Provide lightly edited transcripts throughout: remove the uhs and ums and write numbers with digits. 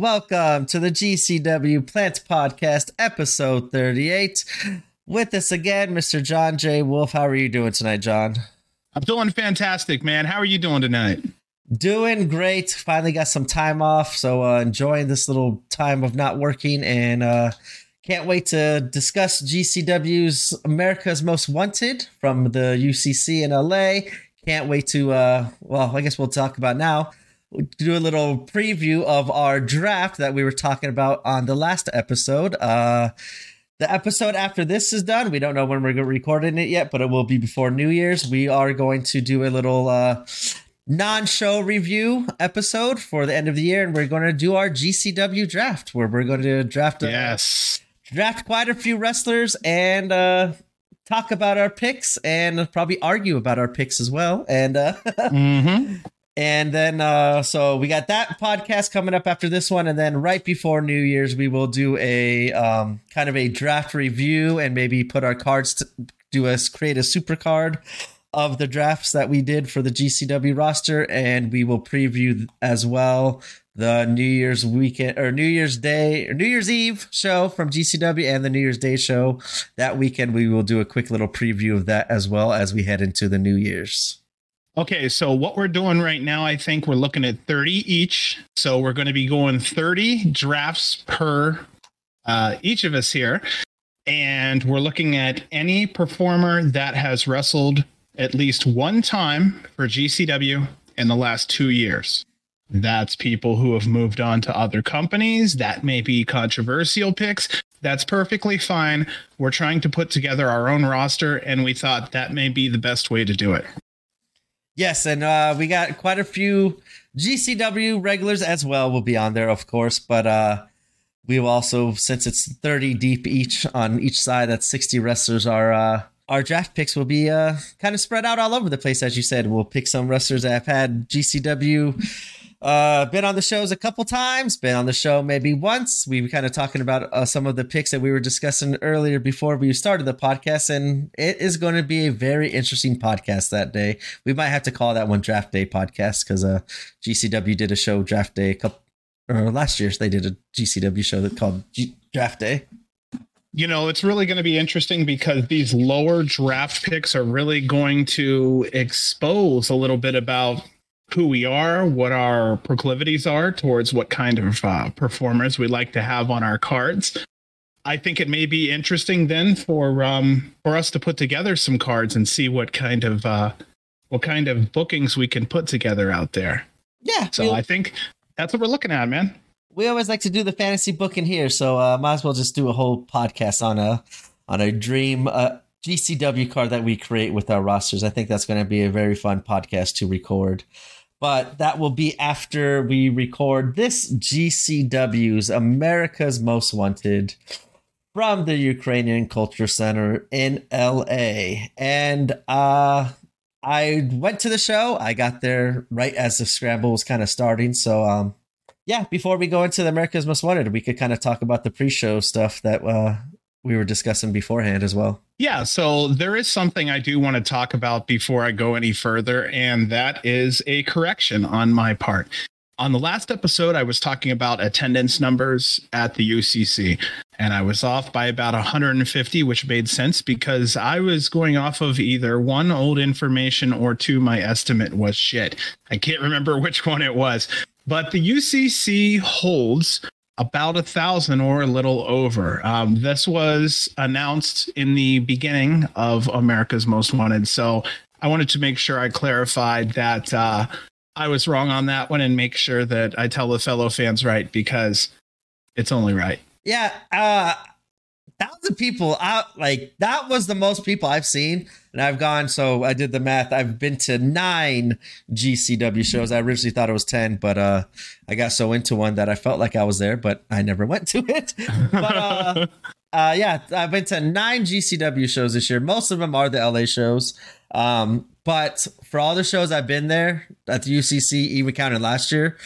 Welcome to the GCW Plants Podcast, episode 38. With us again, Mr. John J. Wolfe. How are you doing tonight, John? I'm doing fantastic, man. How are you doing tonight? Doing great. Finally got some time off, so enjoying this little time of not working, and can't wait to discuss GCW's America's Most Wanted from the UCC in LA. Can't wait to, well, I guess we'll talk about now. Do a little preview of our draft that we were talking about on the last episode. The episode after this is done, we don't know when we're recording it yet, but it will be before New Year's. We are going to do a little non-show review episode for the end of the year, and we're going to do our GCW draft, where we're going to draft draft quite a few wrestlers and talk about our picks and probably argue about our picks as well. And And then, so we got that podcast coming up after this one. And then right before New Year's, we will do a kind of a draft review and maybe put our cards to create a super card of the drafts that we did for the GCW roster. And we will preview as well the New Year's weekend or New Year's Day or New Year's Eve show from GCW and the New Year's Day show that weekend. We will do a quick little preview of that as well as we head into the New Year's. Okay, so what we're doing right now, I think we're looking at 30 each. So we're going to be going 30 drafts per each of us here. And we're looking at any performer that has wrestled at least one time for GCW in the last 2 years. That's people who have moved on to other companies. That may be controversial picks. That's perfectly fine. We're trying to put together our own roster, and we thought that may be the best way to do it. Yes, and we got quite a few GCW regulars as well will be on there, of course. But we will also, since it's 30 deep each on each side, that's 60 wrestlers. Our draft picks will be kind of spread out all over the place, as you said. We'll pick some wrestlers that have had GCW, been on the shows a couple times, been on the show maybe once. We were kind of talking about some of the picks that we were discussing earlier before we started the podcast, and it is going to be a very interesting podcast that day. We might have to call that one Draft Day Podcast, because GCW did a show Draft Day last year. They did a GCW show that called Draft Day. You know, it's really going to be interesting because these lower draft picks are really going to expose a little bit about who we are, what our proclivities are towards what kind of performers we like to have on our cards. I think it may be interesting then for us to put together some cards and see what kind of bookings we can put together out there. Yeah. So I think that's what we're looking at, man. We always like to do the fantasy booking here, so might as well just do a whole podcast on a dream GCW card that we create with our rosters. I think that's going to be a very fun podcast to record. But that will be after we record this GCW's America's Most Wanted from the Ukrainian Culture Center in LA. And I went to the show. I got there right as the scramble was kind of starting, so yeah, before we go into the America's Most Wanted, we could kind of talk about the pre-show stuff that we were discussing beforehand as well. Yeah, so there is something I do want to talk about before I go any further, and that is a correction on my part. On the last episode, I was talking about attendance numbers at the UCC, and I was off by about 150, which made sense because I was going off of either one, old information, or two, my estimate was shit. I can't remember which one it was. But the UCC holds about 1,000 or a little over. This was announced in the beginning of America's Most Wanted. So I wanted to make sure I clarified that I was wrong on that one and make sure that I tell the fellow fans right, because it's only right. Yeah. 1,000 people out, like that was the most people I've seen. And I've gone, so I did the math. I've been to 9 GCW shows. I originally thought it was 10, but I got so into one that I felt like I was there, but I never went to it. But yeah, I've been to 9 GCW shows this year. Most of them are the LA shows. But for all the shows I've been there at the UCC, even counted last year,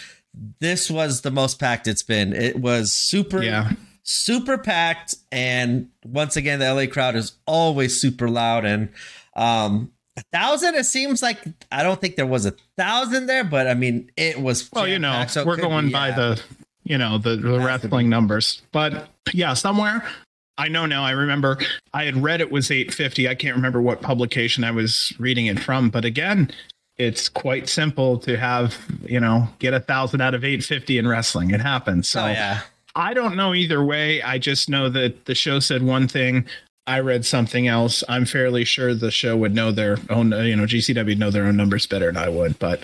this was the most packed it's been. It was super packed, and once again the LA crowd is always super loud, and 1,000, it seems like I don't think there was 1,000 there, but I mean it was packed. We're going by the you know, the wrestling numbers. But yeah, somewhere I know now. I remember I had read it was 850. I can't remember what publication I was reading it from. But again, it's quite simple to have, you know, get 1,000 out of 850 in wrestling. It happens. So yeah. I don't know either way. I just know that the show said one thing. I read something else. I'm fairly sure the show would know their own, you know, GCW know their own numbers better than I would, but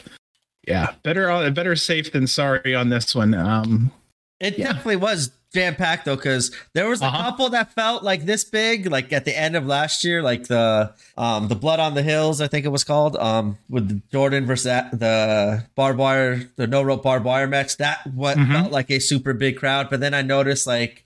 yeah, better safe than sorry on this one. It definitely was jam-packed though, because there was a couple that felt like this big, like at the end of last year, like the Blood on the Hills, I think it was called, with Jordan versus the barbed wire, the no rope barbed wire match. That what felt like a super big crowd, but then I noticed like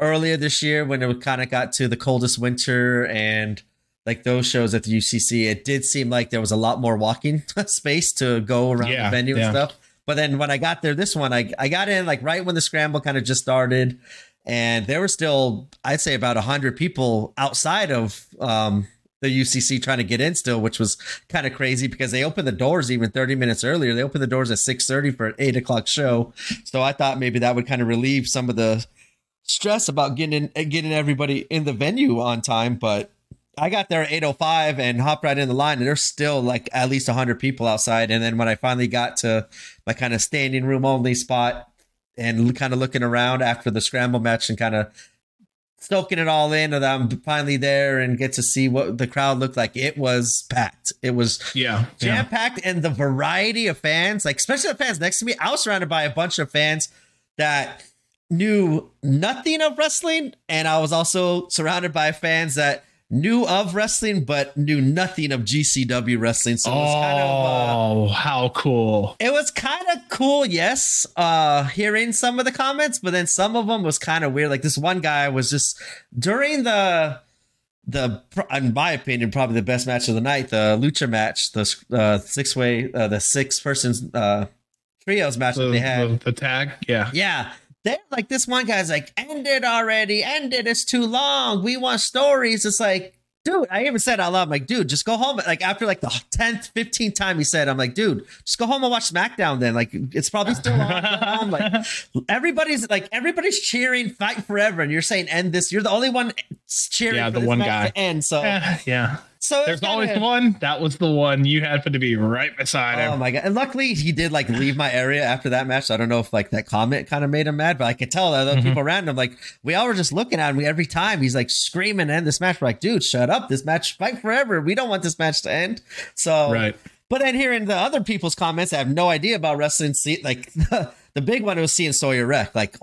earlier this year when it kind of got to the coldest winter and like those shows at the UCC, it did seem like there was a lot more walking space to go around the venue and stuff. But then when I got there, this one, I got in like right when the scramble kind of just started, and there were still, I'd say about 100 people outside of the UCC trying to get in still, which was kind of crazy because they opened the doors even 30 minutes earlier. They opened the doors at 6:30 for an 8 o'clock show. So I thought maybe that would kind of relieve some of the stress about getting everybody in the venue on time, but I got there at 8:05 and hopped right in the line, and there's still like at least 100 people outside. And then when I finally got to my kind of standing room only spot and kind of looking around after the scramble match and kind of soaking it all in, and I'm finally there and get to see what the crowd looked like, it was packed. It was jam-packed, and the variety of fans, like especially the fans next to me, I was surrounded by a bunch of fans that knew nothing of wrestling, and I was also surrounded by fans that knew of wrestling but knew nothing of GCW wrestling. So it was how cool. It was kind of cool, yes, hearing some of the comments, but then some of them was kind of weird. Like this one guy was just during the in my opinion probably the best match of the night, the lucha match, the six-person trios match that they had, the tag. Yeah They're like, this one guy's like, end it already, end it, it's too long, we want stories. It's like, dude, I even said out loud, I'm like, dude, just go home. Like after like the 10th, 15th time he said, I'm like, dude, just go home and watch SmackDown then. Like it's probably still on. Like everybody's cheering Fight Forever, and you're saying end this. You're the only one cheering for the one guy to end. So so there's always one. That was the one. You happened to be right beside him. Oh my God. And luckily he did like leave my area after that match. So I don't know if like that comment kind of made him mad, but I could tell that other people around him, like we all were just looking at him every time. He's like screaming, end this match. We're like, dude, shut up. This match, Fight Forever. We don't want this match to end. So, right. But then hearing the other people's comments, I have no idea about wrestling. See, like the big one was seeing Sawyer Wreck. Like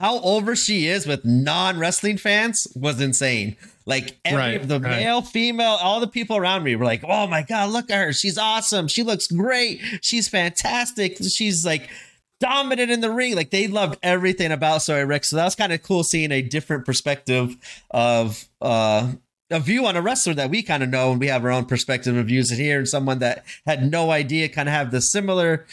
how over she is with non-wrestling fans was insane. Like every male, female, all the people around me were like, oh my God, look at her. She's awesome. She looks great. She's fantastic. She's like dominant in the ring. Like they loved everything about Sawyer Wreck. So that was kind of cool seeing a different perspective of a view on a wrestler that we kind of know, and we have our own perspective and views here, and someone that had no idea kind of have the similar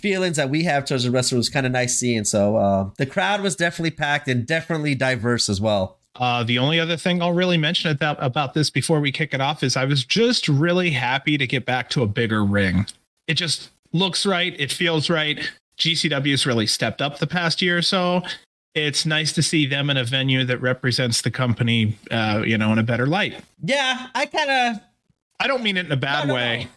feelings that we have towards a wrestler. Was kind of nice seeing. So the crowd was definitely packed and definitely diverse as well. The only other thing I'll really mention about this before we kick it off is I was just really happy to get back to a bigger ring. It just looks right. It feels right. GCW's really stepped up the past year or so. It's nice to see them in a venue that represents the company, you know, in a better light. Yeah, I don't mean it in a bad way.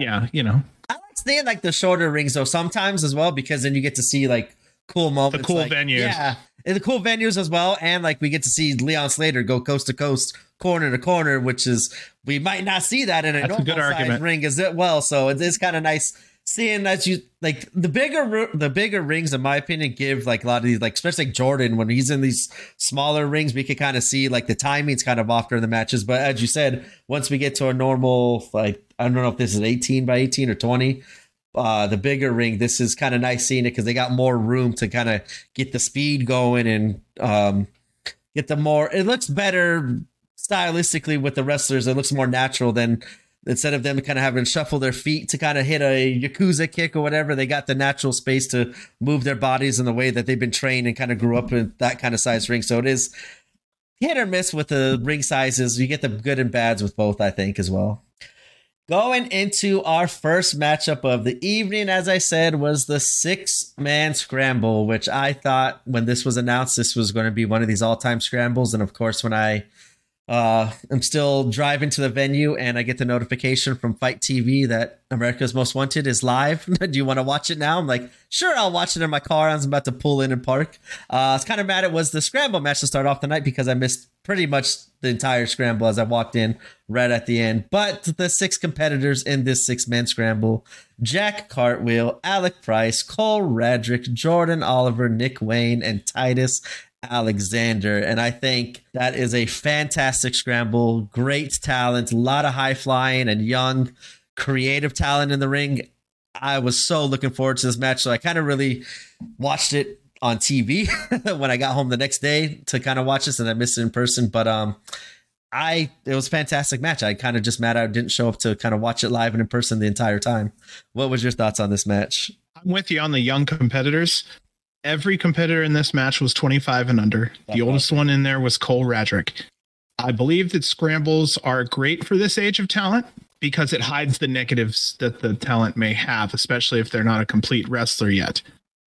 Yeah, you know. I like seeing like the shorter rings though sometimes as well, because then you get to see like cool moments. The cool venues. Yeah, the cool venues as well. And like we get to see Leon Slater go coast to coast, corner to corner, which is, we might not see that in a normal size ring as well. So it is kind of nice seeing that you like the bigger rings, in my opinion, give like a lot of these, like especially like Jordan, when he's in these smaller rings, we can kind of see like the timing's kind of off during the matches. But as you said, once we get to a normal, like I don't know if this is 18 by 18 or 20, the bigger ring, this is kind of nice seeing it because they got more room to kind of get the speed going and get the more. It looks better stylistically with the wrestlers. It looks more natural than. Instead of them kind of having to shuffle their feet to kind of hit a Yakuza kick or whatever, they got the natural space to move their bodies in the way that they've been trained and kind of grew up in that kind of size ring. So it is hit or miss with the ring sizes. You get the good and bads with both, I think, as well. Going into our first matchup of the evening, as I said, was the six-man scramble, which I thought when this was announced, this was going to be one of these all-time scrambles. And of course, when I am still driving to the venue and I get the notification from Fight TV that America's Most Wanted is live. Do you want to watch it now? I'm like, sure, I'll watch it in my car. I was about to pull in and park. I was kind of mad it was the scramble match to start off the night because I missed pretty much the entire scramble as I walked in right at the end. But the six competitors in this six-man scramble: Jack Cartwheel, Alec Price, Cole Radrick, Jordan Oliver, Nick Wayne, and Titus Alexander. And I think that is a fantastic scramble. Great talent, a lot of high flying and young, creative talent in the ring. I was so looking forward to this match. So I kind of really watched it on TV when I got home the next day to kind of watch this, and I missed it in person. But it was a fantastic match. I kind of just mad I didn't show up to kind of watch it live and in person the entire time. What was your thoughts on this match? I'm with you on the young competitors. Every competitor in this match was 25 and under. The oldest one in there was Cole Radrick. I believe that scrambles are great for this age of talent because it hides the negatives that the talent may have, especially if they're not a complete wrestler yet.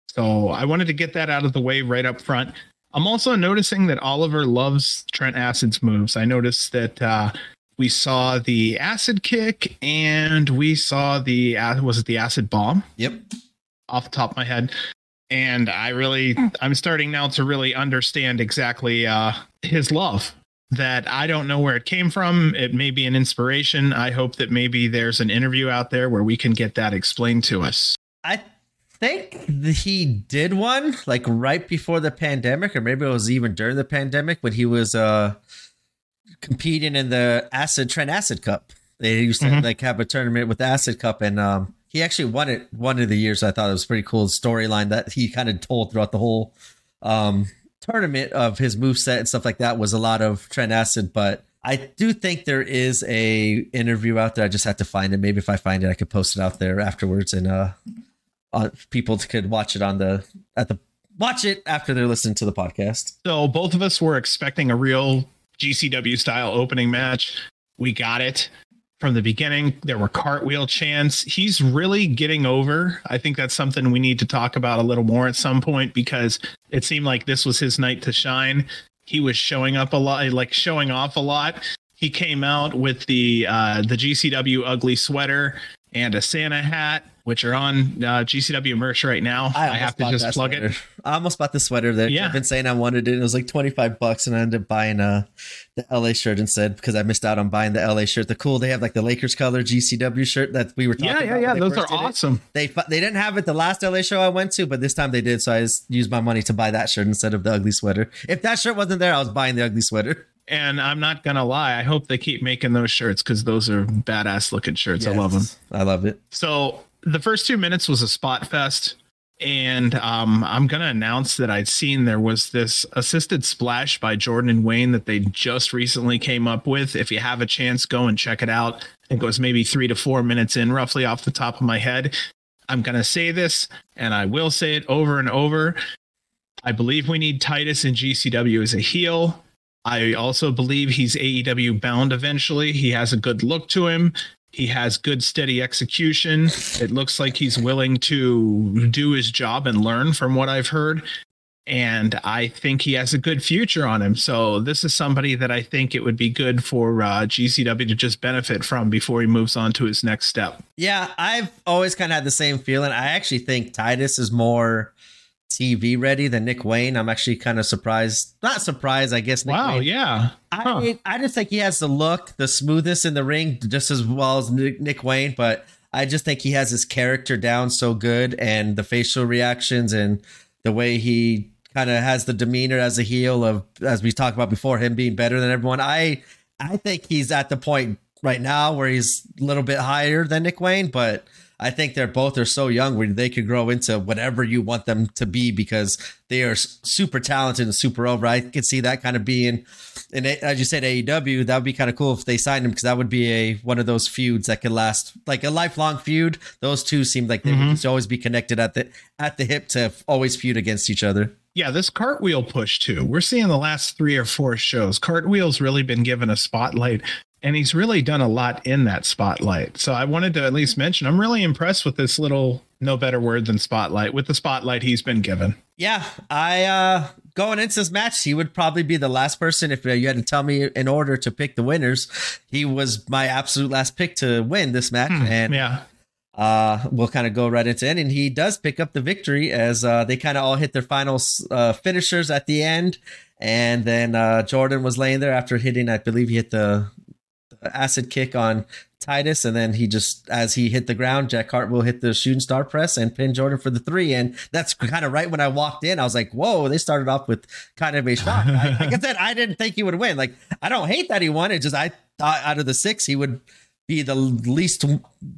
So I wanted to get that out of the way right up front. I'm also noticing that Oliver loves Trent Acid's moves. I noticed that we saw the acid kick and we saw the acid bomb? Yep. Off the top of my head. And I'm starting now to really understand exactly his love that I don't know where it came from. It may be an inspiration. I hope that maybe there's an interview out there where we can get that explained to us. I think he did one like right before the pandemic, or maybe it was even during the pandemic when he was competing in the Trent Acid Cup. They used to like have a tournament with the Acid Cup, and he actually won it one of the years. I thought it was pretty cool storyline that he kind of told throughout the whole tournament of his moveset and stuff like that was a lot of Trent Acid. But I do think there is a interview out there. I just have to find it. Maybe if I find it, I could post it out there afterwards, and people could watch it watch it after they're listening to the podcast. So both of us were expecting a real GCW style opening match. We got it from the beginning. There were cartwheel chants. He's really getting over. I think that's something we need to talk about a little more at some point, because it seemed like this was his night to shine. He was showing off a lot. He came out with the GCW ugly sweater and a Santa hat, which are on GCW merch right now. I have to just plug it. I almost bought the sweater there. Yeah. I've been saying I wanted it. It was like $25, and I ended up buying the LA shirt instead because I missed out on buying the LA shirt. They have like the Lakers color GCW shirt that we were talking about. Yeah. Those are awesome. They didn't have it the last LA show I went to, but this time they did. So I just used my money to buy that shirt instead of the ugly sweater. If that shirt wasn't there, I was buying the ugly sweater. And I'm not going to lie, I hope they keep making those shirts because those are badass looking shirts. Yes, I love them. I love it. So the first 2 minutes was a spot fest. And I'm going to announce that I'd seen there was this assisted splash by Jordan and Wayne that they just recently came up with. If you have a chance, go and check it out. I think it was maybe 3 to 4 minutes in, roughly off the top of my head. I'm going to say this, and I will say it over and over. I believe we need Titus in GCW as a heel. I also believe he's AEW bound eventually. He has a good look to him. He has good, steady execution. It looks like he's willing to do his job and learn from what I've heard. And I think he has a good future on him. So this is somebody that I think it would be good for GCW to just benefit from before he moves on to his next step. Yeah, I've always kind of had the same feeling. I actually think Titus is more TV ready than Nick Wayne. I'm actually kind of surprised. Not surprised, I guess. Nick Wayne. Yeah. I mean, I just think he has the look, the smoothness in the ring just as well as Nick Wayne, but I just think he has his character down so good, and the facial reactions and the way he kind of has the demeanor as a heel of, as we talked about before, him being better than everyone. I think he's at the point right now where he's a little bit higher than Nick Wayne, but I think they're both are so young where they could grow into whatever you want them to be because they are super talented and super over. I could see that kind of being, and as you said, AEW, that would be kind of cool if they signed him, because that would be one of those feuds that could last like a lifelong feud. Those two seemed like they would just always be connected at the hip to always feud against each other. Yeah, this cartwheel push too. We're seeing the last 3 or 4 shows. Cartwheel's really been given a spotlight. And he's really done a lot in that spotlight. So I wanted to at least mention, I'm really impressed with this little, no better word than spotlight, with the spotlight he's been given. Yeah, I going into this match, he would probably be the last person, if you had to tell me in order to pick the winners, he was my absolute last pick to win this match. And yeah, we'll kind of go right into it. And he does pick up the victory as they kind of all hit their final finishers at the end. And then Jordan was laying there after hitting, I believe he hit the acid kick on Titus, and then he just, as he hit the ground, Jack Hartwell hit the shooting star press and pinned Jordan for the three. And that's kind of right when I walked in, I was like, whoa, they started off with kind of a shock. Like I said, I didn't think he would win. Like, I don't hate that he won, it just, I thought out of the six he would be the least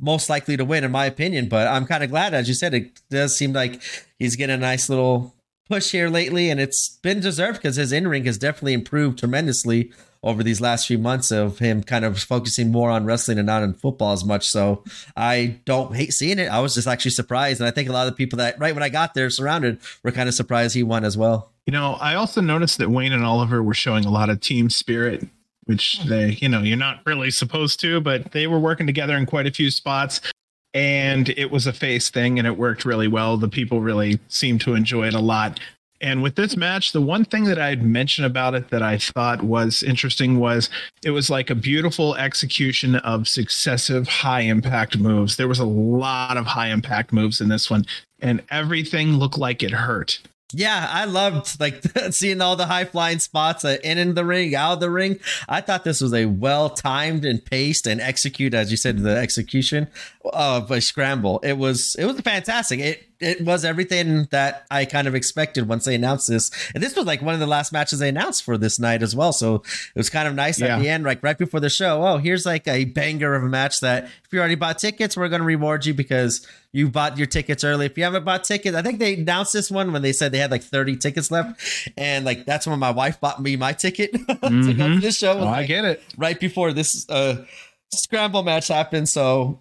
most likely to win in my opinion, but I'm kind of glad, as you said, it does seem like he's getting a nice little push here lately, and it's been deserved because his in-ring has definitely improved tremendously over these last few months of him kind of focusing more on wrestling and not on football as much. So I don't hate seeing it. I was just actually surprised. And I think a lot of the people that right when I got there surrounded were kind of surprised he won as well. You know, I also noticed that Wayne and Oliver were showing a lot of team spirit, which they, you know, you're not really supposed to, but they were working together in quite a few spots. And it was a face thing and it worked really well. The people really seemed to enjoy it a lot. And with this match, the one thing that I'd mention about it that I thought was interesting was it was like a beautiful execution of successive high impact moves. There was a lot of high impact moves in this one and everything looked like it hurt. Yeah, I loved like seeing all the high flying spots in the ring, out of the ring. I thought this was a well timed and paced and execute, as you said, the execution of a scramble. It was fantastic. It was everything that I kind of expected once they announced this. And this was like one of the last matches they announced for this night as well. So it was kind of nice at the end, like right before the show. Oh, here's like a banger of a match that if you already bought tickets, we're going to reward you because you bought your tickets early. If you haven't bought tickets, I think they announced this one when they said they had like 30 tickets left. And like, that's when my wife bought me my ticket to go to this show. Oh, I get it. Right before this scramble match happened. So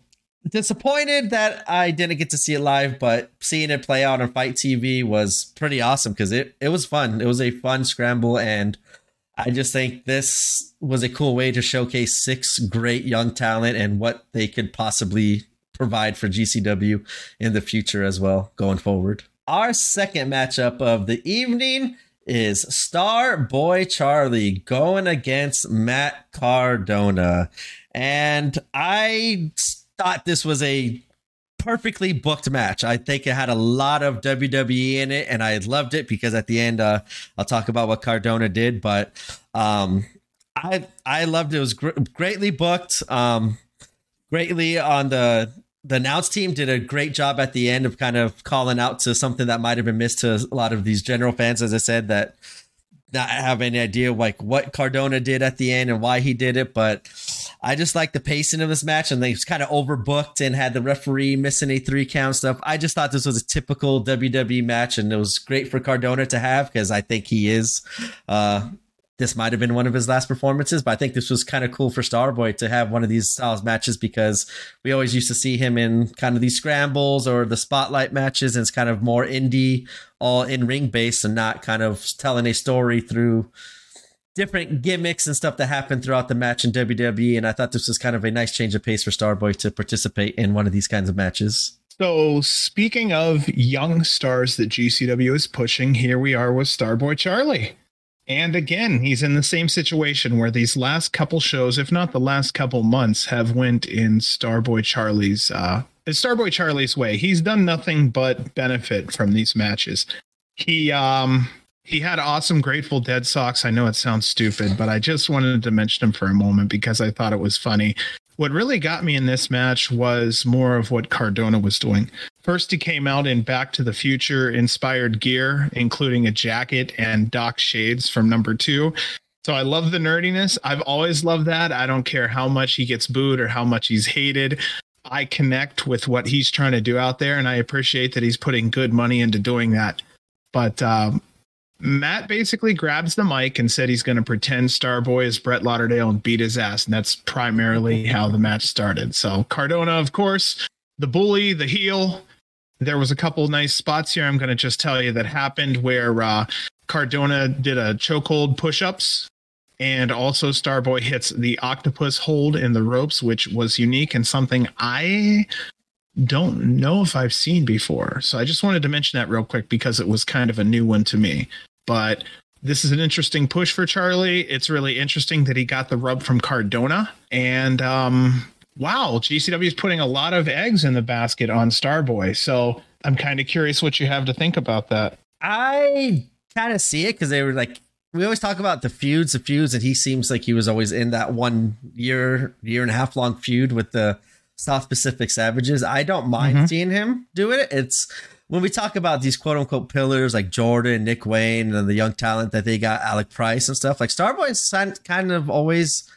disappointed that I didn't get to see it live, but seeing it play out on Fight TV was pretty awesome because it was fun. It was a fun scramble, and I just think this was a cool way to showcase six great young talent and what they could possibly provide for GCW in the future as well going forward. Our second matchup of the evening is Star Boy Charlie going against Matt Cardona, and I thought this was a perfectly booked match. I think it had a lot of WWE in it, and I loved it because at the end, I'll talk about what Cardona did, but I loved it. It was greatly booked, greatly on the announce team did a great job at the end of kind of calling out to something that might have been missed to a lot of these general fans, as I said, that not have any idea like what Cardona did at the end and why he did it, but I just like the pacing of this match, and they was kind of overbooked and had the referee missing a 3 count stuff. I just thought this was a typical WWE match, and it was great for Cardona to have because I think he is. This might have been one of his last performances, but I think this was kind of cool for Starboy to have one of these styles matches because we always used to see him in kind of these scrambles or the spotlight matches, and it's kind of more indie, all in-ring based and not kind of telling a story through different gimmicks and stuff that happened throughout the match in WWE. And I thought this was kind of a nice change of pace for Starboy to participate in one of these kinds of matches. So speaking of young stars that GCW is pushing, here we are with Starboy Charlie. And again, he's in the same situation where these last couple shows, if not the last couple months, have went in Starboy Charlie's way. He's done nothing but benefit from these matches. He had awesome Grateful Dead socks. I know it sounds stupid, but I just wanted to mention him for a moment because I thought it was funny. What really got me in this match was more of what Cardona was doing. First, he came out in Back to the Future inspired gear, including a jacket and Doc shades from #2. So I love the nerdiness. I've always loved that. I don't care how much he gets booed or how much he's hated. I connect with what he's trying to do out there, and I appreciate that he's putting good money into doing that. But Matt basically grabs the mic and said he's going to pretend Starboy is Brett Lauderdale and beat his ass. And that's primarily how the match started. So Cardona, of course, the bully, the heel. There was a couple nice spots here. I'm going to just tell you that happened where Cardona did a chokehold push-ups And also Starboy hits the octopus hold in the ropes, which was unique and something I don't know if I've seen before. So I just wanted to mention that real quick because it was kind of a new one to me. But this is an interesting push for Charlie. It's really interesting that he got the rub from Cardona. And wow, GCW is putting a lot of eggs in the basket on Starboy. So I'm kind of curious what you have to think about that. I kind of see it because they were like, we always talk about the feuds, and he seems like he was always in that 1 year, year and a half long feud with the South Pacific Savages. I don't mind seeing him do it. It's when we talk about these quote unquote pillars like Jordan, Nick Wayne, and the young talent that they got, Alec Price and stuff, like Starboy's kind of always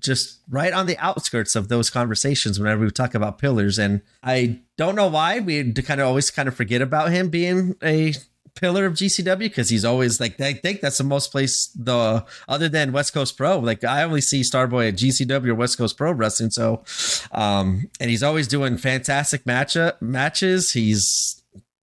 just right on the outskirts of those conversations whenever we talk about pillars. And I don't know why we kind of always kind of forget about him being a pillar of GCW, because he's always like, I think that's the most place the other than West Coast Pro. Like I only see Starboy at GCW or West Coast Pro Wrestling. So, and he's always doing fantastic matches. He's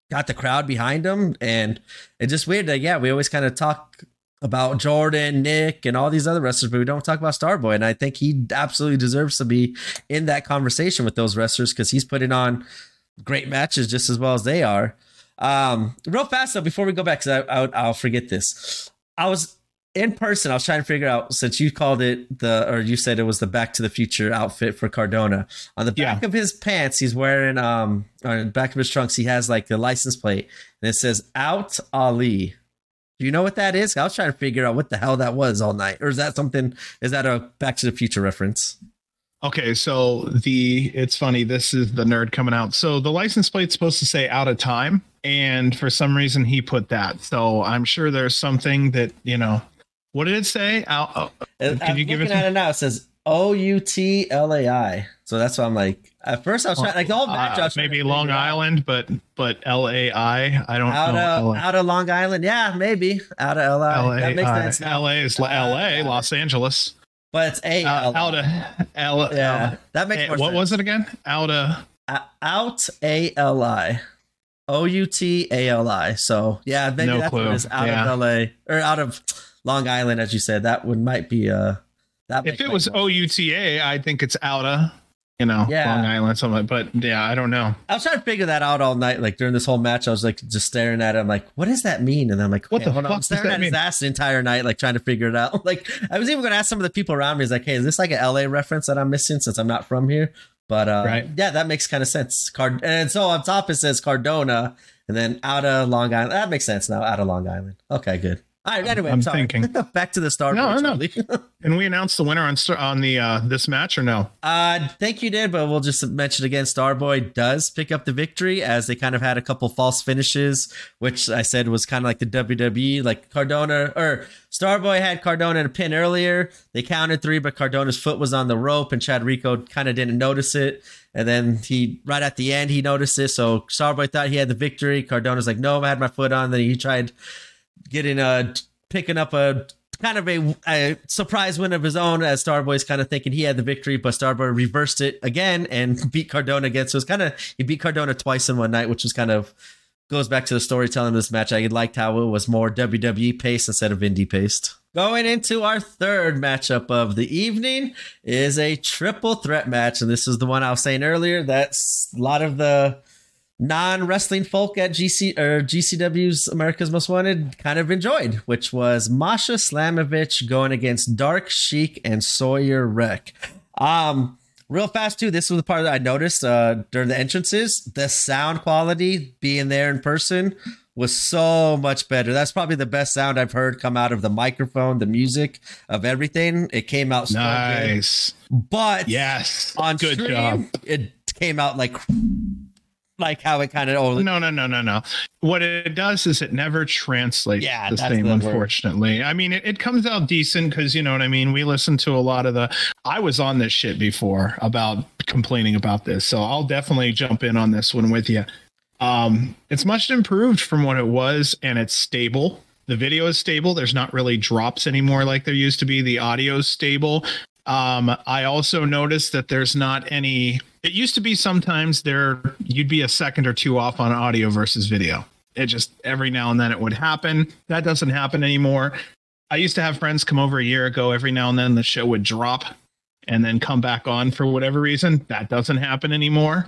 got the crowd behind him, and it's just weird that we always kind of talk about Jordan, Nick, and all these other wrestlers, but we don't talk about Starboy. And I think he absolutely deserves to be in that conversation with those wrestlers because he's putting on great matches just as well as they are. Real fast though, before we go back, because I'll forget this. I was in person. I was trying to figure out, since you called it you said it was the Back to the Future outfit for Cardona. On the back of his pants, he's wearing on the back of his trunks, he has like a license plate, and it says "Out Ali." Do you know what that is? I was trying to figure out what the hell that was all night, or is that something? Is that a Back to the Future reference? Okay, so it's funny. This is the nerd coming out. So the license plate's supposed to say "out of time," and for some reason he put that. So I'm sure there's something that, you know. What did it say? It now. It says OUTLAI. So that's why I'm like, at first I was trying, like the whole match. Maybe Long Island, but LAI. I don't know. Out of Long Island, yeah, maybe out of LA. That makes sense. LA is LA, Los Angeles. But it's that makes more sense. What was it again? Out ALI. OUTALI. So yeah, maybe that's clue. What it is. Out of LA or out of Long Island, as you said. That might be that. If it was OUTA, I think it's outa. Long Island, something. But yeah, I don't know. I was trying to figure that out all night. Like during this whole match, I was like just staring at him, like, what does that mean? And I'm like, what the fuck? I'm staring at his ass the entire night, like trying to figure it out. Like I was even going to ask some of the people around me, is like, hey, is this like an LA reference that I'm missing since I'm not from here? But yeah, that makes kind of sense. And so on top it says Cardona, and then out of Long Island. That makes sense now. Out of Long Island. Okay, good. All right, anyway, I'm thinking. Back to the Starboy. No. And we announced the winner on the this match or no? I think you did, but we'll just mention again, Starboy does pick up the victory as they kind of had a couple false finishes, which I said was kind of like the WWE, like Cardona or Starboy had Cardona in a pin earlier. They counted three, but Cardona's foot was on the rope and Chad Rico kind of didn't notice it. And then right at the end, he noticed it. So Starboy thought he had the victory. Cardona's like, no, I had my foot on. Then he tried picking up a kind of a surprise win of his own as Starboy's kind of thinking he had the victory, but Starboy reversed it again and beat Cardona again. So it's kind of, he beat Cardona twice in one night, which is kind of goes back to the storytelling of this match. I liked how it was more WWE paced instead of indie paced. Going into our third matchup of the evening is a triple threat match. And this is the one I was saying earlier. That's a lot of the non-wrestling folk at GCW's America's Most Wanted kind of enjoyed, which was Masha Slamovich going against Dark Sheik and Sawyer Wreck. Real fast too, this was the part that I noticed during the entrances, the sound quality being there in person was so much better. That's probably the best sound I've heard come out of the microphone, the music of everything. It came out so nice. Good. But yes, on good stream, job. It came out like how it kind of no. What it does is it never translates the same, unfortunately. I mean, it comes out decent because, you know what I mean, we listen to a lot of I was on this shit before about complaining about this, so I'll definitely jump in on this one with you. It's much improved from what it was, and it's stable. The video is stable. There's not really drops anymore like there used to be. The audio is stable. I also noticed that there's not any, it used to be sometimes you'd be a second or two off on audio versus video. It just every now and then it would happen. That doesn't happen anymore. I used to have friends come over a year ago. Every now and then the show would drop and then come back on for whatever reason. That doesn't happen anymore.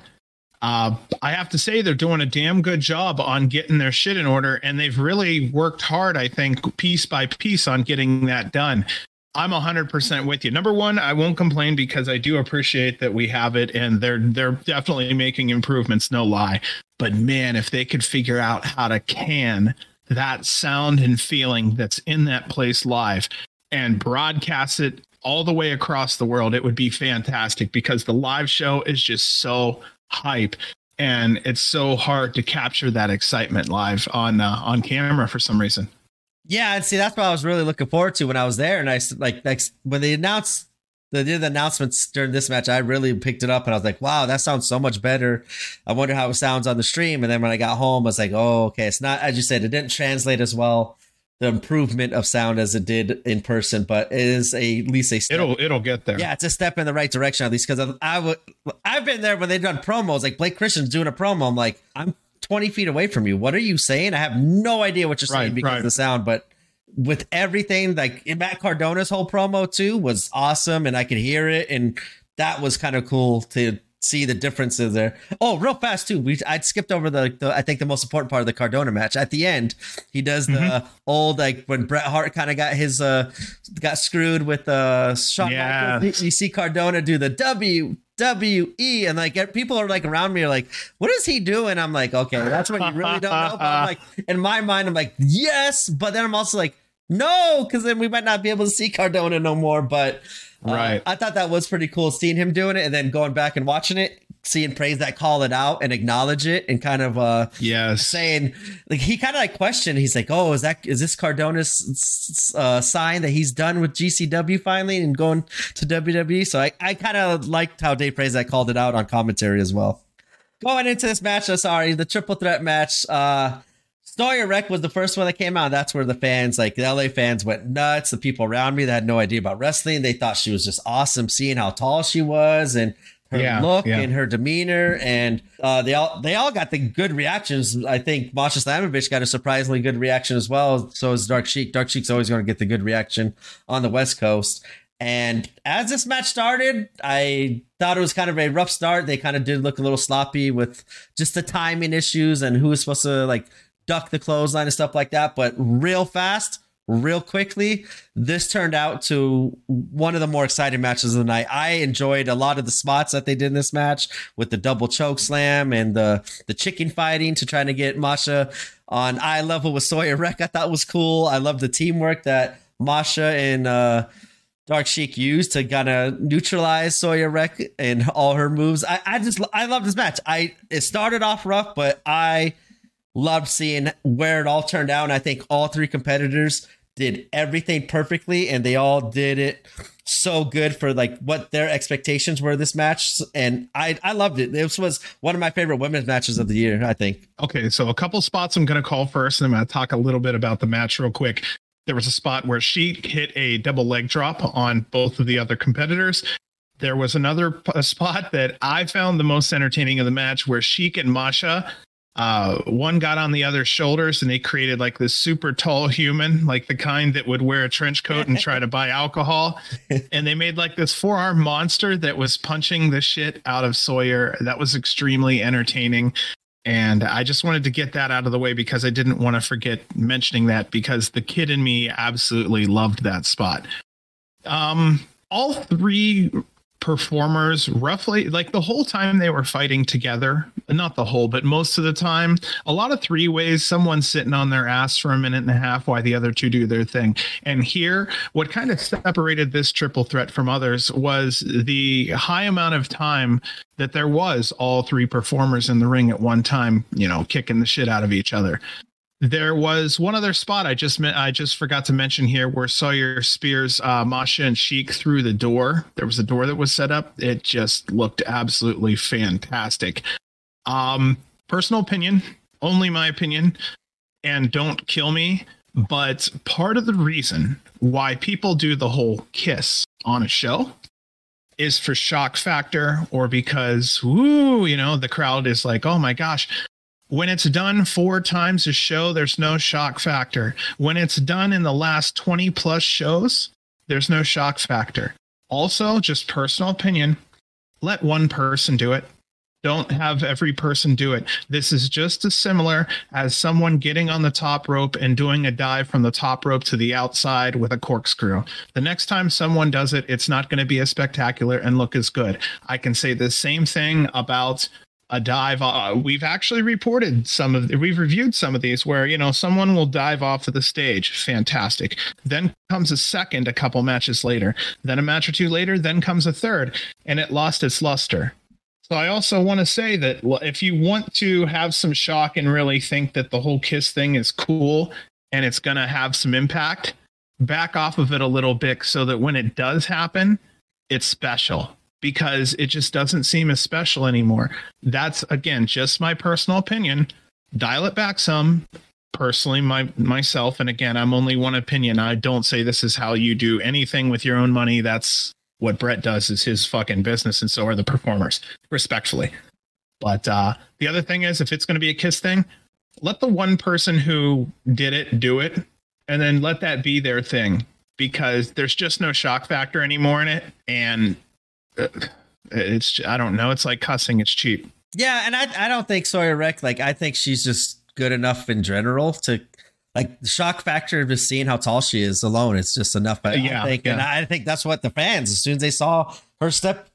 I have to say they're doing a damn good job on getting their shit in order, and they've really worked hard, I think, piece by piece on getting that done. I'm 100% with you. Number one, I won't complain because I do appreciate that we have it, and they're definitely making improvements, no lie. But man, if they could figure out how to can that sound and feeling that's in that place live and broadcast it all the way across the world, it would be fantastic, because the live show is just so hype, and it's so hard to capture that excitement live on camera for some reason. Yeah, and see, that's what I was really looking forward to when I was there. And I like when they announced the announcements during this match, I really picked it up, and I was like, wow, that sounds so much better. I wonder how it sounds on the stream. And then when I got home, I was like, oh, okay, it's not, as you said, it didn't translate as well, the improvement of sound, as it did in person, but it is at least a step. It'll get there. Yeah, it's a step in the right direction, at least, because I've been there when they've done promos, like Blake Christian's doing a promo. I'm like, I'm 20 feet away from you. What are you saying? I have no idea what you're saying because of the sound. But with everything, like Matt Cardona's whole promo too was awesome, and I could hear it, and that was kind of cool to see the differences there. Oh, real fast too. I skipped over the I think the most important part of the Cardona match. At the end, he does the old, like when Bret Hart kind of got his got screwed with Shawn Michaels. You see Cardona do the WWE, and like people are like around me are like, what is he doing? I'm like, okay, that's when you really don't know. But I'm like, in my mind, I'm like, yes, but then I'm also like, no, because then we might not be able to see Cardona no more. But right, I thought that was pretty cool, seeing him doing it, and then going back and watching it, seeing praise that call it out and acknowledge it, and kind of saying, like, he kind of like questioned, he's like, oh, is this Cardona's sign that he's done with GCW finally and going to WWE? So I kind of liked how Dave Praise that called it out on commentary as well. Going into this match, the triple threat match, Sawyer Wreck was the first one that came out. That's where the fans, like the LA fans, went nuts. The people around me that had no idea about wrestling, they thought she was just awesome, seeing how tall she was and her look and her demeanor. And they all got the good reactions. I think Masha Slamovich got a surprisingly good reaction as well. So is Dark Sheik. Dark Sheik's always going to get the good reaction on the West Coast. And as this match started, I thought it was kind of a rough start. They kind of did look a little sloppy with just the timing issues and who was supposed to like duck the clothesline and stuff like that. But real fast, real quickly, this turned out to one of the more exciting matches of the night. I enjoyed a lot of the spots that they did in this match, with the double choke slam and the chicken fighting to trying to get Masha on eye level with Sawyer Wreck. I thought was cool. I love the teamwork that Masha and Dark Sheik used to kind of neutralize Sawyer Wreck and all her moves. I love this match. It started off rough, but I loved seeing where it all turned out. And I think all three competitors did everything perfectly, and they all did it so good for like what their expectations were this match. And I loved it. This was one of my favorite women's matches of the year, I think. Okay, so a couple spots I'm going to call first, and I'm going to talk a little bit about the match real quick. There was a spot where she hit a double leg drop on both of the other competitors. There was another spot that I found the most entertaining of the match, where Sheik and Masha, one got on the other's shoulders, and they created like this super tall human, like the kind that would wear a trench coat and try to buy alcohol. And they made like this forearm monster that was punching the shit out of Sawyer. That was extremely entertaining. And I just wanted to get that out of the way, because I didn't want to forget mentioning that, because the kid in me absolutely loved that spot. All three performers, roughly like the whole time they were fighting together, not the whole, but most of the time, a lot of three ways, someone sitting on their ass for a minute and a half while the other two do their thing. And here, what kind of separated this triple threat from others was the high amount of time that there was all three performers in the ring at one time, you know, kicking the shit out of each other. There was one other spot I just forgot to mention here, where Sawyer spears Masha and Sheik through the door. There was a door that was set up. It just looked absolutely fantastic. Personal opinion, only my opinion, and don't kill me, but part of the reason why people do the whole kiss on a show is for shock factor, or because, woo, you know, the crowd is like, oh my gosh. When it's done 4 times a show, there's no shock factor. When it's done in the last 20 plus shows, there's no shock factor. Also, just personal opinion, let one person do it. Don't have every person do it. This is just as similar as someone getting on the top rope and doing a dive from the top rope to the outside with a corkscrew. The next time someone does it, it's not going to be as spectacular and look as good. I can say the same thing about a dive. We've actually reported we've reviewed some of these where, you know, someone will dive off of the stage. Fantastic. Then comes a second, a couple matches later, then a match or two later, then comes a third, and it lost its luster. So I also want to say that, well, if you want to have some shock and really think that the whole kiss thing is cool and it's going to have some impact, back off of it a little bit so that when it does happen, it's special, because it just doesn't seem as special anymore. That's, again, just my personal opinion. Dial it back some. Personally, myself, and again, I'm only one opinion. I don't say this is how you do anything with your own money. That's what Brett does, is his fucking business, and so are the performers, respectfully. But the other thing is, if it's going to be a kiss thing, let the one person who did it do it, and then let that be their thing, because there's just no shock factor anymore in it. And it's, I don't know, it's like cussing, it's cheap. Yeah, and I don't think Sawyer Wreck, like, I think she's just good enough in general to, like, the shock factor of just seeing how tall she is alone, it's just enough. But And I think that's what the fans, as soon as they saw her step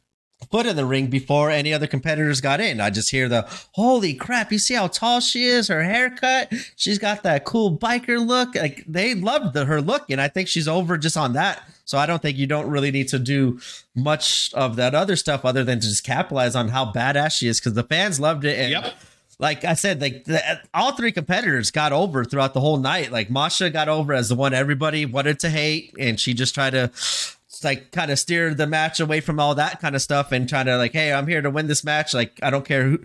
foot in the ring before any other competitors got in, I just hear the, holy crap, you see how tall she is, her haircut, she's got that cool biker look. Like, they loved her look, and I think she's over just on that. So I don't think you don't really need to do much of that other stuff other than to just capitalize on how badass she is, because the fans loved it. And yep. Like I said, like all three competitors got over throughout the whole night. Like Masha got over as the one everybody wanted to hate, and she just tried to like kind of steer the match away from all that kind of stuff and trying to like, hey, I'm here to win this match. Like, I don't care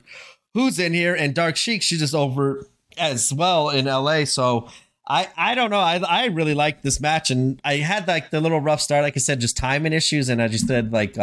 who's in here. And Dark Sheik, she's just over as well in LA. So I don't know. I really liked this match, and I had like the little rough start, like I said, just timing issues, and I just said like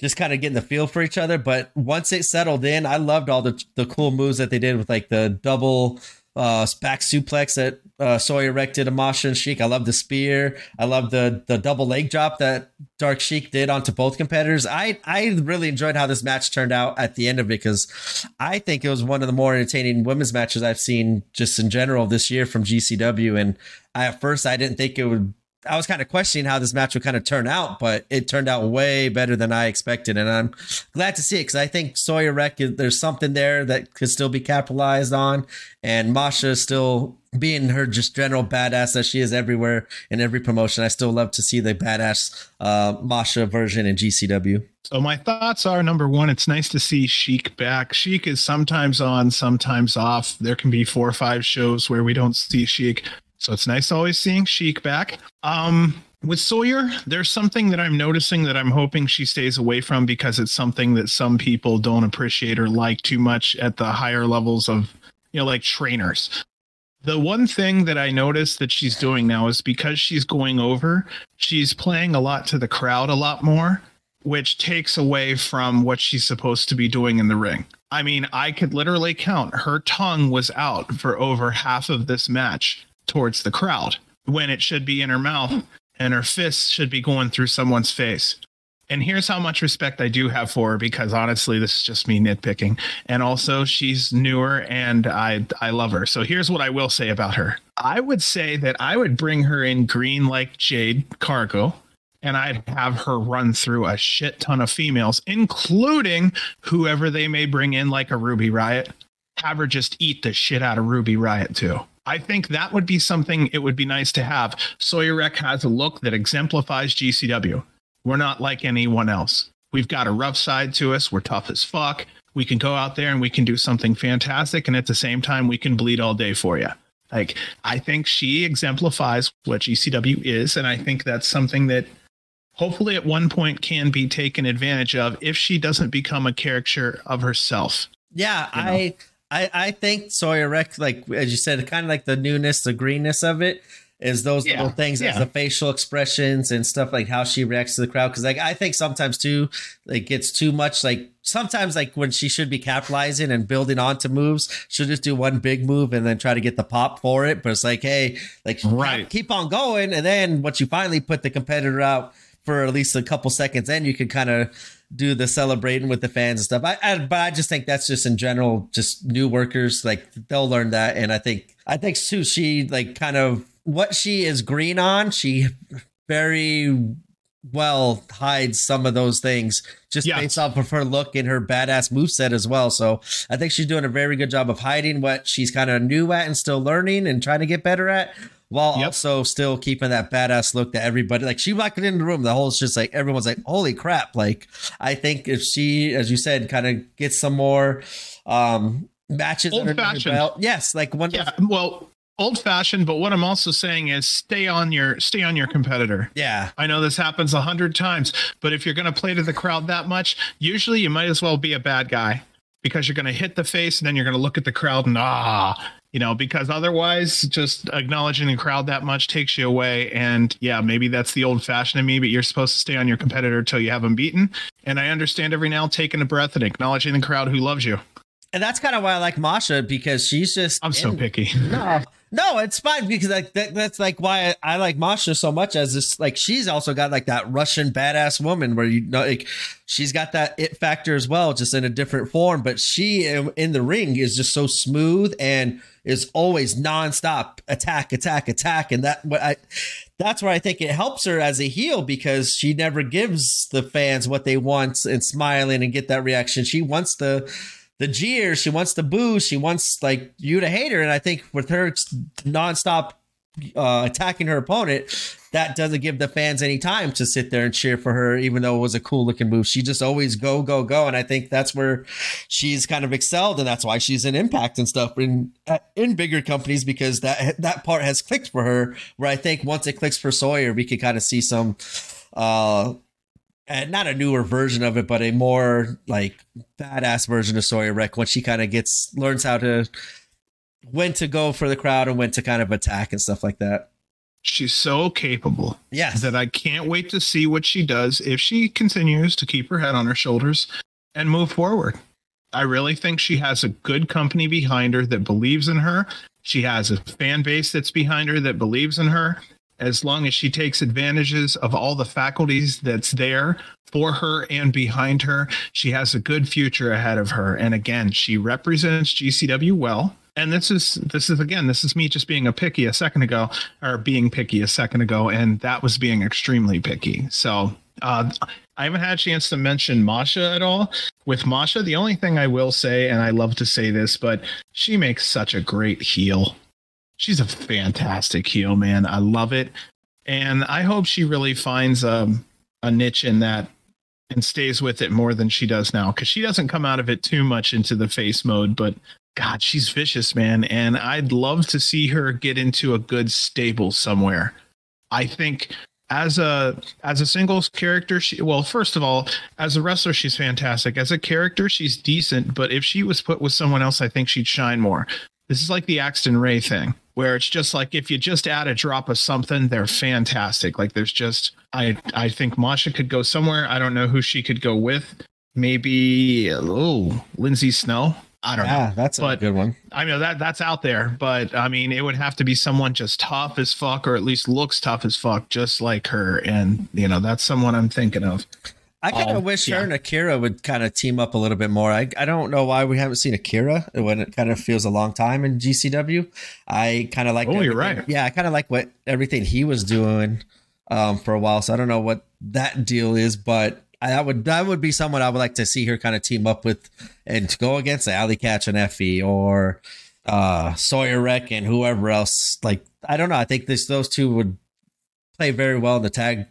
just kind of getting the feel for each other. But once it settled in, I loved all the cool moves that they did with like the double back suplex that Sawyer Wreck did to Masha and Sheik. I love the spear. I love the double leg drop that Dark Sheik did onto both competitors. I really enjoyed how this match turned out at the end of it, because I think it was one of the more entertaining women's matches I've seen just in general this year from GCW. And I didn't think it would. I was kind of questioning how this match would kind of turn out, but it turned out way better than I expected. And I'm glad to see it, because I think Sawyer Wreck, there's something there that could still be capitalized on. And Masha still being her just general badass that she is everywhere in every promotion. I still love to see the badass Masha version in GCW. So my thoughts are, number one, it's nice to see Sheik back. Sheik is sometimes on, sometimes off. There can be 4 or 5 shows where we don't see Sheik. So it's nice always seeing Sheik back. With Sawyer, there's something that I'm noticing that I'm hoping she stays away from, because it's something that some people don't appreciate or like too much at the higher levels of, you know, like trainers. The one thing that I noticed that she's doing now is, because she's going over, she's playing a lot to the crowd a lot more, which takes away from what she's supposed to be doing in the ring. I mean, I could literally count, her tongue was out for over half of this match towards the crowd, when it should be in her mouth, and her fists should be going through someone's face. And here's how much respect I do have for her, because honestly, this is just me nitpicking. And also, she's newer, and I love her. So here's what I will say about her. I would say that I would bring her in green like Jade Cargo, and I'd have her run through a shit ton of females, including whoever they may bring in, like a Ruby Riott. Have her just eat the shit out of Ruby Riott too. I think that would be something it would be nice to have. Sawyer Wreck has a look that exemplifies GCW. We're not like anyone else. We've got a rough side to us. We're tough as fuck. We can go out there and we can do something fantastic. And at the same time, we can bleed all day for you. Like, I think she exemplifies what GCW is. And I think that's something that hopefully at one point can be taken advantage of, if she doesn't become a caricature of herself. Yeah, you know? I think Sawyer Wreck, like as you said, kind of like the newness, the greenness of it, is those little things as the facial expressions and stuff, like how she reacts to the crowd. Cause like, I think sometimes too, like it's too much. Like sometimes like when she should be capitalizing and building onto moves, she'll just do one big move and then try to get the pop for it. But it's like, hey, like keep on going. And then once you finally put the competitor out for at least a couple seconds, then you can kind of do the celebrating with the fans and stuff. But I just think that's just in general, just new workers, like they'll learn that. And I think too, she like kind of, what she is green on, she very well hides some of those things just based off of her look and her badass moveset as well. So I think she's doing a very good job of hiding what she's kind of new at and still learning and trying to get better at, while also still keeping that badass look that everybody, like she walked in the room, the whole, it's just like, everyone's like, holy crap. Like, I think if she, as you said, kind of gets some more matches old fashioned belt, like one. Yeah, well, old fashioned, but what I'm also saying is stay on your competitor. Yeah. I know this happens 100 times, but if you're going to play to the crowd that much, usually you might as well be a bad guy, because you're going to hit the face and then you're going to look at the crowd and you know, because otherwise just acknowledging the crowd that much takes you away. And yeah, maybe that's the old fashioned in me, but you're supposed to stay on your competitor till you have them beaten. And I understand every now taking a breath and acknowledging the crowd who loves you. And that's kind of why I like Masha, because she's just, so picky. No, it's fine, because like that's like why I like Masha so much, as this, like she's also got like that Russian badass woman where, you know, like she's got that it factor as well, just in a different form. But she in the ring is just so smooth and is always nonstop attack. And that's where I think it helps her as a heel, because she never gives the fans what they want and smiling and get that reaction. She wants the jeer, she wants the boo, she wants like you to hate her. And I think with her nonstop attacking her opponent, that doesn't give the fans any time to sit there and cheer for her, even though it was a cool looking move. She just always go. And I think that's where she's kind of excelled. And that's why she's in Impact and stuff in bigger companies, because that part has clicked for her, where I think once it clicks for Sawyer, we could kind of see some, not a newer version of it, but a more like badass version of Sawyer Wreck, when she kind of learns how to, when to go for the crowd and when to kind of attack and stuff like that. She's so capable. Yes. That I can't wait to see what she does if she continues to keep her head on her shoulders and move forward. I really think she has a good company behind her that believes in her. She has a fan base that's behind her that believes in her. As long as she takes advantages of all the faculties that's there for her and behind her, she has a good future ahead of her. And again, she represents GCW well. And this is me just being being picky a second ago. And that was being extremely picky. So I haven't had a chance to mention Masha at all. With Masha, the only thing I will say, and I love to say this, but she makes such a great heel. She's a fantastic heel, man. I love it. And I hope she really finds a niche in that and stays with it more than she does now, because she doesn't come out of it too much into the face mode. But God, she's vicious, man. And I'd love to see her get into a good stable somewhere. I think as a singles character, first of all, as a wrestler, she's fantastic. As a character, she's decent. But if she was put with someone else, I think she'd shine more. This is like the Axton Ray thing, where it's just like, if you just add a drop of something, they're fantastic. Like there's just, I think Masha could go somewhere. I don't know who she could go with. Maybe, Lindsay Snow. I don't know. That's a good one. I know that's out there, but I mean, it would have to be someone just tough as fuck, or at least looks tough as fuck, just like her. And you know, that's someone I'm thinking of. I kind of wish her and Akira would kind of team up a little bit more. I don't know why we haven't seen Akira, when it kind of feels a long time in GCW. I kind of like. Oh, you're right. Yeah, I kind of like what everything he was doing for a while. So I don't know what that deal is, but that would be someone I would like to see her kind of team up with and to go against Allie Katch and Effie, or Sawyer Wreck and whoever else. Like I don't know. I think those two would play very well in the tag.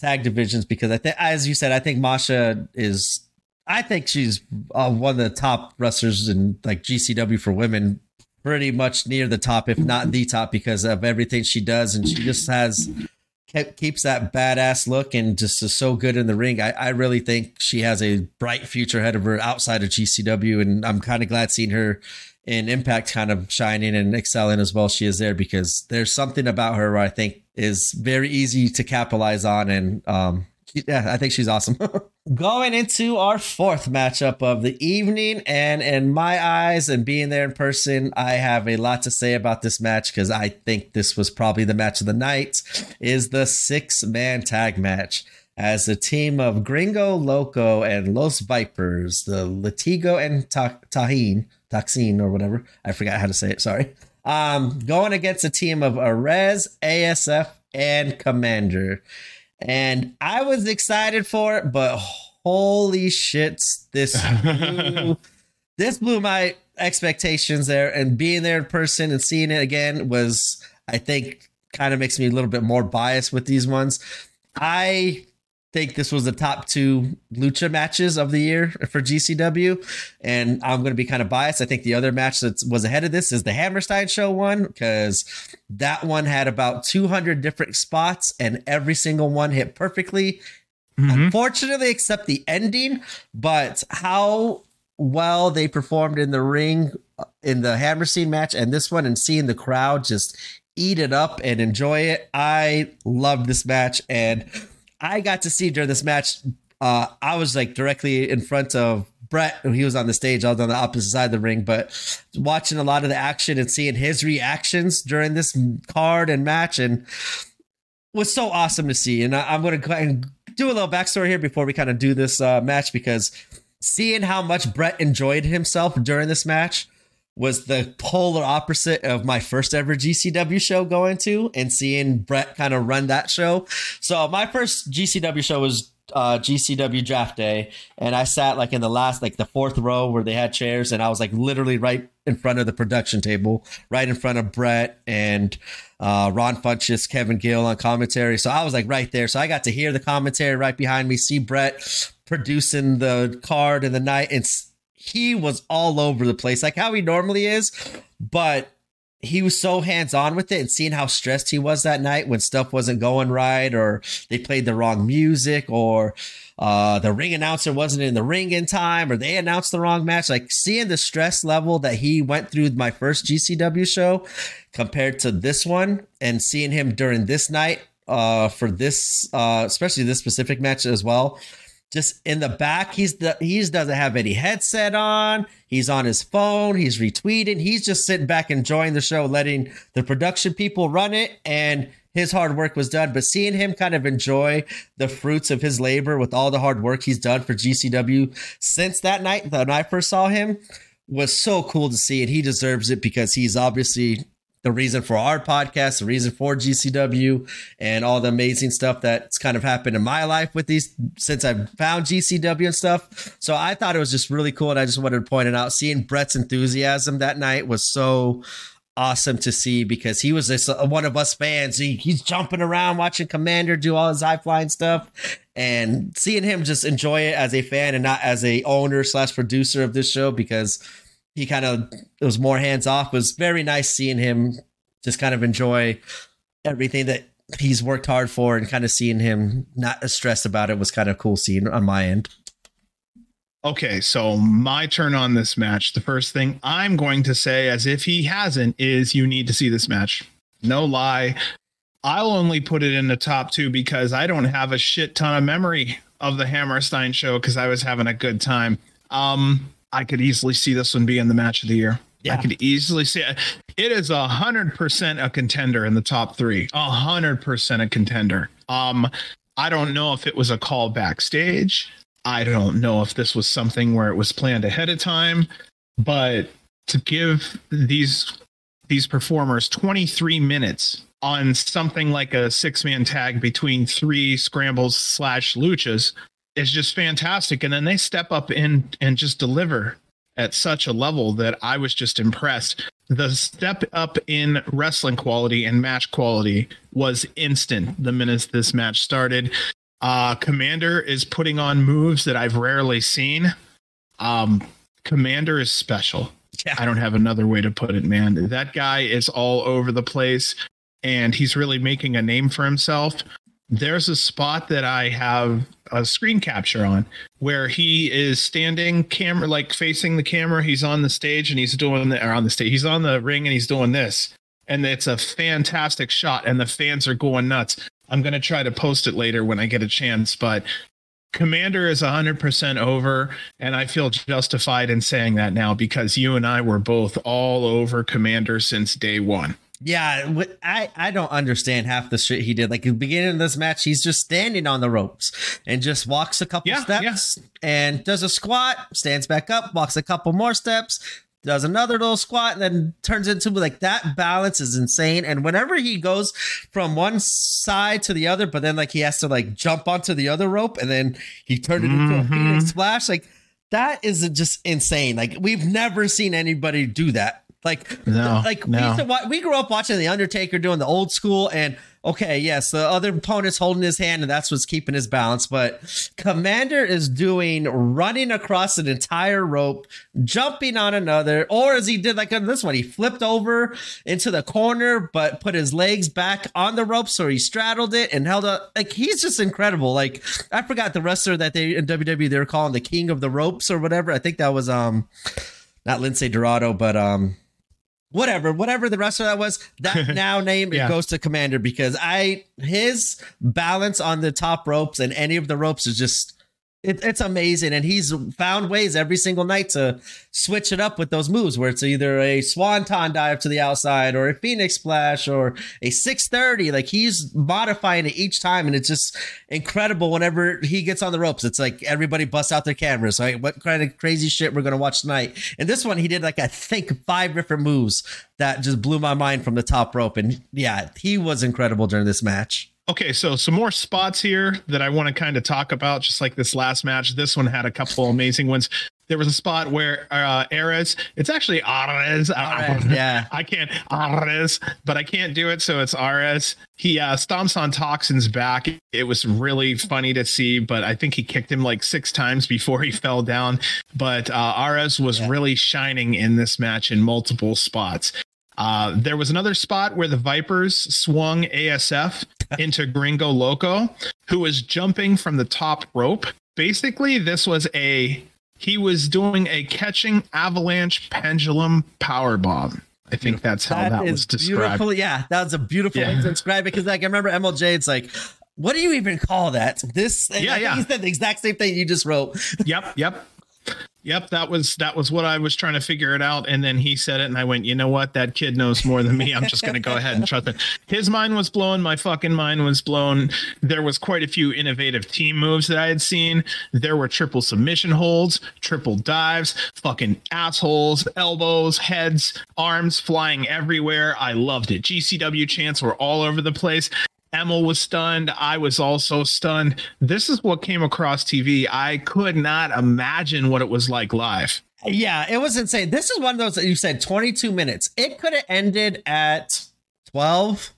Tag divisions, because I think, as you said, I think Masha is, I think she's one of the top wrestlers in like GCW for women, pretty much near the top, if not the top, because of everything she does. And she just keeps that badass look and just is so good in the ring. I really think she has a bright future ahead of her outside of GCW. And I'm kind of glad seeing her and Impact kind of shining and excelling as well. She is there because there's something about her where I think is very easy to capitalize on. And yeah, I think she's awesome. Going into our fourth matchup of the evening, and in my eyes and being there in person, I have a lot to say about this match because I think this was probably the match of the night, is the 6-man tag match as the team of Gringo Loco and Los Vipers, the Latigo and Toxin or whatever. I forgot how to say it. Sorry. Going against a team of Arez, ASF, and Commander. And I was excited for it, but holy shit, this blew my expectations there. And being there in person and seeing it again was, I think, kind of makes me a little bit more biased with these ones. I think this was the top two lucha matches of the year for GCW, and I'm going to be kind of biased. I think the other match that was ahead of this is the Hammerstein show one, because that one had about 200 different spots and every single one hit perfectly, unfortunately, except the ending. But how well they performed in the ring in the Hammerstein match and this one, and seeing the crowd just eat it up and enjoy it. I loved this match, and I got to see during this match, I was like directly in front of Brett. He was on the stage. I was on the opposite side of the ring, but watching a lot of the action and seeing his reactions during this card and match, and was so awesome to see. And I'm going to go and do a little backstory here before we kind of do this match, because seeing how much Brett enjoyed himself during this match was the polar opposite of my first ever GCW show going to, and seeing Brett kind of run that show. So my first GCW show was GCW Draft Day, and I sat like in the last, like the fourth row where they had chairs, and I was like literally right in front of the production table, right in front of Brett and Ron Funches, Kevin Gill on commentary. So I was like right there. So I got to hear the commentary right behind me, see Brett producing the card in the night, and he was all over the place, like how he normally is, but he was so hands-on with it, and seeing how stressed he was that night when stuff wasn't going right, or they played the wrong music, or the ring announcer wasn't in the ring in time, or they announced the wrong match. Like seeing the stress level that he went through my first GCW show compared to this one, and seeing him during this night for this, especially this specific match as well. Just in the back, he doesn't have any headset on. He's on his phone. He's retweeting. He's just sitting back enjoying the show, letting the production people run it. And his hard work was done. But seeing him kind of enjoy the fruits of his labor with all the hard work he's done for GCW since that night when I first saw him was so cool to see. And he deserves it, because he's obviously the reason for our podcast, the reason for GCW, and all the amazing stuff that's kind of happened in my life with these since I've found GCW and stuff. So I thought it was just really cool, and I just wanted to point it out. Seeing Brett's enthusiasm that night was so awesome to see, because he was this, one of us fans. He's jumping around, watching Commander do all his high-flying stuff, and seeing him just enjoy it as a fan and not as a owner/producer of this show, because he kind of was more hands off. It was very nice seeing him just kind of enjoy everything that he's worked hard for, and kind of seeing him not as stressed about it was kind of cool seeing on my end. Okay, so my turn on this match. The first thing I'm going to say, as if he hasn't, is you need to see this match. No lie. I'll only put it in the top two because I don't have a shit ton of memory of the Hammerstein show, because I was having a good time. I could easily see this one being the match of the year. Yeah. I could easily see it. It is 100% a contender in the top three. 100% a contender. I don't know if it was a call backstage. I don't know if this was something where it was planned ahead of time. But to give these performers 23 minutes on something like a 6-man tag between three scrambles/luchas, it's just fantastic. And then they step up in and just deliver at such a level that I was just impressed. The step up in wrestling quality and match quality was instant the minute this match started. Commander is putting on moves that I've rarely seen. Commander is special. Yeah. I don't have another way to put it, man. That guy is all over the place, and he's really making a name for himself. there's a spot that I have a screen capture on where he is standing camera, like facing the camera. He's on the stage and he's doing the, or on the stage. He's on the ring and he's doing this. And it's a fantastic shot and the fans are going nuts. I'm going to try to post it later when I get a chance, but Commander is 100% over. And I feel justified in saying that now because you and I were both all over Commander since day one. Yeah, I don't understand half the shit he did. Like at the beginning of this match, he's just standing on the ropes and just walks a couple steps and does a squat, stands back up, walks a couple more steps, does another little squat, and then turns into like that balance is insane. And whenever he goes from one side to the other, but then like he has to like jump onto the other rope and then he turned it into a Phoenix Splash. Like that is just insane. Like we've never seen anybody do that. Like, no, like no. We grew up watching The Undertaker doing the old school and okay, yes, the other opponent's holding his hand and that's what's keeping his balance. But Commander is doing running across an entire rope, jumping on another, or as he did like on this one, he flipped over into the corner, but put his legs back on the rope. So he straddled it and held up. Like he's just incredible. Like I forgot the wrestler that they in WWE, they were calling the King of the Ropes or whatever. I think that was, not Lindsay Dorado, but, whatever the wrestler that was, that now name, it goes to Commander because his balance on the top ropes and any of the ropes is just, it's amazing. And he's found ways every single night to switch it up with those moves where it's either a swanton dive to the outside or a Phoenix Splash or a 630. Like he's modifying it each time. And it's just incredible. Whenever he gets on the ropes, it's like everybody busts out their cameras. Right? What kind of crazy shit we're going to watch tonight. And this one, he did like, I think 5 different moves that just blew my mind from the top rope. And yeah, he was incredible during this match. Okay, so some more spots here that I want to kind of talk about, just like this last match. This one had a couple amazing ones. There was a spot where Arez, it's actually Arez. I can't do it, so it's Arez. He stomps on Toxin's back. It was really funny to see, but I think he kicked him like 6 times before he fell down. But Arez was really shining in this match in multiple spots. There was another spot where the Vipers swung ASF into Gringo Loco, who was jumping from the top rope. Basically, this was he was doing a catching avalanche pendulum powerbomb. I think that's how that was described. Yeah, that was a beautiful way to describe it. Because like I remember MLJ, it's like, what do you even call that? This? He said the exact same thing you just wrote. Yep, that was what I was trying to figure it out, and then he said it, and I went, you know what? That kid knows more than me. I'm just going to go ahead and trust it. His mind was blown. My fucking mind was blown. There was quite a few innovative team moves that I had seen. There were triple submission holds, triple dives, fucking assholes, elbows, heads, arms flying everywhere. I loved it. GCW chants were all over the place. Emil was stunned. I was also stunned. This is what came across TV. I could not imagine what it was like live. Yeah, it was insane. This is one of those that you said 22 minutes. It could have ended at 12,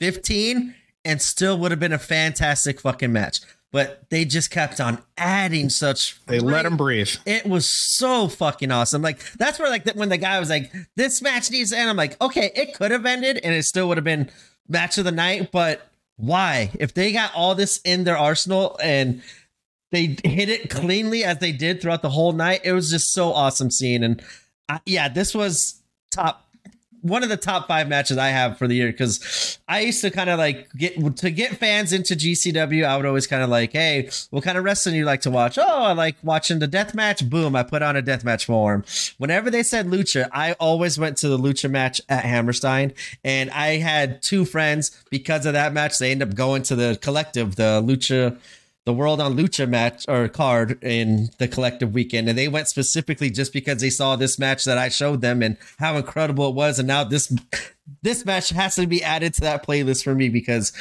15, and still would have been a fantastic fucking match. But they just kept on adding such. They let him breathe. It was so fucking awesome. Like that's where like when the guy was like, this match needs to end. I'm like, okay, it could have ended and it still would have been match of the night, but why? If they got all this in their arsenal and they hit it cleanly as they did throughout the whole night, it was just so awesome seeing. And this was one of the top 5 matches I have for the year because I used to kind of like get fans into GCW. I would always kind of like, hey, what kind of wrestling do you like to watch? Oh, I like watching the death match. Boom, I put on a death match form. Whenever they said lucha, I always went to the lucha match at Hammerstein. And I had 2 friends because of that match. They ended up going to the collective, the World on Lucha match or card in the collective weekend. And they went specifically just because they saw this match that I showed them and how incredible it was. And now this match has to be added to that playlist for me because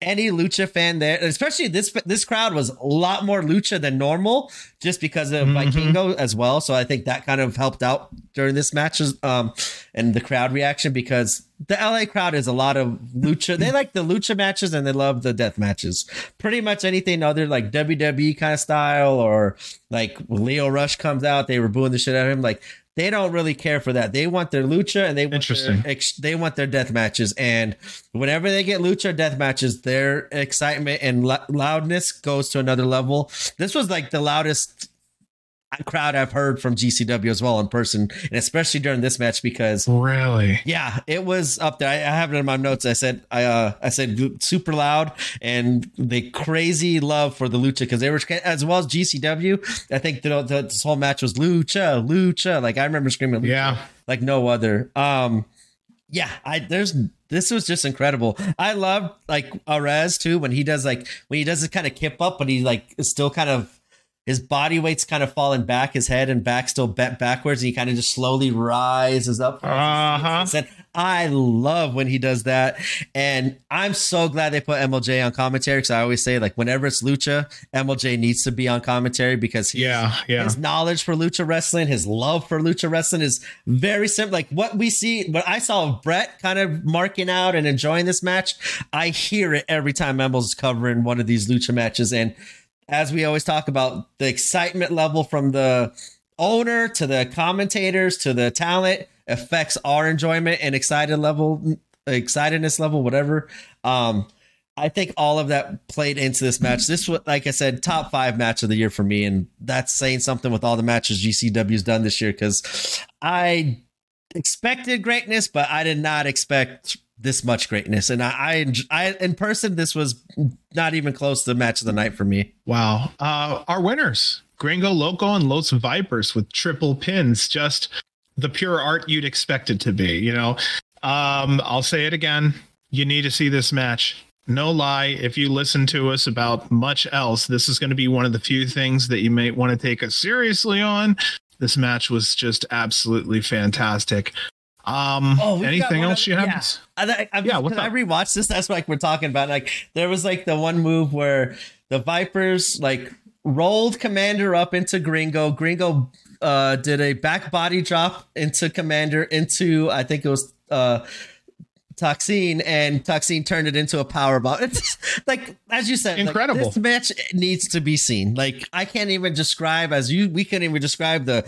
any lucha fan there, especially this crowd was a lot more lucha than normal just because of Vikingo as well. So I think that kind of helped out during this match and the crowd reaction because the LA crowd is a lot of lucha. They like the lucha matches and they love the death matches. Pretty much anything other like WWE kind of style or like Leo Rush comes out, they were booing the shit out of him. Like They don't really care for that. They want their lucha and they want their death matches. And whenever they get lucha death matches, their excitement and loudness goes to another level. This was like the loudest crowd I've heard from GCW as well in person, and especially during this match, because really, yeah, it was up there. I have it in my notes. I said super loud and the crazy love for the lucha, because they were, as well as GCW, I think this whole match was lucha, lucha. Like I remember screaming, lucha, yeah, like no other. This was just incredible. I love like Arez too, when he does this kind of kip up, but he like is still kind of. His body weight's kind of fallen back, his head and back still bent backwards, and he kind of just slowly rises up. Uh-huh. I love when he does that. And I'm so glad they put MLJ on commentary, because I always say, like, whenever it's lucha, MLJ needs to be on commentary, because his knowledge for lucha wrestling, his love for lucha wrestling is very simple. Like what I saw of Brett kind of marking out and enjoying this match, I hear it every time Emel's covering one of these lucha matches. And as we always talk about, the excitement level from the owner to the commentators to the talent affects our enjoyment and excitedness level, whatever. I think all of that played into this match. This was, like I said, top 5 match of the year for me. And that's saying something with all the matches GCW's done this year, because I expected greatness, but I did not expect this much greatness. And I in person, this was not even close to the match of the night for me. Wow. Our winners, Gringo Loco and Los Vipers, with triple pins, just the pure art you'd expect it to be. You know, I'll say it again. You need to see this match. No lie. If you listen to us about much else, this is going to be one of the few things that you might want to take us seriously on. This match was just absolutely fantastic. Anything else you have? I rewatched this. That's like we're talking about. Like there was like the one move where the Vipers like rolled Commander up into Gringo. Gringo did a back body drop into Commander into, I think it was Toxin, and Toxin turned it into a power bomb. It's like, as you said, incredible. Like, this match needs to be seen. Like I can't even describe we can't even describe the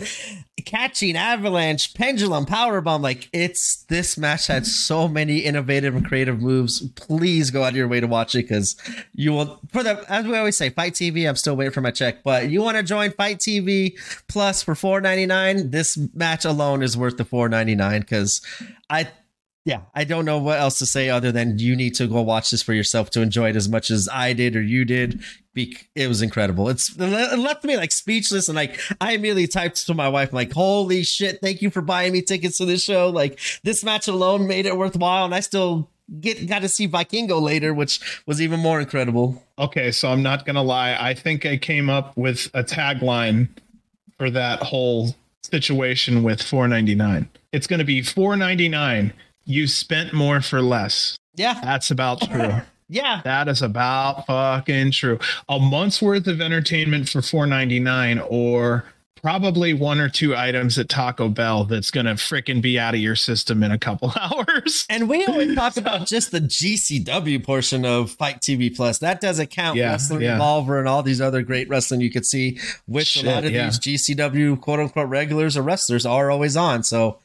catching avalanche, pendulum, power bomb. Like this match had so many innovative and creative moves. Please go out of your way to watch it, because you will. As we always say, Fight TV. I'm still waiting for my check, but you want to join Fight TV Plus for $4.99. This match alone is worth the $4.99, because I don't know what else to say other than you need to go watch this for yourself to enjoy it as much as I did or you did. It was incredible. It left me like speechless, and like I immediately typed to my wife like, "Holy shit! Thank you for buying me tickets to this show." Like this match alone made it worthwhile, and I still got to see Vikingo later, which was even more incredible. Okay, so I'm not gonna lie. I think I came up with a tagline for that whole situation with $4.99. It's gonna be $4.99. You spent more for less. Yeah. That's about true. Yeah. That is about fucking true. A month's worth of entertainment for $4.99, or probably one or two items at Taco Bell that's going to freaking be out of your system in a couple hours. And we only talked about just the GCW portion of Fight TV Plus. That doesn't count Wrestling Revolver and all these other great wrestling you could see, which a lot of these GCW quote unquote regulars or wrestlers are always on. So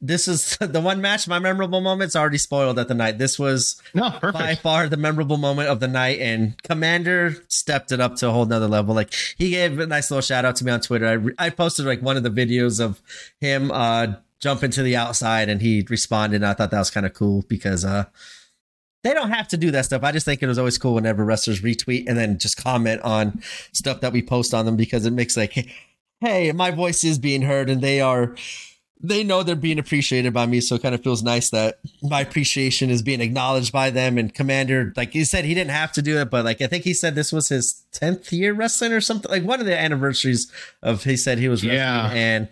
this is the one match. My memorable moment's already spoiled at the night. This was by far the memorable moment of the night, and Commander stepped it up to a whole nother level. Like he gave a nice little shout out to me on Twitter. I posted like one of the videos of him jumping to the outside, and he responded. And I thought that was kind of cool, because they don't have to do that stuff. I just think it was always cool whenever wrestlers retweet and then just comment on stuff that we post on them, because it makes like, hey, my voice is being heard, and they know they're being appreciated by me. So it kind of feels nice that my appreciation is being acknowledged by them. And Commander, like he said, he didn't have to do it, but like, I think he said this was his 10th year wrestling or something, like one of the anniversaries of, he said he was wrestling. Yeah. And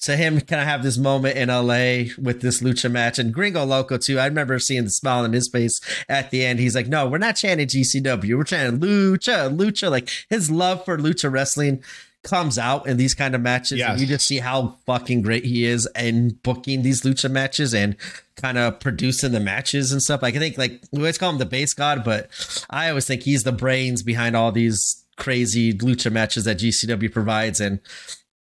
to him, kind of have this moment in LA with this lucha match, and Gringo Loco too. I remember seeing the smile on his face at the end. He's like, no, we're not chanting GCW. We're chanting lucha, lucha. Like his love for lucha wrestling comes out in these kind of matches, and you just see how fucking great he is in booking these lucha matches and kind of producing the matches and stuff. Like I think, like we always call him the base god, but I always think he's the brains behind all these crazy lucha matches that GCW provides. And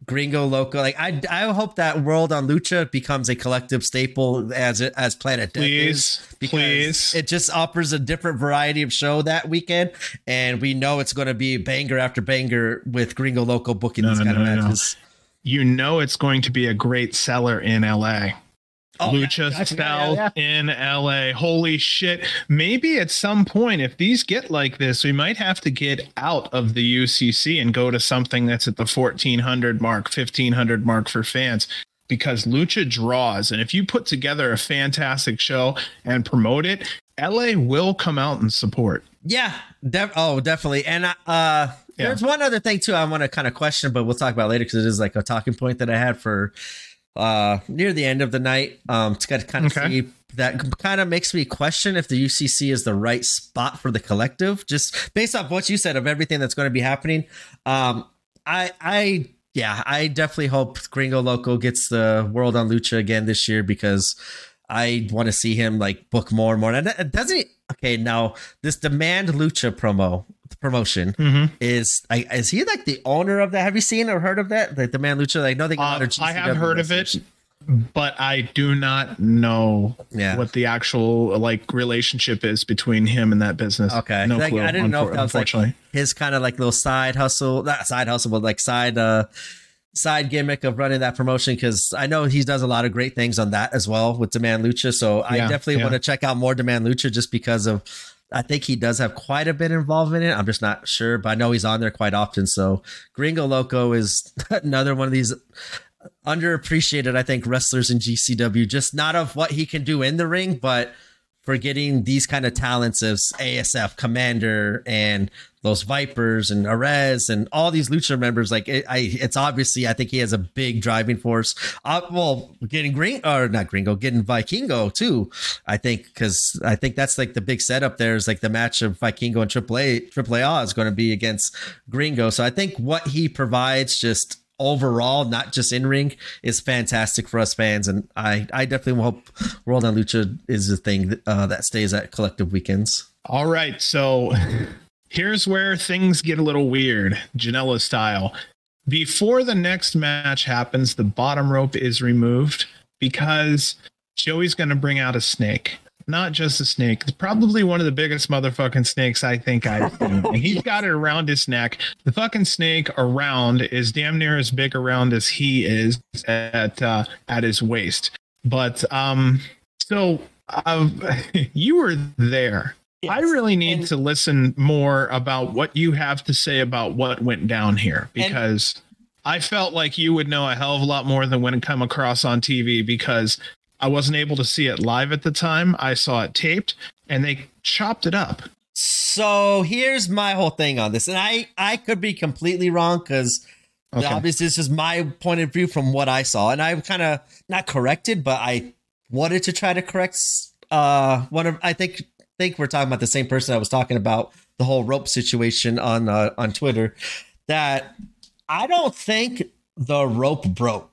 Gringo Loco. Like I hope that World on Lucha becomes a collective staple as Planet Death is, because it just offers a different variety of show that weekend, and we know it's going to be banger after banger with Gringo Loco booking these kind of matches. No. You know it's going to be a great seller in L.A. Lucha style in L.A. Holy shit. Maybe at some point, if these get like this, we might have to get out of the UCC and go to something that's at the 1,400 mark, 1,500 mark for fans, because Lucha draws. And if you put together a fantastic show and promote it, L.A. will come out and support. Yeah. Definitely. And there's one other thing, too, I want to kind of question, but we'll talk about later because it is like a talking point that I had for near the end of the night. It's got to kind of see, that kind of makes me question if the UCC is the right spot for the collective, just based off what you said of everything that's going to be happening. I definitely hope Gringo Loco gets the World on Lucha again this year, because I want to see him like book more and more. And doesn't he? Okay, now this Demand Lucha promotion is he like the owner of that? Have you seen or heard of that? Like Demand Lucha? I know they got GCW. I have heard of it, but I do not know what the actual like relationship is between him and that business. Okay, no clue, I didn't know if that was like his kind of like little side hustle, not side hustle, but like side gimmick of running that promotion, because I know he does a lot of great things on that as well with Demand Lucha. So I definitely want to check out more Demand Lucha, just because of I think he does have quite a bit involved in it. I'm just not sure, but I know he's on there quite often. So Gringo Loco is another one of these underappreciated, I think, wrestlers in GCW, just not of what he can do in the ring, but for getting these kind of talents as ASF, Commander, and Los Vipers, and Arez, and all these Lucha members. Like it's obviously, I think he has a big driving force. Getting Vikingo too, I think, because I think that's like the big setup. There is like the match of Vikingo and Triple A is going to be against Gringo. So I think what he provides just overall, not just in ring, is fantastic for us fans, and I definitely hope World on Lucha is the thing that stays at collective weekends. All right, so here's where things get a little weird, Janela style. Before the next match happens, the bottom rope is removed because Joey's going to bring out a snake. Not just a snake. It's probably one of the biggest motherfucking snakes I think I've seen. And he's got it around his neck. The fucking snake around is damn near as big around as he is at his waist. But you were there. Yes. I really need to listen more about what you have to say about what went down here, because I felt like you would know a hell of a lot more than when it come across on TV, because I wasn't able to see it live at the time. I saw it taped, and they chopped it up. So here's my whole thing on this. And I could be completely wrong, because obviously this is my point of view from what I saw. And I kind of not corrected, but I wanted to try to correct I think we're talking about the same person I was talking about the whole rope situation on Twitter, that I don't think the rope broke.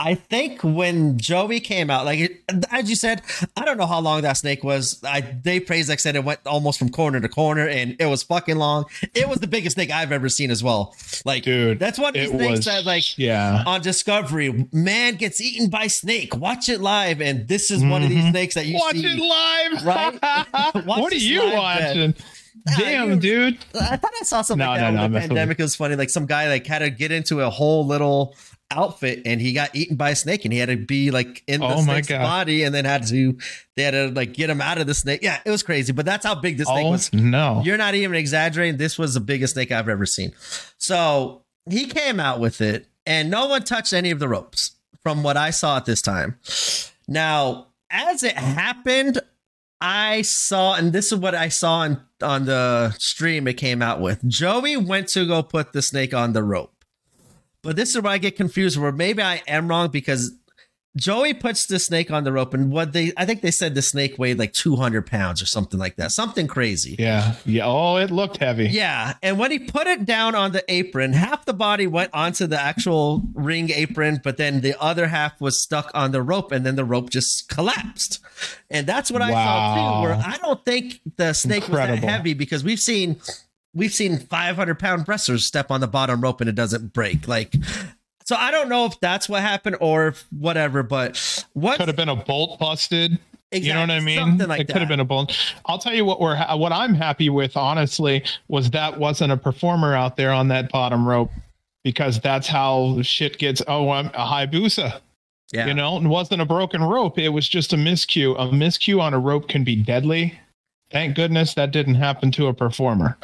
I think when Joey came out, like as you said, I don't know how long that snake was. They praised, like said, it went almost from corner to corner, and it was fucking long. It was the biggest snake I've ever seen as well. Like, dude, that's one of these things that, like, on Discovery, man gets eaten by snake. Watch it live, and this is one of these snakes that you see. Watch it live, right? What are you watching? Then. Damn, dude! I thought I saw something like that in the pandemic. It was funny. Like some guy like had to get into a whole little outfit, and he got eaten by a snake, and he had to be like in the snake's body, and then they had to like get him out of the snake. Yeah, it was crazy. But that's how big this snake was. No, you're not even exaggerating. This was the biggest snake I've ever seen. So he came out with it, and no one touched any of the ropes from what I saw at this time. Now, as it happened, I saw, and this is what I saw on the stream it came out with. Joey went to go put the snake on the rope. But this is where I get confused, where maybe I am wrong, because Joey puts the snake on the rope, and I think they said the snake weighed like 200 pounds or something like that. Something crazy. Yeah. Yeah. Oh, it looked heavy. Yeah. And when he put it down on the apron, half the body went onto the actual ring apron, but then the other half was stuck on the rope, and then the rope just collapsed. And that's what I saw too, where I don't think the snake was that heavy, because we've seen 500 pound wrestlers step on the bottom rope and it doesn't break. Like, So I don't know if that's what happened or if whatever, but what could have been a bolt busted. Exactly. You know what I mean? Something like that. It could have been a bolt. I'll tell you what I'm happy with, honestly, was that wasn't a performer out there on that bottom rope, because that's how shit gets. Oh, I'm a Hayabusa. Yeah. You know, it wasn't a broken rope. It was just a miscue. A miscue on a rope can be deadly. Thank goodness that didn't happen to a performer.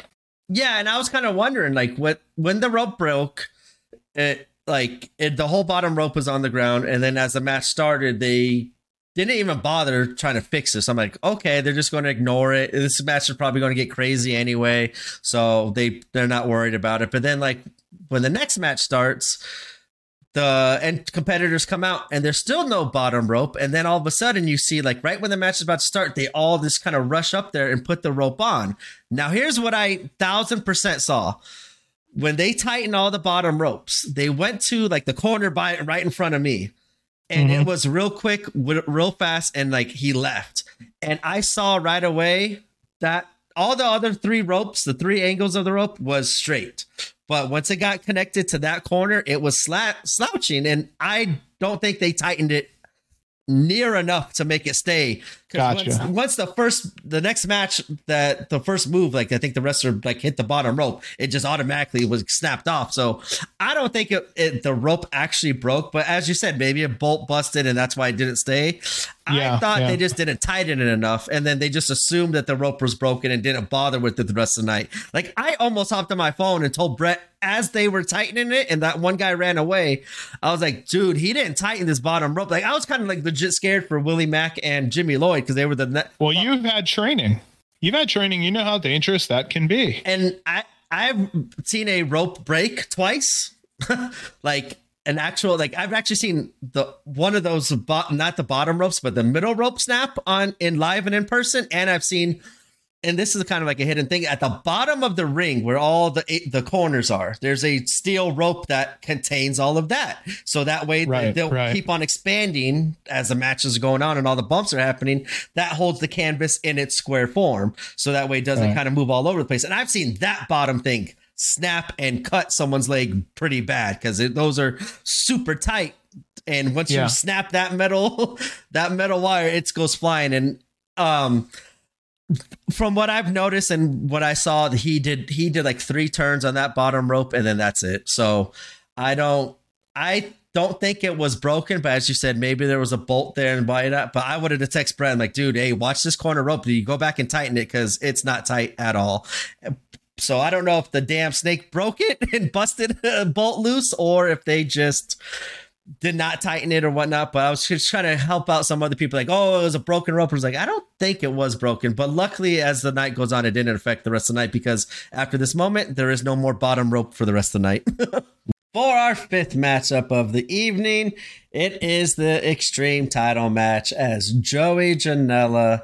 Yeah. And I was kind of wondering, like, when the rope broke, the whole bottom rope was on the ground. And then as the match started, they didn't even bother trying to fix this. I'm like, okay, they're just going to ignore it. This match is probably going to get crazy anyway. So they're not worried about it. But then, like, when the next match starts, the competitors come out and there's still no bottom rope. And then all of a sudden you see, like, right when the match is about to start, they all just kind of rush up there and put the rope on. Now, here's what I 1000% saw. When they tightened all the bottom ropes, they went to, like, the corner by right in front of me. And It was real quick, real fast. And, like, he left. And I saw right away that all the other three ropes, the three angles of the rope, was straight. But once it got connected to that corner, it was slouching. And I don't think they tightened it near enough to make it stay. Gotcha. Once the first move, like, I think the wrestler, like, hit the bottom rope, it just automatically was snapped off. So I don't think the rope actually broke. But as you said, maybe a bolt busted and that's why it didn't stay. I thought they just didn't tighten it enough. And then they just assumed that the rope was broken and didn't bother with it the rest of the night. Like, I almost hopped on my phone and told Brett as they were tightening it and that one guy ran away. I was like, dude, he didn't tighten this bottom rope. Like, I was kind of, like, legit scared for Willie Mack and Jimmy Lloyd, because they were the well, you've had training, you know how dangerous that can be. And I've seen a rope break twice. Like, an actual, like, I've actually seen not the bottom ropes, but the middle rope snap in live and in person. And I've seen, and this is kind of like a hidden thing, at the bottom of the ring where all the corners are, there's a steel rope that contains all of that. So that way they'll keep on expanding as the matches are going on and all the bumps are happening. That holds the canvas in its square form. So that way it doesn't kind of move all over the place. And I've seen that bottom thing snap and cut someone's leg pretty bad, because those are super tight. And once you snap that metal wire, it goes flying. And, from what I've noticed and what I saw, he did like three turns on that bottom rope and then that's it. So I don't think it was broken, but as you said, maybe there was a bolt there and why not. But I wanted to text Brett, like, dude, hey, watch this corner rope. Do you go back and tighten it? Cause it's not tight at all. So I don't know if the damn snake broke it and busted a bolt loose, or if they just did not tighten it or whatnot. But I was just trying to help out some other people, like, oh, it was a broken rope. I was like, I don't think it was broken, but luckily as the night goes on, it didn't affect the rest of the night, because after this moment, there is no more bottom rope for the rest of the night. For our fifth matchup of the evening, it is the Extreme title match, as Joey Janela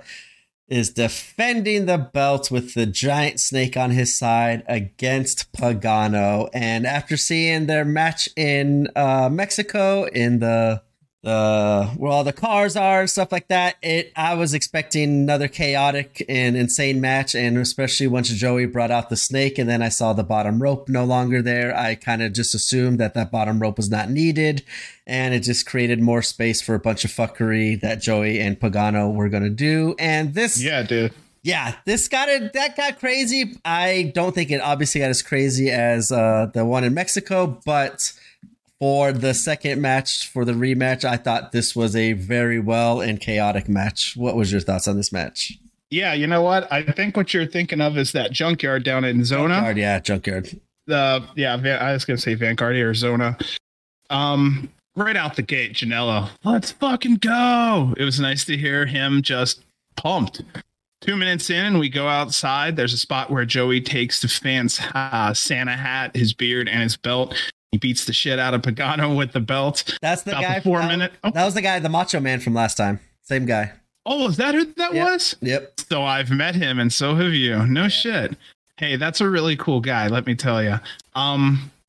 is defending the belt with the giant snake on his side against Pagano. And after seeing their match in Mexico, in the where all the cars are and stuff like that, I was expecting another chaotic and insane match. And especially once Joey brought out the snake and then I saw the bottom rope no longer there, I kind of just assumed that bottom rope was not needed. And it just created more space for a bunch of fuckery that Joey and Pagano were going to do. And this... Yeah, dude. Yeah, that got crazy. I don't think it obviously got as crazy as the one in Mexico, but for the second match, for the rematch, I thought this was a very well and chaotic match. What was your thoughts on this match? Yeah, you know what? I think what you're thinking of is that junkyard down in Zona. Junkyard. I was going to say Vanguardia or Zona. Right out the gate, Janela, let's fucking go. It was nice to hear him just pumped. 2 minutes in and we go outside. There's a spot where Joey takes the fan's Santa hat, his beard, and his belt. He beats the shit out of Pagano with the belt. That's the guy. That was the guy, the Macho Man from last time. Same guy. Oh, is that who that was? Yep. So I've met him and so have you. No shit. Hey, that's a really cool guy, let me tell you.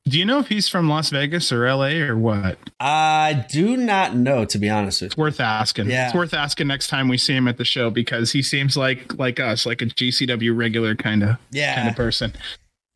Do you know if he's from Las Vegas or L.A. or what? I do not know, to be honest with you. It's worth asking. Yeah. It's worth asking next time we see him at the show, because he seems like us, like a GCW regular kind of person.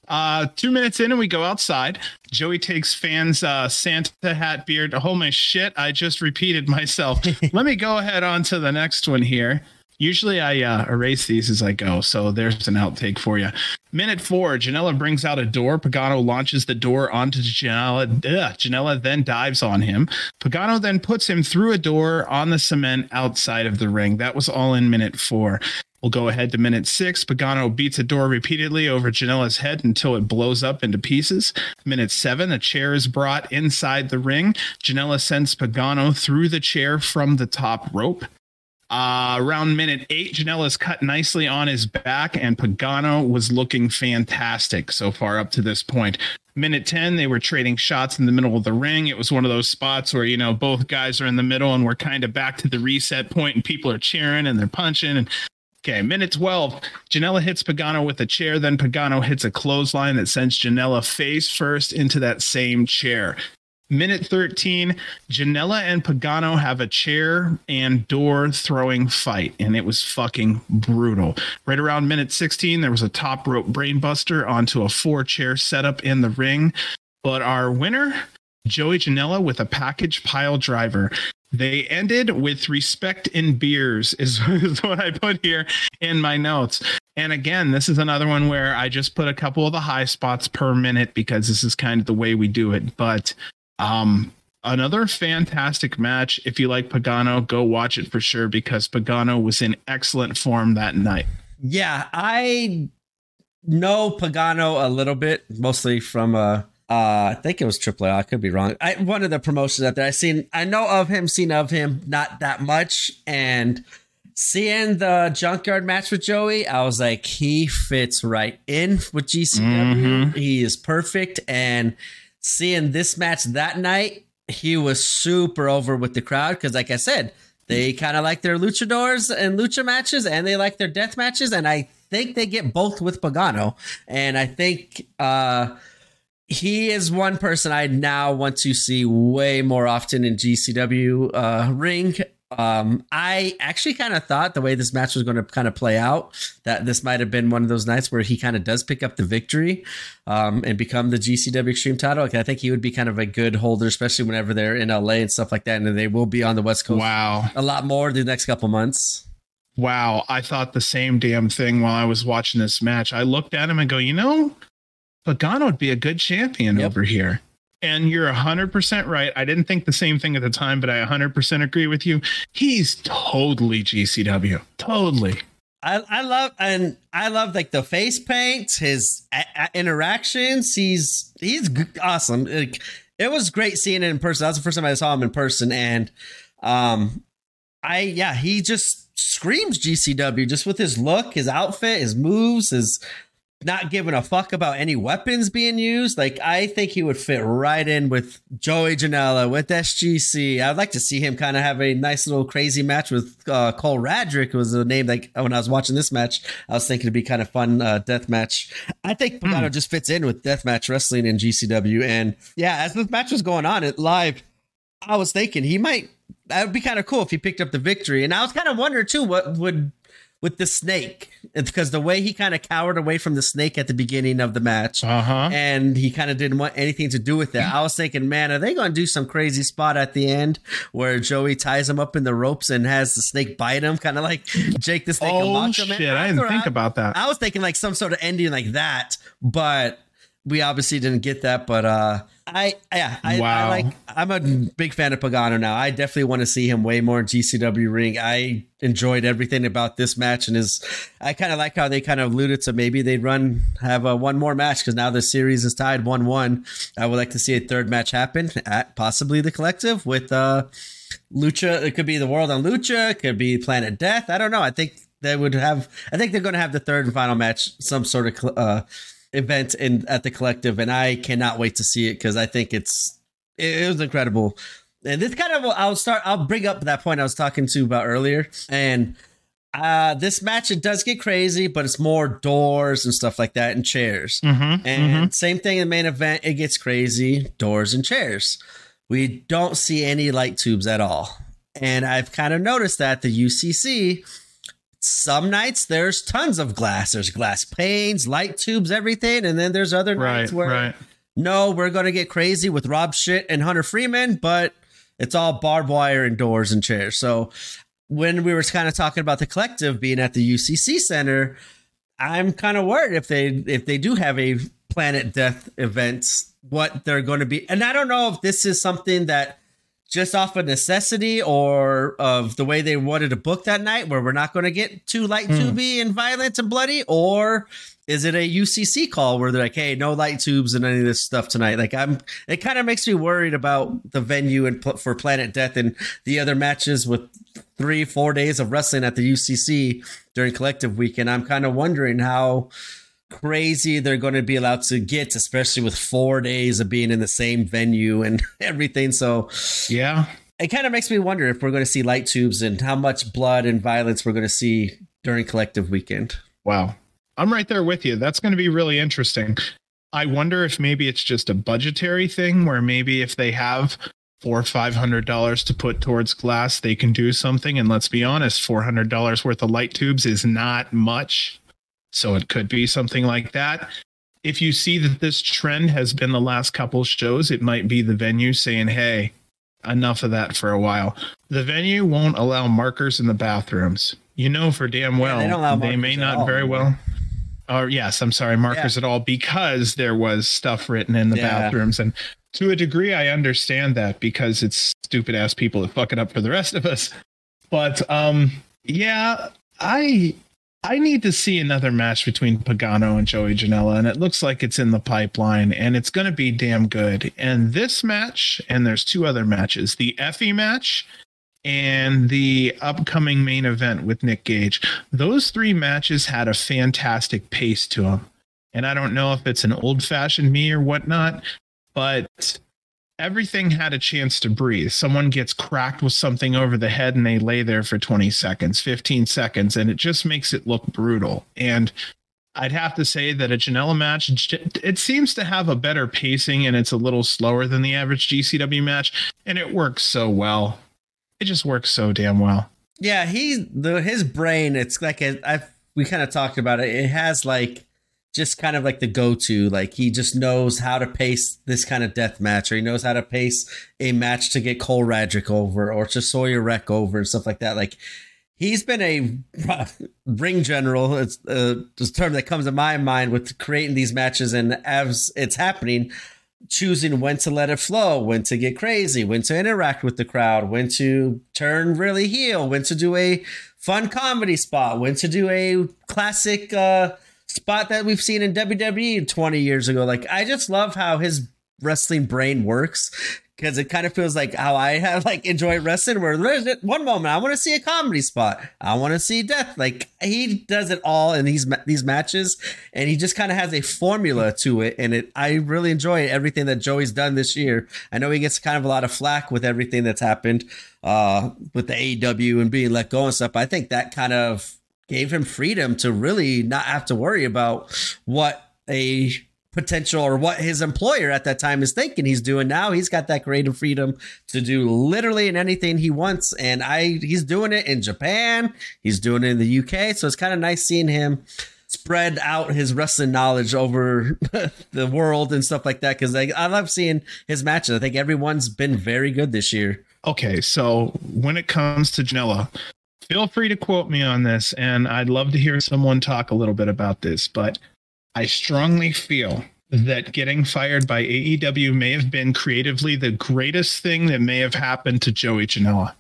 2 minutes in and we go outside. Joey takes fans Santa hat beard. Holy shit, I just repeated myself. Let me go ahead on to the next one here. Usually I erase these as I go, so there's an outtake for you. Minute 4, Janela brings out a door. Pagano launches the door onto Janela. Janela then dives on him. Pagano then puts him through a door on the cement outside of the ring. That was all in minute 4. We'll go ahead to minute 6. Pagano beats a door repeatedly over Janela's head until it blows up into pieces. Minute 7, a chair is brought inside the ring. Janela sends Pagano through the chair from the top rope. Around minute 8, Janela's cut nicely on his back, and Pagano was looking fantastic so far up to this point. Minute 10, they were trading shots in the middle of the ring. It was one of those spots where, you know, both guys are in the middle and we're kind of back to the reset point and people are cheering and they're punching. And okay, minute 12, Janela hits Pagano with a chair. Then Pagano hits a clothesline that sends Janela face first into that same chair. Minute 13, Janela and Pagano have a chair and door throwing fight, and it was fucking brutal. Right around minute 16, there was a top rope brainbuster onto a 4-chair setup in the ring. But our winner, Joey Janela with a package pile driver. They ended with respect in beers is what I put here in my notes. And again, this is another one where I just put a couple of the high spots per minute because this is kind of the way we do it. But another fantastic match. If you like Pagano, go watch it for sure, because Pagano was in excellent form that night. Yeah, I know Pagano a little bit, mostly from I think it was AAA. I could be wrong. One of the promotions out there. I know of him, not that much. And seeing the Junkyard match with Joey, I was like, he fits right in with GCW. Mm-hmm. He is perfect. And seeing this match that night, he was super over with the crowd because, like I said, they kind of like their luchadors and lucha matches, and they like their death matches, and I think they get both with Pagano. And I think he is one person I now want to see way more often in GCW ring. I actually kind of thought the way this match was going to kind of play out, that this might have been one of those nights where he kind of does pick up the victory and become the GCW Extreme title. Like, I think he would be kind of a good holder, especially whenever they're in LA and stuff like that. And they will be on the West Coast a lot more the next couple months. Wow. I thought the same damn thing while I was watching this match. I looked at him and go, you know, Pagano would be a good champion over here. And you're 100% right. I didn't think the same thing at the time, but I 100% agree with you. He's totally GCW. Totally. I love like the face paints, his interactions. He's awesome. It was great seeing it in person. That was the first time I saw him in person. And he just screams GCW just with his look, his outfit, his moves, his not giving a fuck about any weapons being used. Like, I think he would fit right in with Joey Janela, with SGC. I'd like to see him kind of have a nice little crazy match with Cole Radrick, was a name like when I was watching this match, I was thinking it'd be kind of fun death match. I think Pagano just fits in with deathmatch wrestling in GCW. And yeah, as this match was going on it live, I was thinking that would be kind of cool if he picked up the victory. And I was kind of wondering too, what would with the snake, because the way he kind of cowered away from the snake at the beginning of the match, and he kind of didn't want anything to do with it. I was thinking, man, are they going to do some crazy spot at the end where Joey ties him up in the ropes and has the snake bite him, kind of like Jake the Snake? I didn't think about that. I was thinking like some sort of ending like that, but we obviously didn't get that. But I'm a big fan of Pagano now. I definitely want to see him way more in GCW ring. I enjoyed everything about this match, and I kind of like how they kind of alluded to maybe they'd have one more match, because now the series is tied 1-1. I would like to see a third match happen at possibly the Collective with Lucha. It could be the World on Lucha. It could be Planet Death. I don't know. I think they're going to have the third and final match, some sort of event at the Collective, and I cannot wait to see it, because I think it was incredible. And this kind of I'll bring up that point I was talking to about earlier. And this match, it does get crazy, but it's more doors and stuff like that and chairs. Same thing in the main event, it gets crazy, doors and chairs. We don't see any light tubes at all, and I've kind of noticed that the UCC some nights there's tons of glass. There's glass panes, light tubes, everything. And then there's other nights where, no, we're going to get crazy with Rob Shit and Hunter Freeman, but it's all barbed wire and doors and chairs. So when we were kind of talking about the collective being at the UCC Center, I'm kind of worried if they do have a Planet Death events, what they're going to be. And I don't know if this is something that just off of necessity or of the way they wanted to book that night, where we're not going to get too light tubey and violent and bloody, or is it a UCC call where they're like, hey, no light tubes and any of this stuff tonight? Like, it kind of makes me worried about the venue and for Planet Death and the other matches with 3-4 days of wrestling at the UCC during collective weekend. I'm kind of wondering how crazy they're going to be allowed to get, especially with 4 days of being in the same venue and everything. So yeah, it kind of makes me wonder if we're going to see light tubes and how much blood and violence we're going to see during collective weekend. Wow. I'm right there with you. That's going to be really interesting. I wonder if maybe it's just a budgetary thing where maybe if they have $400 or $500 to put towards glass, they can do something. And let's be honest, $400 worth of light tubes is not much. So it could be something like that. If you see that this trend has been the last couple shows, it might be the venue saying, hey, enough of that for a while. The venue won't allow markers in the bathrooms. You know for damn well, they may not very well. Or yes, I'm sorry, markers at all, because there was stuff written in the bathrooms. And to a degree, I understand that because it's stupid ass people that fuck it up for the rest of us. But I need to see another match between Pagano and Joey Janela, and it looks like it's in the pipeline, and it's going to be damn good. And this match, and there's two other matches, the Effie match and the upcoming main event with Nick Gage. Those three matches had a fantastic pace to them. And I don't know if it's an old-fashioned me or whatnot, but everything had a chance to breathe. Someone gets cracked with something over the head and they lay there for 20 seconds, 15 seconds, and it just makes it look brutal. And I'd have to say that a Janela match, it seems to have a better pacing and it's a little slower than the average GCW match. And it works so well. It just works so damn well. Yeah, his brain, it's like we kind of talked about it. It has like, just kind of like the go-to, like he just knows how to pace this kind of death match, or he knows how to pace a match to get Cole Radrick over or to Sawyer Wreck over and stuff like that. Like he's been a ring general. It's a term that comes to my mind with creating these matches, and as it's happening, choosing when to let it flow, when to get crazy, when to interact with the crowd, when to turn really heel, when to do a fun comedy spot, when to do a classic, spot that we've seen in WWE 20 years ago. Like, I just love how his wrestling brain works, because it kind of feels like how I have like enjoyed wrestling, where there's one moment I want to see a comedy spot, I want to see death. Like he does it all in these matches, and he just kind of has a formula to it. And I really enjoy everything that Joey's done this year. I know he gets kind of a lot of flack with everything that's happened with the AEW and being let go and stuff. But I think that kind of gave him freedom to really not have to worry about what a potential or what his employer at that time is thinking he's doing. Now he's got that creative freedom to do literally anything he wants. And he's doing it in Japan. He's doing it in the UK. So it's kind of nice seeing him spread out his wrestling knowledge over the world and stuff like that. Cause I love seeing his matches. I think everyone's been very good this year. Okay. So when it comes to Janela, feel free to quote me on this, and I'd love to hear someone talk a little bit about this, but I strongly feel that getting fired by AEW may have been creatively the greatest thing that may have happened to Joey Janela.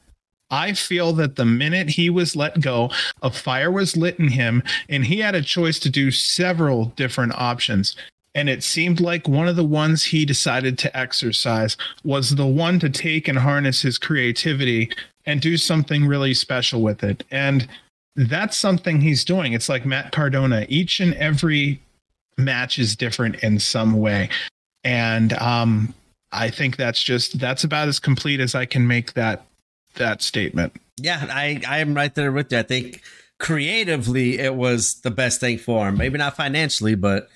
I feel that the minute he was let go, a fire was lit in him, and he had a choice to do several different options. And it seemed like one of the ones he decided to exercise was the one to take and harness his creativity and do something really special with it. And that's something he's doing. It's like Matt Cardona. Each and every match is different in some way. And I think that's about as complete as I can make that statement. Yeah, I'm right there with you. I think creatively it was the best thing for him. Maybe not financially, but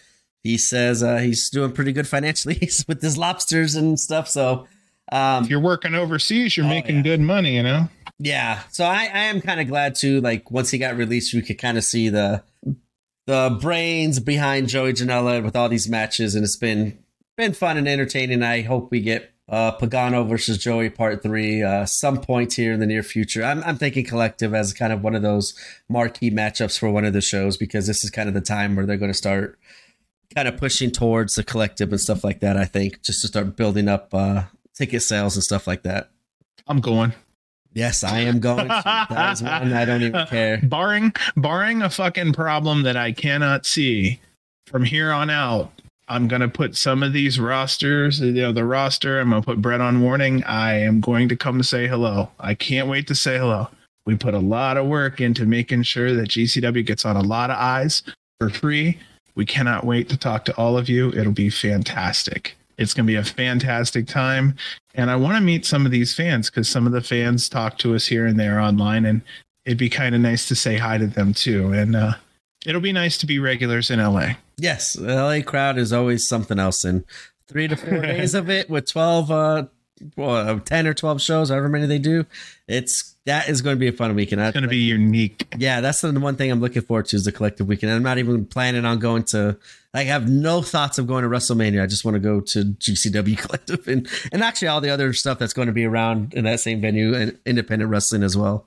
he says he's doing pretty good financially with his lobsters and stuff. So if you're working overseas, you're making good money, you know? Yeah. So I am kind of glad too. Like once he got released, we could kind of see the brains behind Joey Janela with all these matches, and it's been fun and entertaining. I hope we get Pagano versus Joey Part 3 some point here in the near future. I'm thinking Collective as kind of one of those marquee matchups for one of the shows, because this is kind of the time where they're going to start kind of pushing towards the Collective and stuff like that, I think, just to start building up ticket sales and stuff like that. I'm going. Yes, I am going. That is one I don't even care. Barring a fucking problem that I cannot see, from here on out, I'm going to put some of these rosters, the roster, I'm going to put Brett on warning. I am going to come say hello. I can't wait to say hello. We put a lot of work into making sure that GCW gets on a lot of eyes for free. We cannot wait to talk to all of you. It'll be fantastic. It's going to be a fantastic time. And I want to meet some of these fans, because some of the fans talk to us here and there online, and it'd be kind of nice to say hi to them too. And it'll be nice to be regulars in LA. Yes. The LA crowd is always something else. And 3 to 4 days of it with 10 or 12 shows, however many they do, that is going to be a fun weekend. It's going to be unique. Yeah, that's the one thing I'm looking forward to, is the Collective weekend. I'm not even planning on going to, I have no thoughts of going to WrestleMania. I just want to go to GCW Collective and actually all the other stuff that's going to be around in that same venue, and independent wrestling as well.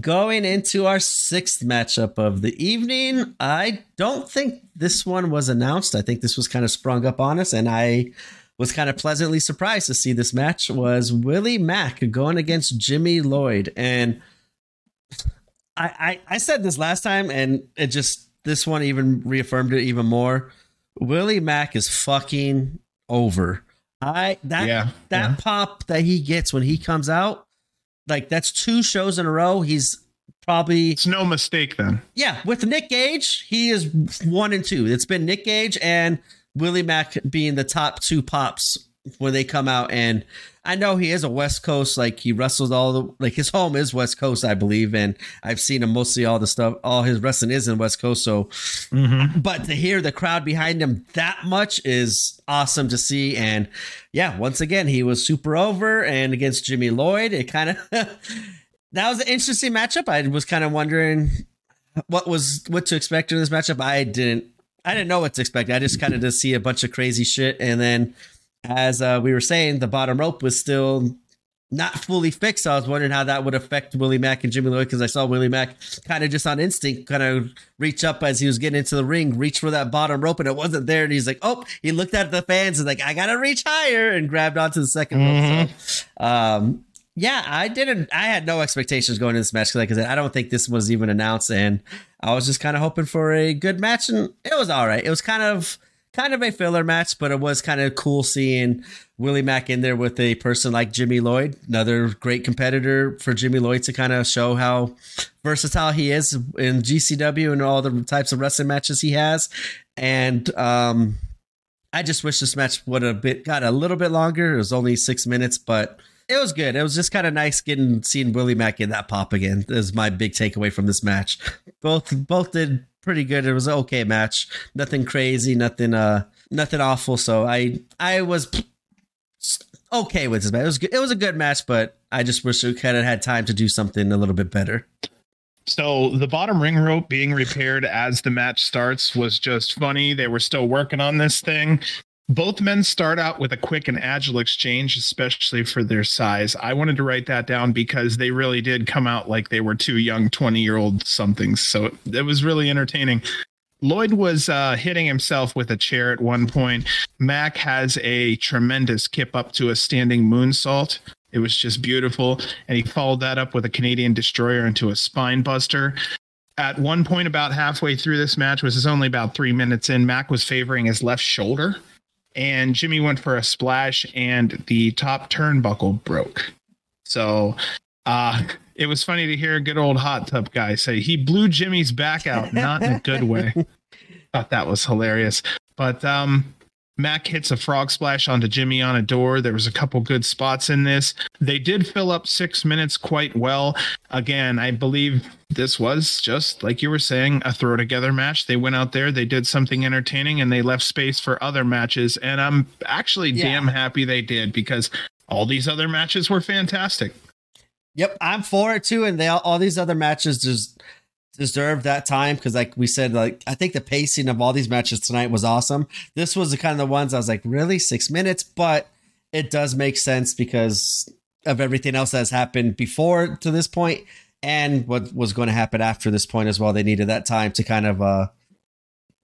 Going into our 6th matchup of the evening, I don't think this one was announced. I think this was kind of sprung up on us, and I was kind of pleasantly surprised to see this match was Willie Mack going against Jimmy Lloyd. And I said this last time, and this one even reaffirmed it even more. Willie Mack is fucking over. Pop that he gets when he comes out, like that's 2 shows in a row. It's no mistake then. Yeah. With Nick Gage, he is 1 and 2. It's been Nick Gage and Willie Mack being the top 2 pops when they come out. And I know he is a West Coast, like he wrestles his home is West Coast, I believe. And I've seen him mostly all the stuff, all his wrestling is in West Coast. So, But to hear the crowd behind him that much is awesome to see. And yeah, once again, he was super over, and against Jimmy Lloyd, it kind of, that was an interesting matchup. I was kind of wondering what to expect in this matchup. I didn't know what to expect. I just kind of just see a bunch of crazy shit. And then as we were saying, the bottom rope was still not fully fixed. So I was wondering how that would affect Willie Mack and Jimmy Lloyd, because I saw Willie Mack kind of just on instinct kind of reach up as he was getting into the ring, reach for that bottom rope, and it wasn't there. And he's like, oh, he looked at the fans and like, I got to reach higher, and grabbed onto the second rope. So, yeah, I had no expectations going into this match, because I don't think this was even announced, and I was just kind of hoping for a good match, and it was all right. It was kind of a filler match, but it was kind of cool seeing Willie Mack in there with a person like Jimmy Lloyd, another great competitor for Jimmy Lloyd, to kind of show how versatile he is in GCW and all the types of wrestling matches he has. And I just wish this match would have got a little bit longer. It was only 6 minutes, but it was good. It was just kind of nice seeing Willie Mack get that pop again. That was my big takeaway from this match. Both did pretty good. It was an okay match. Nothing crazy, nothing awful. So I was okay with this match. It was good. It was a good match, but I just wish we kind of had time to do something a little bit better. So the bottom ring rope being repaired as the match starts was just funny. They were still working on this thing. Both men start out with a quick and agile exchange, especially for their size. I wanted to write that down, because they really did come out like they were 2 young 20-year-old somethings. So it was really entertaining. Lloyd was hitting himself with a chair at one point. Mack has a tremendous kip up to a standing moonsault. It was just beautiful. And he followed that up with a Canadian destroyer into a spine buster. At one point, about halfway through this match, which is only about 3 minutes in, Mack was favoring his left shoulder, and Jimmy went for a splash, and the top turnbuckle broke. So it was funny to hear a good old hot tub guy say he blew Jimmy's back out, not in a good way. Thought that was hilarious. But Mack hits a frog splash onto Jimmy on a door. There was a couple good spots in this. They did fill up 6 minutes quite well. Again, I believe this was just, like you were saying, a throw together match. They went out there, they did something entertaining, and they left space for other matches. And I'm actually damn happy they did, because all these other matches were fantastic. Yep, I'm for it too. And they all these other matches just deserve that time because, like we said, like I think the pacing of all these matches tonight was awesome. This was the kind of the ones I was like, really 6 minutes, but it does make sense because of everything else that's happened before to this point and what was going to happen after this point as well. They needed that time to kind of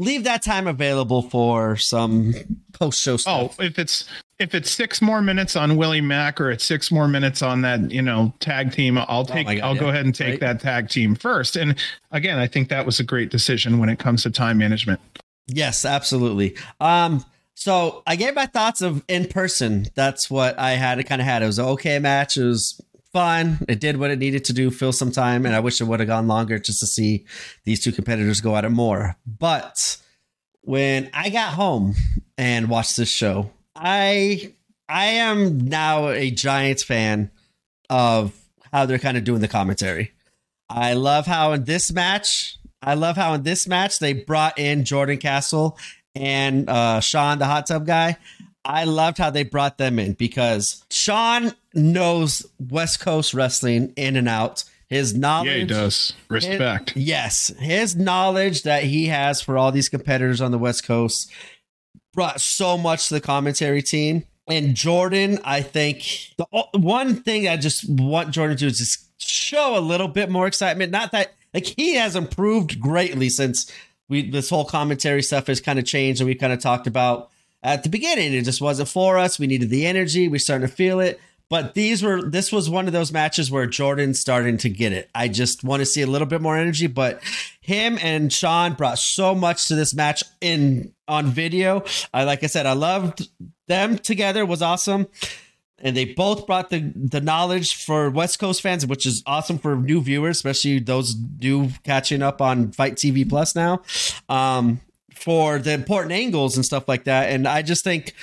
leave that time available for some post-show stuff. Oh, if it's 6 more minutes on Willie Mack or it's 6 more minutes on that, you know, tag team, I'll go ahead and take that tag team first. And again, I think that was a great decision when it comes to time management. Yes, absolutely. So I gave my thoughts of in person. That's what I had. It kind of had. It was an okay match. It was fun. It did what it needed to do, fill some time. And I wish it would have gone longer just to see these two competitors go at it more. But when I got home and watched this show, I am now a Giants fan of how they're kind of doing the commentary. I love how in this match they brought in Jordan Castle and Sean, the hot tub guy. I loved how they brought them in because Sean knows West Coast wrestling in and out. His knowledge. Yeah, he does. Respect. His knowledge that he has for all these competitors on the West Coast brought so much to the commentary team. And Jordan, I think the one thing I just want Jordan to do is just show a little bit more excitement. Not that like he has improved greatly since this whole commentary stuff has kind of changed, and we kind of talked about at the beginning. It just wasn't for us. We needed the energy. We started to feel it. But this was one of those matches where Jordan's starting to get it. I just want to see a little bit more energy, but him and Sean brought so much to this match on video. Like I said, I loved them together. It was awesome. And they both brought the knowledge for West Coast fans, which is awesome for new viewers, especially those new catching up on Fight TV Plus now, for the important angles and stuff like that. And I just think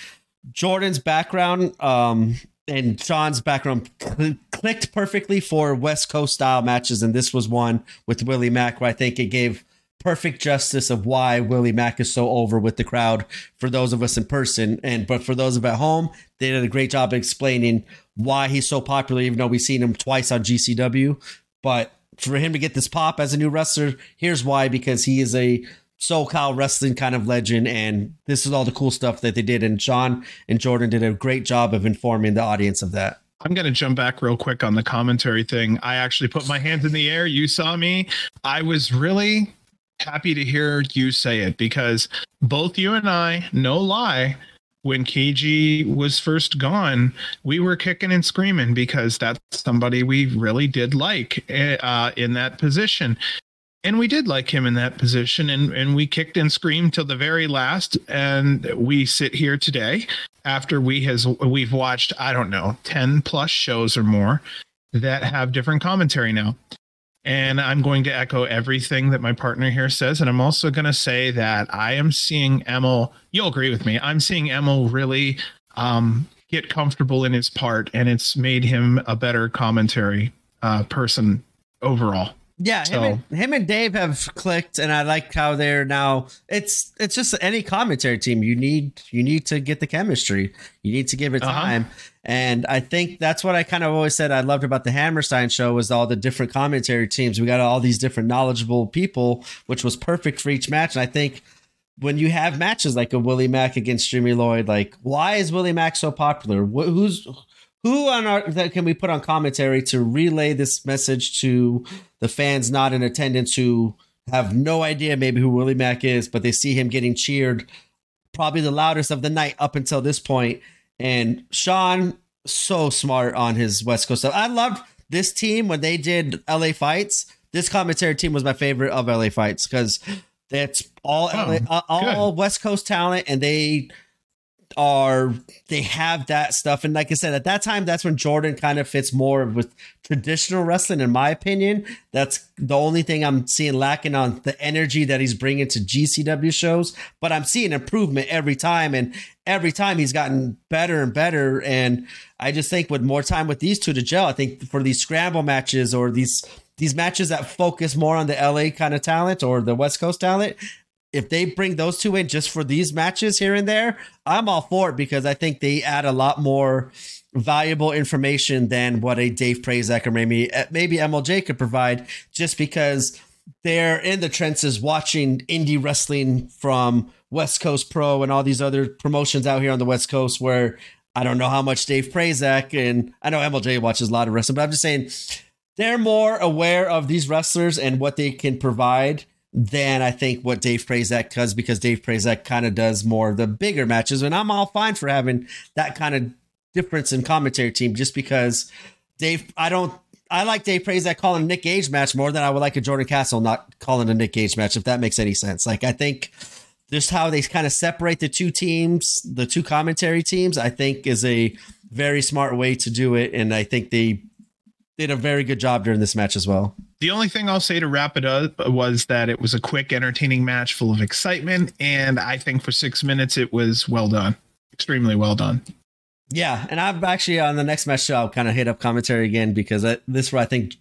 Jordan's background and Sean's background clicked perfectly for West Coast style matches. And this was one with Willie Mack where I think it gave perfect justice of why Willie Mack is so over with the crowd for those of us in person. But for those of at home, they did a great job explaining why he's so popular, even though we've seen him twice on GCW. But for him to get this pop as a new wrestler, here's why, because he is a SoCal wrestling kind of legend. And this is all the cool stuff that they did. And Sean and Jordan did a great job of informing the audience of that. I'm going to jump back real quick on the commentary thing. I actually put my hands in the air. You saw me. I was really happy to hear you say it because both you and I, no lie, when KG was first gone, we were kicking and screaming because that's somebody we really did like in that position. And we did like him in that position, and we kicked and screamed till the very last. And we sit here today after we've watched, I don't know, 10 plus shows or more that have different commentary now. And I'm going to echo everything that my partner here says. And I'm also going to say that I am seeing Emil. You'll agree with me. I'm seeing Emil really get comfortable in his part, and it's made him a better commentary person overall. Yeah. So him and Dave have clicked, and I like how they're now. It's just any commentary team. You need to get the chemistry. You need to give it time. And I think that's what I kind of always said I loved about the Hammerstein show was all the different commentary teams. We got all these different knowledgeable people, which was perfect for each match. And I think when you have matches like a Willie Mack against Jimmy Lloyd, like why is Willie Mack so popular? Who on earth that can we put on commentary to relay this message to the fans not in attendance who have no idea maybe who Willie Mack is, but they see him getting cheered probably the loudest of the night up until this point. And Sean, so smart on his West Coast stuff. I loved this team when they did LA Fights. This commentary team was my favorite of LA Fights because that's all West Coast talent, and they have that stuff. And like I said, at that time, that's when Jordan kind of fits more with traditional wrestling, in my opinion. That's the only thing I'm seeing lacking on the energy that he's bringing to GCW shows, but I'm seeing improvement every time, and every time he's gotten better and better. And I just think with more time with these two to gel, I think for these scramble matches or these matches that focus more on the LA kind of talent or the West Coast talent, if they bring those two in just for these matches here and there, I'm all for it because I think they add a lot more valuable information than what a Dave Prazak or maybe MLJ could provide, just because they're in the trenches watching indie wrestling from West Coast Pro and all these other promotions out here on the West Coast, where I don't know how much Dave Prazak, and I know MLJ watches a lot of wrestling, but I'm just saying they're more aware of these wrestlers and what they can provide than I think what Dave Prazak does, because Dave Prazak kind of does more of the bigger matches. And I'm all fine for having that kind of difference in commentary team, just because I like Dave Prazak calling a Nick Gage match more than I would like a Jordan Castle not calling a Nick Gage match, if that makes any sense. Like, I think just how they kind of separate the two teams, the two commentary teams, I think is a very smart way to do it. And I think they did a very good job during this match as well. The only thing I'll say to wrap it up was that it was a quick, entertaining match full of excitement. And I think for 6 minutes, it was well done. Extremely well done. Yeah. And I'm actually on the next match show, I'll kind of hit up commentary again, because this is where I think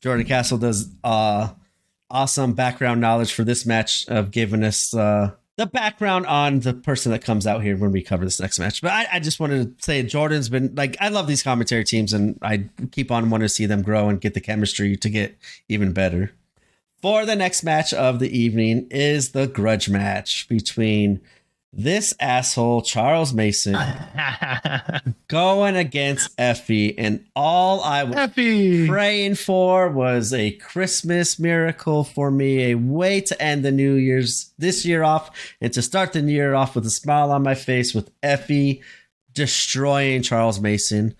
Jordan Castle does awesome background knowledge for this match of giving us the background on the person that comes out here when we cover this next match. But I just wanted to say Jordan's been like, I love these commentary teams, and I keep on wanting to see them grow and get the chemistry to get even better. For the next match of the evening is the grudge match between this asshole, Charles Mason, going against Effie. And all I was praying for was a Christmas miracle for me, a way to end the New Year's this year off and to start the new year off with a smile on my face, with Effie destroying Charles Mason.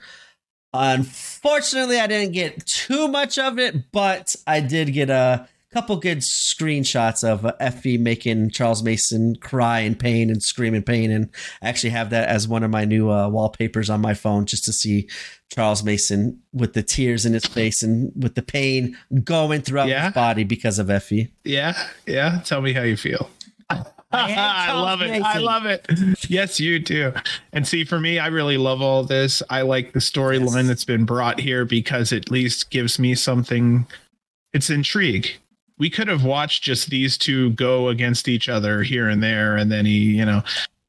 Unfortunately, I didn't get too much of it, but I did get a couple good screenshots of Effie making Charles Mason cry in pain and scream in pain. And I actually have that as one of my new wallpapers on my phone, just to see Charles Mason with the tears in his face and with the pain going throughout his body because of Effie. Yeah. Yeah. Tell me how you feel. I love it. I love it. Yes, you do. And see, for me, I really love all this. I like the storyline that's been brought here, because it at least gives me something. It's intrigue. We could have watched just these two go against each other here and there. And then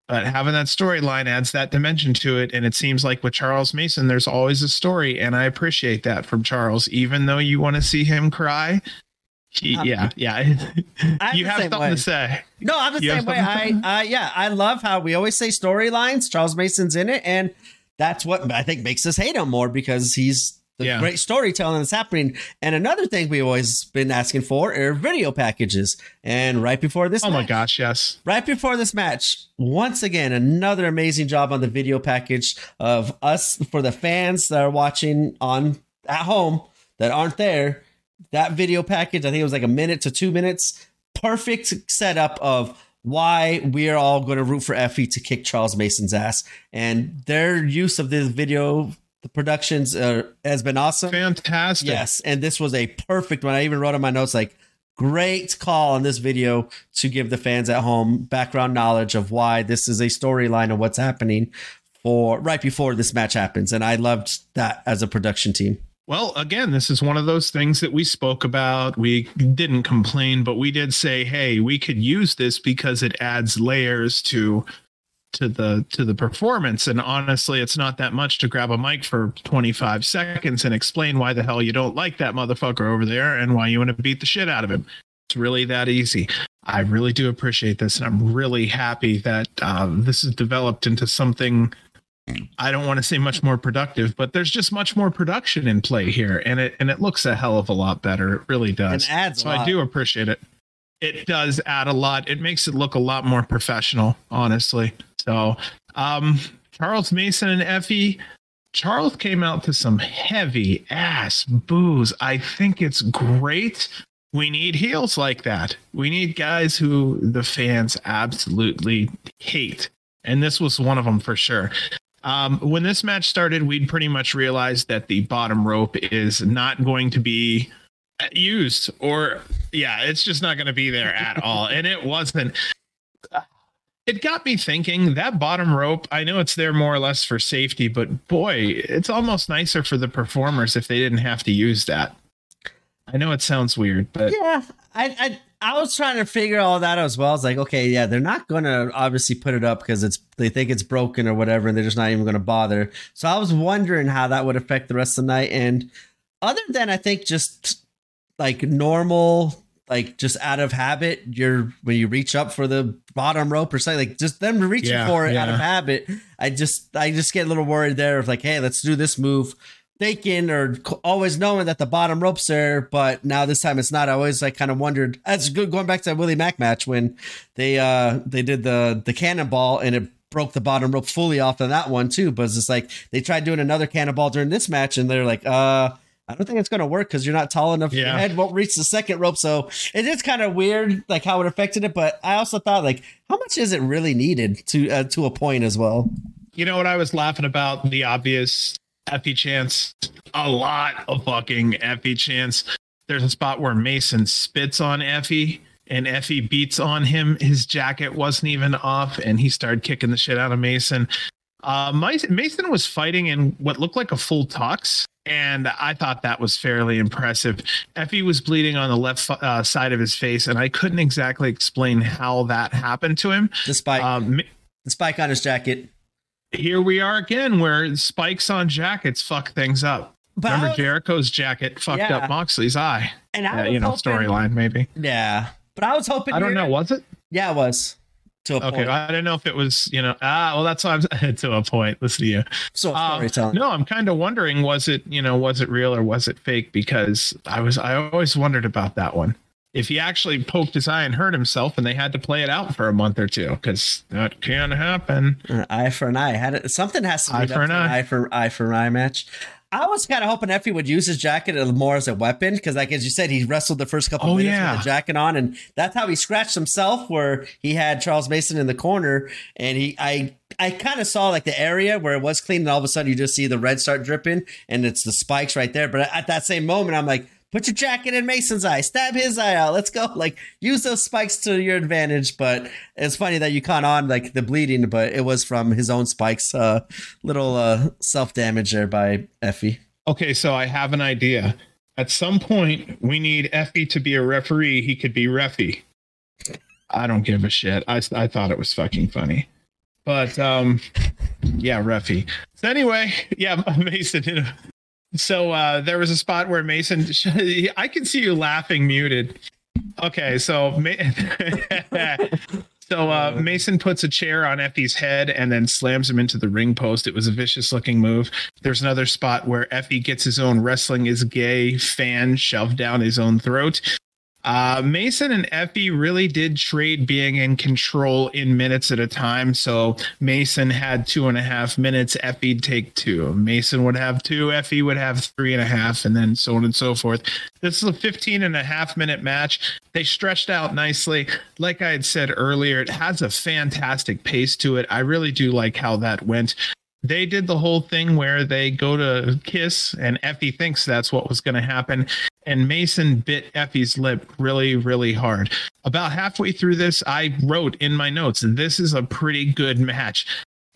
but having that storyline adds that dimension to it. And it seems like with Charles Mason, there's always a story. And I appreciate that from Charles, even though you want to see him cry. You have something to say. No, I'm the same way. I love how we always say storylines. Charles Mason's in it. And that's what I think makes us hate him more, because he's great storytelling that's happening. And another thing we've always been asking for are video packages. And right before this match, my gosh, yes. Right before this match, once again, another amazing job on the video package of us, for the fans that are watching at home that aren't there. That video package, I think it was like a minute to 2 minutes. Perfect setup of why we are all going to root for Effie to kick Charles Mason's ass. And their use of this video, the productions has been awesome. Fantastic. Yes. And this was a perfect one. I even wrote on my notes, like, great call on this video to give the fans at home background knowledge of why this is a storyline of what's happening for right before this match happens. And I loved that as a production team. Well, again, this is one of those things that we spoke about. We didn't complain, but we did say, hey, we could use this because it adds layers to the performance. And honestly, it's not that much to grab a mic for 25 seconds and explain why the hell you don't like that motherfucker over there and why you want to beat the shit out of him. It's really that easy. I really do appreciate this, and I'm really happy that this has developed into something. I don't want to say much more productive, but there's just much more production in play here, and it looks a hell of a lot better. It really does. It adds so a lot. I do appreciate it. It does add a lot. It makes it look a lot more professional, honestly. So Charles Mason and Effie, Charles came out to some heavy ass boos. I think it's great. We need heels like that. We need guys who the fans absolutely hate. And this was one of them for sure. When this match started, we'd pretty much realized that the bottom rope is not going to be used, or it's just not going to be there at all. And it wasn't. It got me thinking, that bottom rope, I know it's there more or less for safety, but boy, it's almost nicer for the performers if they didn't have to use that. I know it sounds weird, but yeah, I I was trying to figure all that as well. I was like, okay, yeah, they're not going to obviously put it up because it's, they think it's broken or whatever, and they're just not even going to bother. So I was wondering how that would affect the rest of the night. And other than, I think, just like normal, like just out of habit, you're, when you reach up for the bottom rope or something, like just them reaching for it out of habit. I just get a little worried there of like, hey, let's do this move, thinking or always knowing that the bottom rope's there, but now this time it's not. I always like kind of wondered. That's good. Going back to that Willie Mack match when they did the cannonball and it broke the bottom rope fully off on that one too. But it's just like they tried doing another cannonball during this match and they're like, I don't think it's going to work because you're not tall enough. Yeah. Your head won't reach the second rope. So it is kind of weird, like how it affected it. But I also thought, like, how much is it really needed to a point as well? You know what I was laughing about? The obvious Effie chance, a lot of fucking Effie chance. There's a spot where Mason spits on Effie and Effie beats on him. His jacket wasn't even off and he started kicking the shit out of Mason. Mason was fighting in what looked like a full tux, and I thought that was fairly impressive. Effie was bleeding on the left side of his face, and I couldn't exactly explain how that happened to him. The spike on his jacket. Here we are again, where spikes on jackets fuck things up. But remember, Jericho's jacket fucked up Moxley's eye. And I was storyline maybe. Yeah, but I was hoping. I don't know. Was it? Yeah, it was. Okay, well, I don't know if it was, well, that's why I'm to a point. Listen to you. So no, I'm kind of wondering, was it real or was it fake? Because I always wondered about that one. If he actually poked his eye and hurt himself, and they had to play it out for a month or two, because that can happen. An eye for an eye. Something has to be done. Eye for an eye match. I was kind of hoping Effie would use his jacket more as a weapon because, like as you said, he wrestled the first couple minutes with the jacket on, and that's how he scratched himself where he had Charles Mason in the corner. And I kind of saw like the area where it was clean, and all of a sudden you just see the red start dripping, and it's the spikes right there. But at that same moment, I'm like, put your jacket in Mason's eye, stab his eye out. Let's go. Like, use those spikes to your advantage. But it's funny that you caught on like the bleeding, but it was from his own spikes. Little self-damage there by Effie. Okay, so I have an idea. At some point, we need Effie to be a referee. He could be Reffy. I don't give a shit. I thought it was fucking funny. But, Reffy. So anyway, Mason did a... So there was a spot where Mason, I can see you laughing muted. Okay, so Mason puts a chair on Effie's head and then slams him into the ring post. It was a vicious looking move. There's another spot where Effie gets his own wrestling is gay fan shoved down his own throat. Mason and Effie really did trade being in control in minutes at a time. So Mason had 2.5 minutes. Effie'd take 2. Mason would have 2. Effie would have 3.5, and then so on and so forth. This is a 15.5-minute match. They stretched out nicely. Like I had said earlier, it has a fantastic pace to it. I really do like how that went. They did the whole thing where they go to kiss and Effie thinks that's what was going to happen. And Mason bit Effie's lip really, really hard. About halfway through this, I wrote in my notes, this is a pretty good match.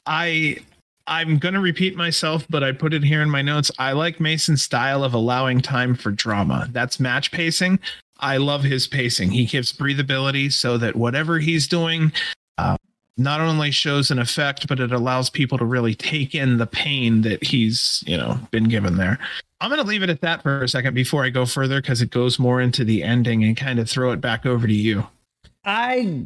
I'm going to repeat myself, but I put it here in my notes. I like Mason's style of allowing time for drama. That's match pacing. I love his pacing. He gives breathability so that whatever he's doing, not only shows an effect, but it allows people to really take in the pain that he's, been given there. I'm going to leave it at that for a second before I go further, because it goes more into the ending and kind of throw it back over to you. I'm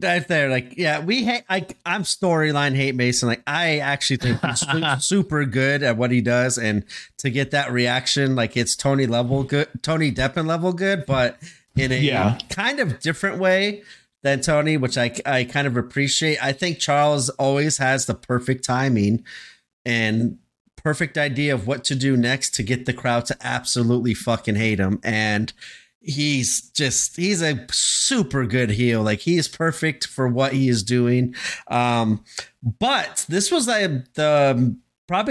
storyline hate Mason. Like, I actually think he's super good at what he does. And to get that reaction, like it's Tony Deppen level good, but in a kind of different way than Tony, which I kind of appreciate. I think Charles always has the perfect timing and perfect idea of what to do next to get the crowd to absolutely fucking hate him. And he's a super good heel. Like, he is perfect for what he is doing. But this was probably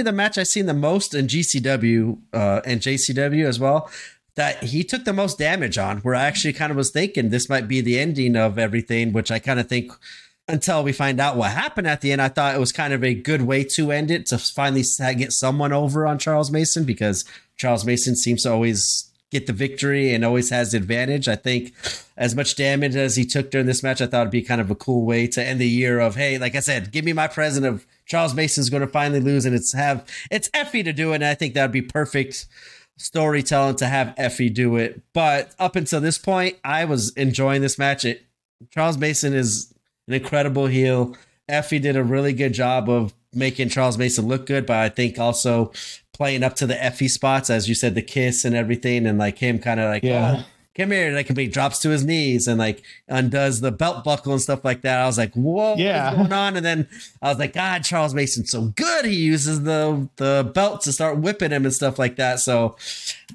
the match I've seen the most in GCW and JCW as well, that he took the most damage on, where I actually kind of was thinking this might be the ending of everything, which I kind of think until we find out what happened at the end, I thought it was kind of a good way to end it, to finally get someone over on Charles Mason, because Charles Mason seems to always get the victory and always has the advantage. I think as much damage as he took during this match, I thought it'd be kind of a cool way to end the year of, hey, like I said, give me my present of Charles Mason's going to finally lose, and it's Effie to do it. And I think that'd be perfect storytelling to have Effie do it. But up until this point, I was enjoying this match. Charles Mason is an incredible heel. Effie did a really good job of making Charles Mason look good, but I think also playing up to the Effie spots, as you said, the kiss and everything, and like him kind of like, yeah, oh, come here, like he drops to his knees and like undoes the belt buckle and stuff like that. I was like, whoa, yeah, what's going on? And then I was like, God, Charles Mason's so good. He uses the belt to start whipping him and stuff like that. So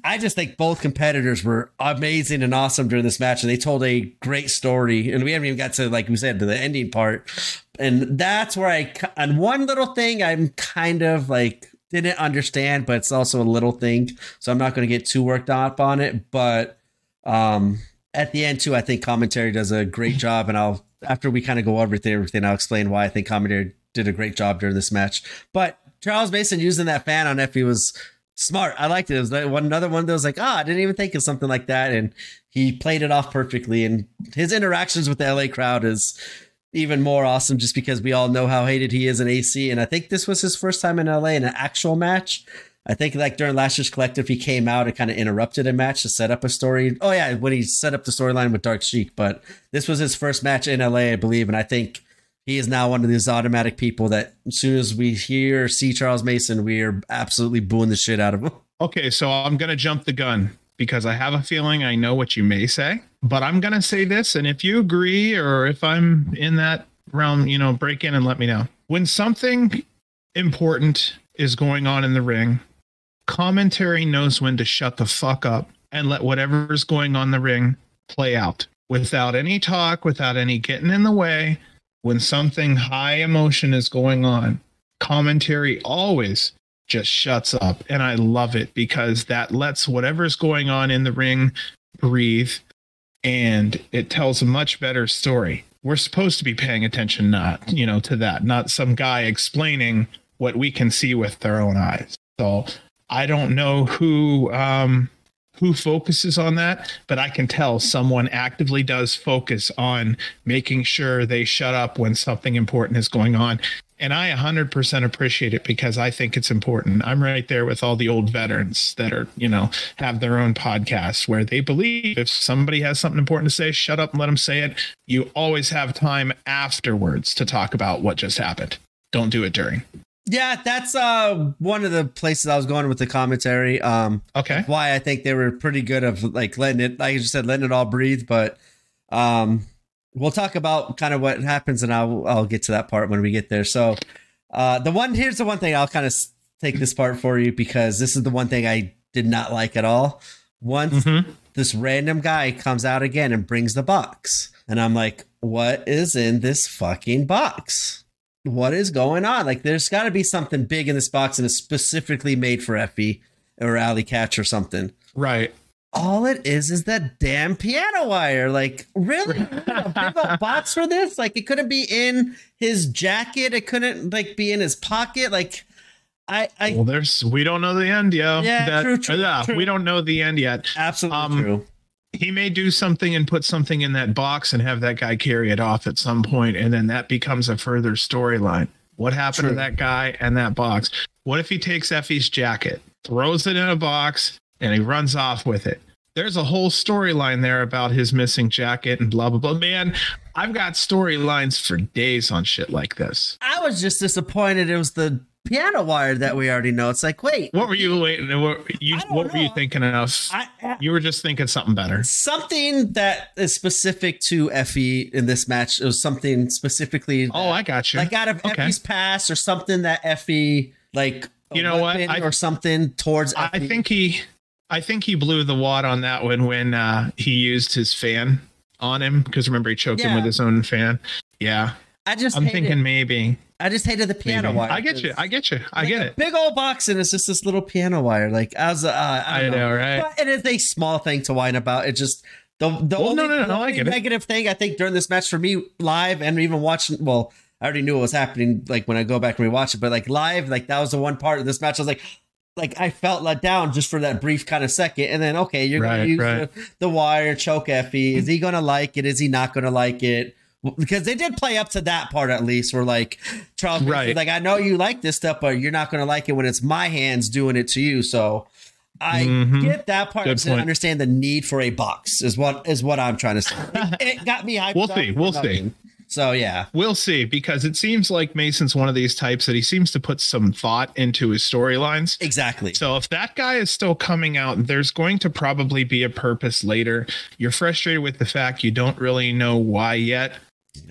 I just think both competitors were amazing and awesome during this match, and they told a great story. And we haven't even got to, like we said, to the ending part. And that's where on one little thing, I'm kind of like didn't understand, but it's also a little thing. So I'm not going to get too worked up on it. But at the end too, I think commentary does a great job. And after we kind of go over everything, I'll explain why I think commentary did a great job during this match. But Charles Mason using that fan on Effie was smart. I liked it. It was like another one that was like, I didn't even think of something like that. And he played it off perfectly. And his interactions with the LA crowd is even more awesome, just because we all know how hated he is in AC. And I think this was his first time in LA in an actual match. I think like during last year's collective, he came out and kind of interrupted a match to set up a story. Oh yeah, when he set up the storyline with Dark Sheik, but this was his first match in LA, I believe. And I think he is now one of these automatic people that as soon as we hear or see Charles Mason, we are absolutely booing the shit out of him. Okay. So I'm going to jump the gun, because I have a feeling I know what you may say, but I'm going to say this. And if you agree, or if I'm in that realm, break in and let me know. When something important is going on in the ring, commentary knows when to shut the fuck up and let whatever is going on in the ring play out without any talk, without any getting in the way. When something high emotion is going on, commentary always just shuts up. And I love it, because that lets whatever's going on in the ring breathe, and it tells a much better story. We're supposed to be paying attention, not, to that, not some guy explaining what we can see with our own eyes. So I don't know who focuses on that, but I can tell someone actively does focus on making sure they shut up when something important is going on. And I 100% appreciate it, because I think it's important. I'm right there with all the old veterans that are, have their own podcasts where they believe if somebody has something important to say, shut up and let them say it. You always have time afterwards to talk about what just happened. Don't do it during. Yeah, that's one of the places I was going with the commentary. Okay. Why I think they were pretty good of like letting it, like you just said, letting it all breathe. But we'll talk about kind of what happens, and I'll get to that part when we get there. So here's the one thing I'll kind of take this part for you, because this is the one thing I did not like at all. Once this random guy comes out again and brings the box, and I'm like, what is in this fucking box? What is going on? Like, there's got to be something big in this box, and it's specifically made for Effie or Allie Katch or something. Right. All it is that damn piano wire. Like, really? A big box for this? Like, it couldn't be in his jacket. It couldn't, like, be in his pocket. Like, Well, we don't know the end, yo. Yeah, true. We don't know the end yet. Absolutely true. He may do something and put something in that box and have that guy carry it off at some point, and then that becomes a further storyline. What happened to that guy and that box? What if he takes Effie's jacket, throws it in a box, and he runs off with it? There's a whole storyline there about his missing jacket and blah, blah, blah. Man, I've got storylines for days on shit like this. I was just disappointed it was the piano wire that we already know. It's like, wait, what were you waiting? What were you thinking of? You were just thinking something better. Something that is specific to Effie in this match. It was something specifically. I got you. Like out of Effie's past, or something that Effie, like, you know what, or something towards Effie. I think he blew the wad on that one when he used his fan on him, because remember he choked him with his own fan. Yeah. I'm thinking it. Maybe. I just hated the piano wire. I get you. I get it. Big old box, and it's just this little piano wire. Like, I know, right? But it is a small thing to whine about. It just the only negative thing I think during this match for me, live and even watching. Well, I already knew what was happening. Like when I go back and rewatch it, but like live, like that was the one part of this match I was like, like I felt let down just for that brief kind of second. And then, okay, you're going to use the wire, choke Effie. Is he going to like it? Is he not going to like it? Because they did play up to that part, at least, where like Charles, like, I know you like this stuff, but you're not going to like it when it's my hands doing it to you. So I get that part. I didn't understand the need for a box is what I'm trying to say. It got me hyped. We'll see. So, yeah, we'll see, because it seems like Mason's one of these types that he seems to put some thought into his storylines. Exactly. So if that guy is still coming out, there's going to probably be a purpose later. You're frustrated with the fact you don't really know why yet.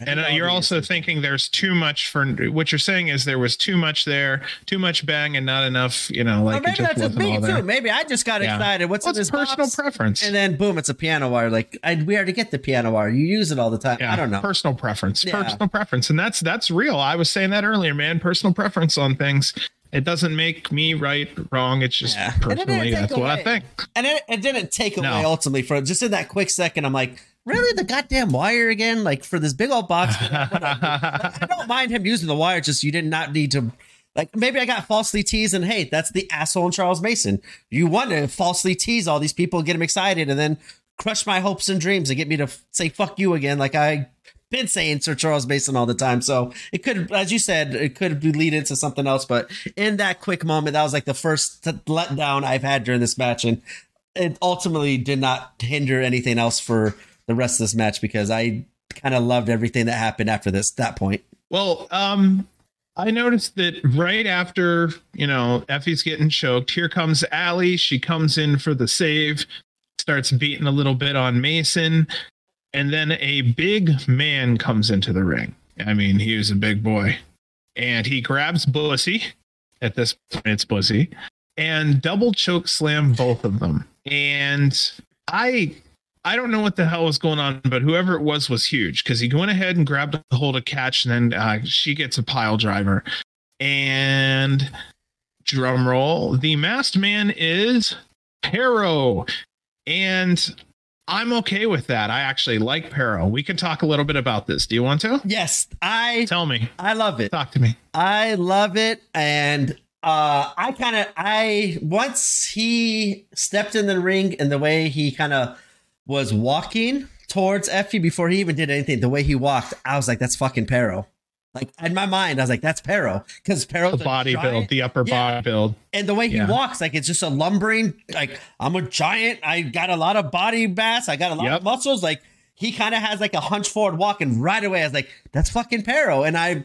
And you're also thinking there's too much for what you're saying is there was too much there, too much bang and not enough, you know, like maybe it just that's me too. Maybe I just got excited. What's in this personal box? Preference? And then boom, it's a piano wire. Like we already get the piano wire. You use it all the time. Yeah. I don't know. Personal preference, personal preference. And that's real. I was saying that earlier, man, personal preference on things. It doesn't make me right, wrong. It's just personally, that's away. What I think. And it didn't take away ultimately from just in that quick second. I'm like, really, the goddamn wire again? Like for this big old box. I don't mind him using the wire. Just you did not need to. Like maybe I got falsely teased, and hey, that's the asshole in Charles Mason. You want to falsely tease all these people, get them excited, and then crush my hopes and dreams and get me to say fuck you again, like I been saying Sir Charles Mason all the time. So it could, as you said, it could lead into something else. But in that quick moment, that was like the first letdown I've had during this match, and it ultimately did not hinder anything else for the rest of this match, because I kind of loved everything that happened after this, that point. Well, I noticed that right after, you know, Effie's getting choked, here comes Allie. She comes in for the save, starts beating a little bit on Mason. And then a big man comes into the ring. I mean, he was a big boy, and he grabs Bussy. At this point, it's Bussy, and double choke slam both of them. And I don't know what the hell was going on, but whoever it was huge, because he went ahead and grabbed a hold of Katch, and then she gets a pile driver. And drum roll, the masked man is Perro, and I'm okay with that. I actually like Perro. We can talk a little bit about this. Do you want to? Yes. Tell me. I love it. Talk to me. I love it. And once he stepped in the ring, and the way he kind of was walking towards Effie before he even did anything, the way he walked, I was like, that's fucking Perro. Like in my mind, I was like, that's Perro, because Perro's the body build, the upper body build. And the way he walks, like it's just a lumbering, like I'm a giant. I got a lot of body mass. I got a lot of muscles. Like he kind of has like a hunch forward walk. And right away, I was like, that's fucking Perro. And I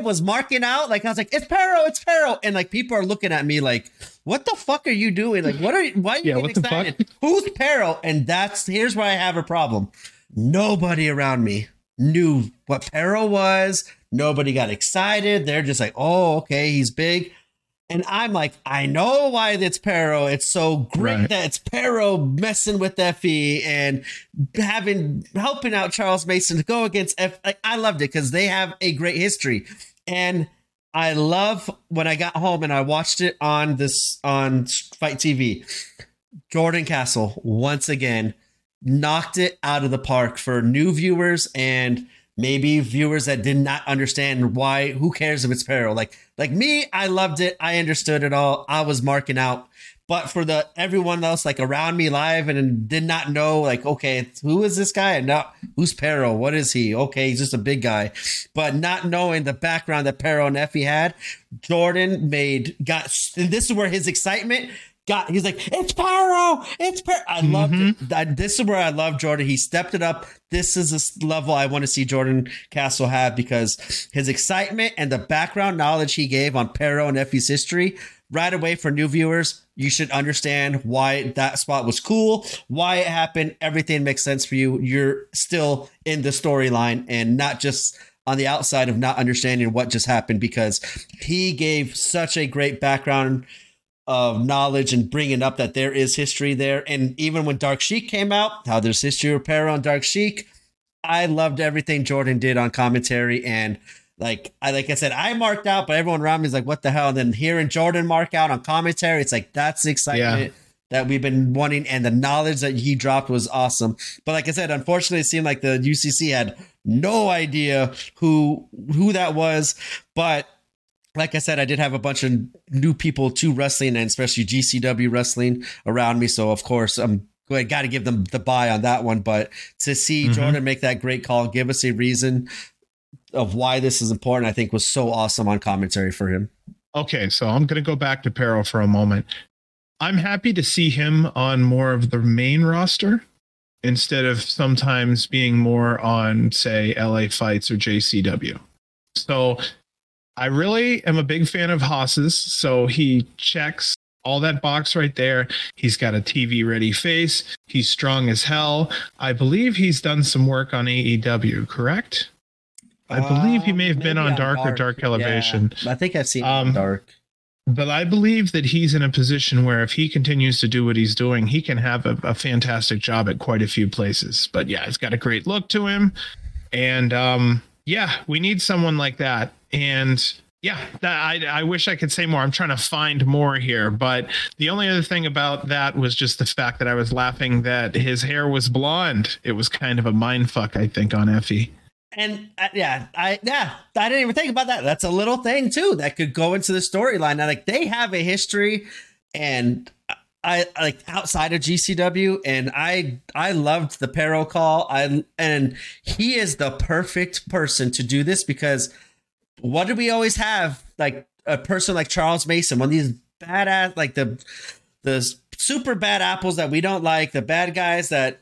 was marking out, like I was like, it's Perro, it's Perro. And like people are looking at me like, what the fuck are you doing? Like, what are you, why are you getting excited? Who's Perro? And here's where I have a problem. Nobody around me knew what Perro was. Nobody got excited. They're just like, oh, okay, he's big. And I'm like, I know why it's Perro. It's so great that it's Perro messing with Effie and helping out Charles Mason to go against Effie. Like, I loved it because they have a great history. And I love when I got home and I watched it on Fight TV. Jordan Castle, once again, knocked it out of the park for new viewers and maybe viewers that did not understand why, who cares if it's Perro? Like me, I loved it. I understood it all. I was marking out. But for the everyone else, like around me live and did not know, like, okay, who is this guy? And now who's Perro? What is he? Okay, he's just a big guy. But not knowing the background that Perro and Effie had, Jordan and this is where his excitement got. He's like, it's Perro, it's Perro. I loved it. This is where I love Jordan. He stepped it up. This is the level I want to see Jordan Castle have, because his excitement and the background knowledge he gave on Perro and Effie's history right away for new viewers. You should understand why that spot was cool, why it happened. Everything makes sense for you. You're still in the storyline and not just on the outside of not understanding what just happened, because he gave such a great background of knowledge and bringing up that there is history there. And even when Dark Sheik came out, how there's history of Perro and Dark Sheik. I loved everything Jordan did on commentary. And like I said, I marked out, but everyone around me is like, what the hell? And then hearing Jordan mark out on commentary, it's like, that's the excitement that we've been wanting. And the knowledge that he dropped was awesome. But like I said, unfortunately, it seemed like the UCC had no idea who that was, but like I said, I did have a bunch of new people to wrestling and especially GCW wrestling around me. So, of course, I got to give them the buy on that one. But to see Jordan make that great call, give us a reason of why this is important, I think was so awesome on commentary for him. Okay, so I'm going to go back to Perro for a moment. I'm happy to see him on more of the main roster instead of sometimes being more on, say, LA Fights or JCW. So I really am a big fan of Haas's. So he checks all that box right there. He's got a TV ready face. He's strong as hell. I believe he's done some work on AEW, correct? I believe he may have been on Dark or Dark Elevation. Yeah, I think I've seen him on Dark. But I believe that he's in a position where if he continues to do what he's doing, he can have a fantastic job at quite a few places. But yeah, he's got a great look to him. And yeah, we need someone like that. And yeah, I wish I could say more. I'm trying to find more here. But the only other thing about that was just the fact that I was laughing that his hair was blonde. It was kind of a mind fuck, I think, on Effie. And I didn't even think about that. That's a little thing too that could go into the storyline. Now, like, they have a history, and I like outside of GCW, and I loved the Perro call. And he is the perfect person to do this because what did we always have? Like a person like Charles Mason, one of these badass, like the super bad apples that we don't like, the bad guys that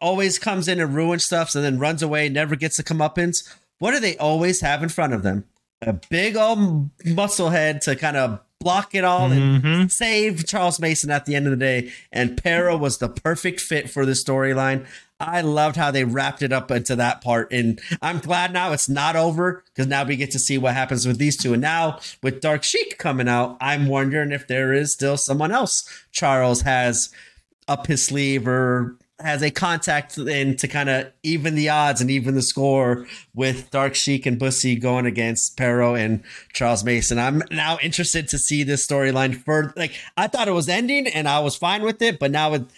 always comes in and ruins stuff and then runs away, never gets the comeuppance. What do they always have in front of them? A big old muscle head to kind of block it all and save Charles Mason at the end of the day. And Perro was the perfect fit for the storyline. I loved how they wrapped it up into that part. And I'm glad now it's not over because now we get to see what happens with these two. And now with Dark Sheik coming out, I'm wondering if there is still someone else Charles has up his sleeve or has a contact in to kind of even the odds and even the score with Dark Sheik and Bussy going against Perro and Charles Mason. I'm now interested to see this storyline further. Like, I thought it was ending and I was fine with it, but now with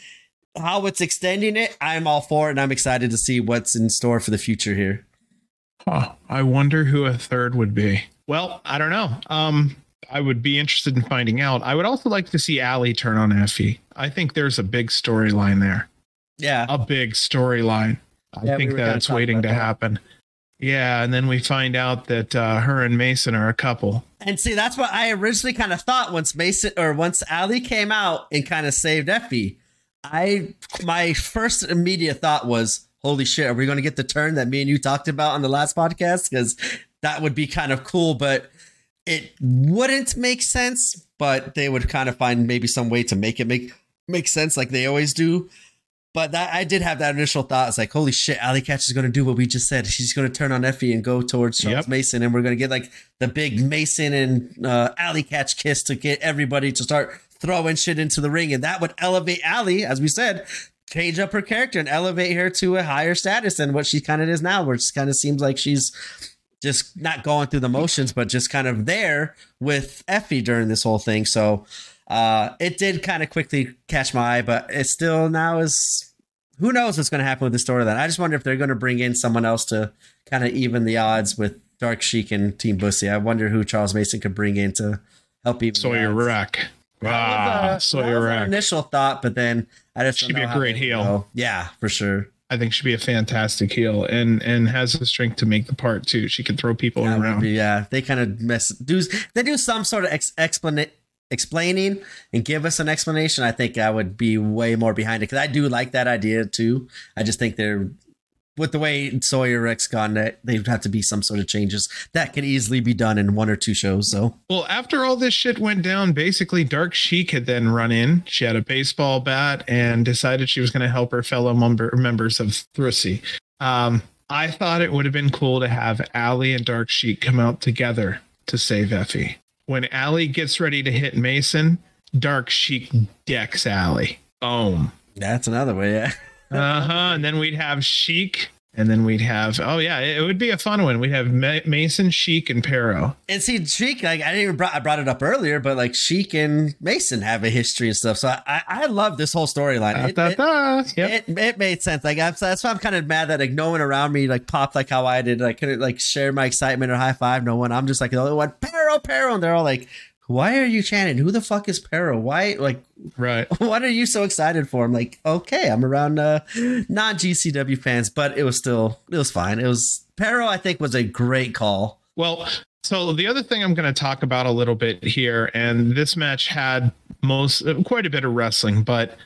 how it's extending it, I'm all for it. And I'm excited to see what's in store for the future here. Huh. I wonder who a third would be. Well, I don't know. I would be interested in finding out. I would also like to see Allie turn on Effie. I think there's a big storyline there. Yeah, a big storyline. I think that's waiting to happen. Yeah, and then we find out that her and Mason are a couple. And see, that's what I originally kind of thought once Allie came out and kind of saved Effie. My first immediate thought was, "Holy shit, are we going to get the turn that me and you talked about on the last podcast?" Because that would be kind of cool, but it wouldn't make sense. But they would kind of find maybe some way to make it make sense, like they always do. But that I did have that initial thought. It's like, holy shit, Allie Katch is going to do what we just said. She's going to turn on Effie and go towards Charles Mason. And we're going to get like the big Mason and Allie Katch kiss to get everybody to start throwing shit into the ring. And that would elevate Allie, as we said, change up her character and elevate her to a higher status than what she kind of is now, where it kind of seems like she's just not going through the motions, but just kind of there with Effie during this whole thing. So it did kind of quickly catch my eye, but it still now is who knows what's going to happen with the storyline. I just wonder if they're going to bring in someone else to kind of even the odds with Dark Sheik and Team Bussy. I wonder who Charles Mason could bring in to help even Sawyer Wreck. Sawyer Wreck. Initial thought, but then I just she'd be a great heel. Go. Yeah, for sure. I think she'd be a fantastic heel and has the strength to make the part too. She can throw people around. Yeah, they kind of do some sort of explanation. Explaining and give us an explanation. I think I would be way more behind it because I do like that idea too. I just think they're with the way Sawyer Wreck's gone, they'd have to be some sort of changes that could easily be done in one or two shows. So, well, after all this shit went down, basically Dark Sheik had then run in. She had a baseball bat and decided she was going to help her fellow members of Thrissy. I thought it would have been cool to have Allie and Dark Sheik come out together to save Effie. When Allie gets ready to hit Mason, Dark Sheik decks Allie. Boom. That's another way, yeah. And then we'd have Sheik, and then we'd have... Oh, yeah, it would be a fun one. We'd have Mason, Sheik, and Perro. And see, Sheik, like, I brought it up earlier, but, like, Sheik and Mason have a history and stuff, so I love this whole storyline. It made sense. Like, that's why I'm kind of mad that, like, no one around me, like, popped like how I did. I couldn't, like, share my excitement or high-five no one. I'm just like, the only one, Perro! Perro, Perro. And they're all like, why are you chanting? Who the fuck is Perro? Why? Like, right. What are you so excited for? I'm like, okay, I'm around non-GCW fans, but it was fine. It was Perro, I think, was a great call. Well, so the other thing I'm going to talk about a little bit here, and this match had quite a bit of wrestling, but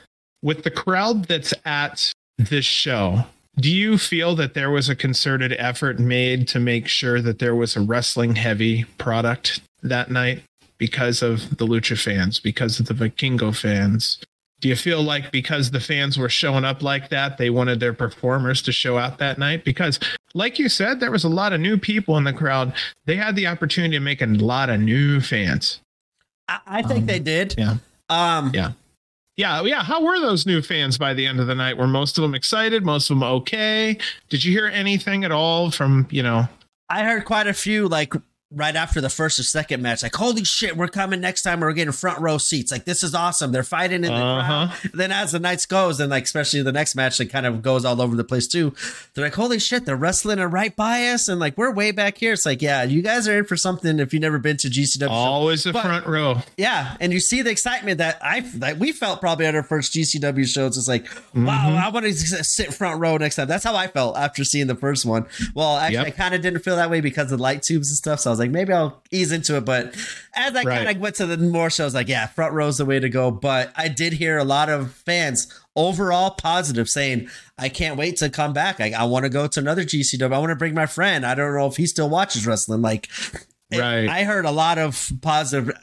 with the crowd that's at this show, do you feel that there was a concerted effort made to make sure that there was a wrestling heavy product that night because of the Lucha fans, because of the Vikingo fans? Do you feel like because the fans were showing up like that, they wanted their performers to show out that night? Because like you said, there was a lot of new people in the crowd. They had the opportunity to make a lot of new fans. I think they did. Yeah. Yeah. How were those new fans by the end of the night? Were most of them excited? Most of them okay? Did you hear anything at all from, you know? I heard quite a few, like right after the first or second match, like, holy shit, we're coming next time. We're getting front row seats. Like, this is awesome. They're fighting in the crowd. Then as the night goes, and like, especially the next match, that kind of goes all over the place too. They're like, holy shit, they're wrestling are right by us. And like, we're way back here. It's like, yeah, you guys are in for something. If you've never been to GCW, always the front row. Yeah. And you see the excitement that we felt probably at our first GCW shows. It's like, wow, I want to sit front row next time. That's how I felt after seeing the first one. Well, actually I kind of didn't feel that way because of light tubes and stuff. So I was like, maybe I'll ease into it. But as I kind of went to the more shows, like, yeah, front row's the way to go. But I did hear a lot of fans overall positive saying, I can't wait to come back. I want to go to another GCW. I want to bring my friend. I don't know if he still watches wrestling. Like, I heard a lot of positive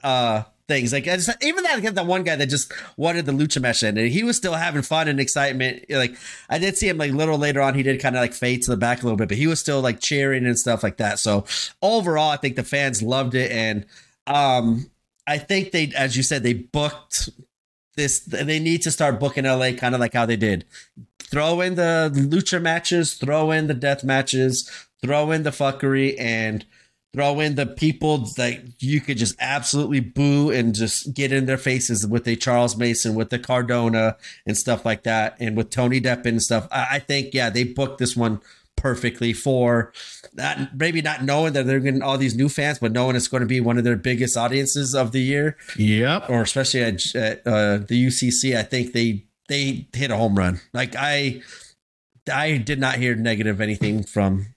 things. Like, even that one guy that just wanted the Lucha match in, and he was still having fun and excitement. Like, I did see him like a little later on. He did kind of like fade to the back a little bit, but he was still like cheering and stuff like that. So overall, I think the fans loved it. And I think they, as you said, they booked this. They need to start booking LA kind of like how they did. Throw in the Lucha matches, throw in the death matches, throw in the fuckery, and throw in the people that you could just absolutely boo and just get in their faces with a Charles Mason, with the Cardona and stuff like that, and with Tony Deppen and stuff. I think, yeah, they booked this one perfectly for that. Maybe not knowing that they're getting all these new fans, but knowing it's going to be one of their biggest audiences of the year. Yep. Or especially at the UCC, I think they hit a home run. Like, I did not hear negative anything from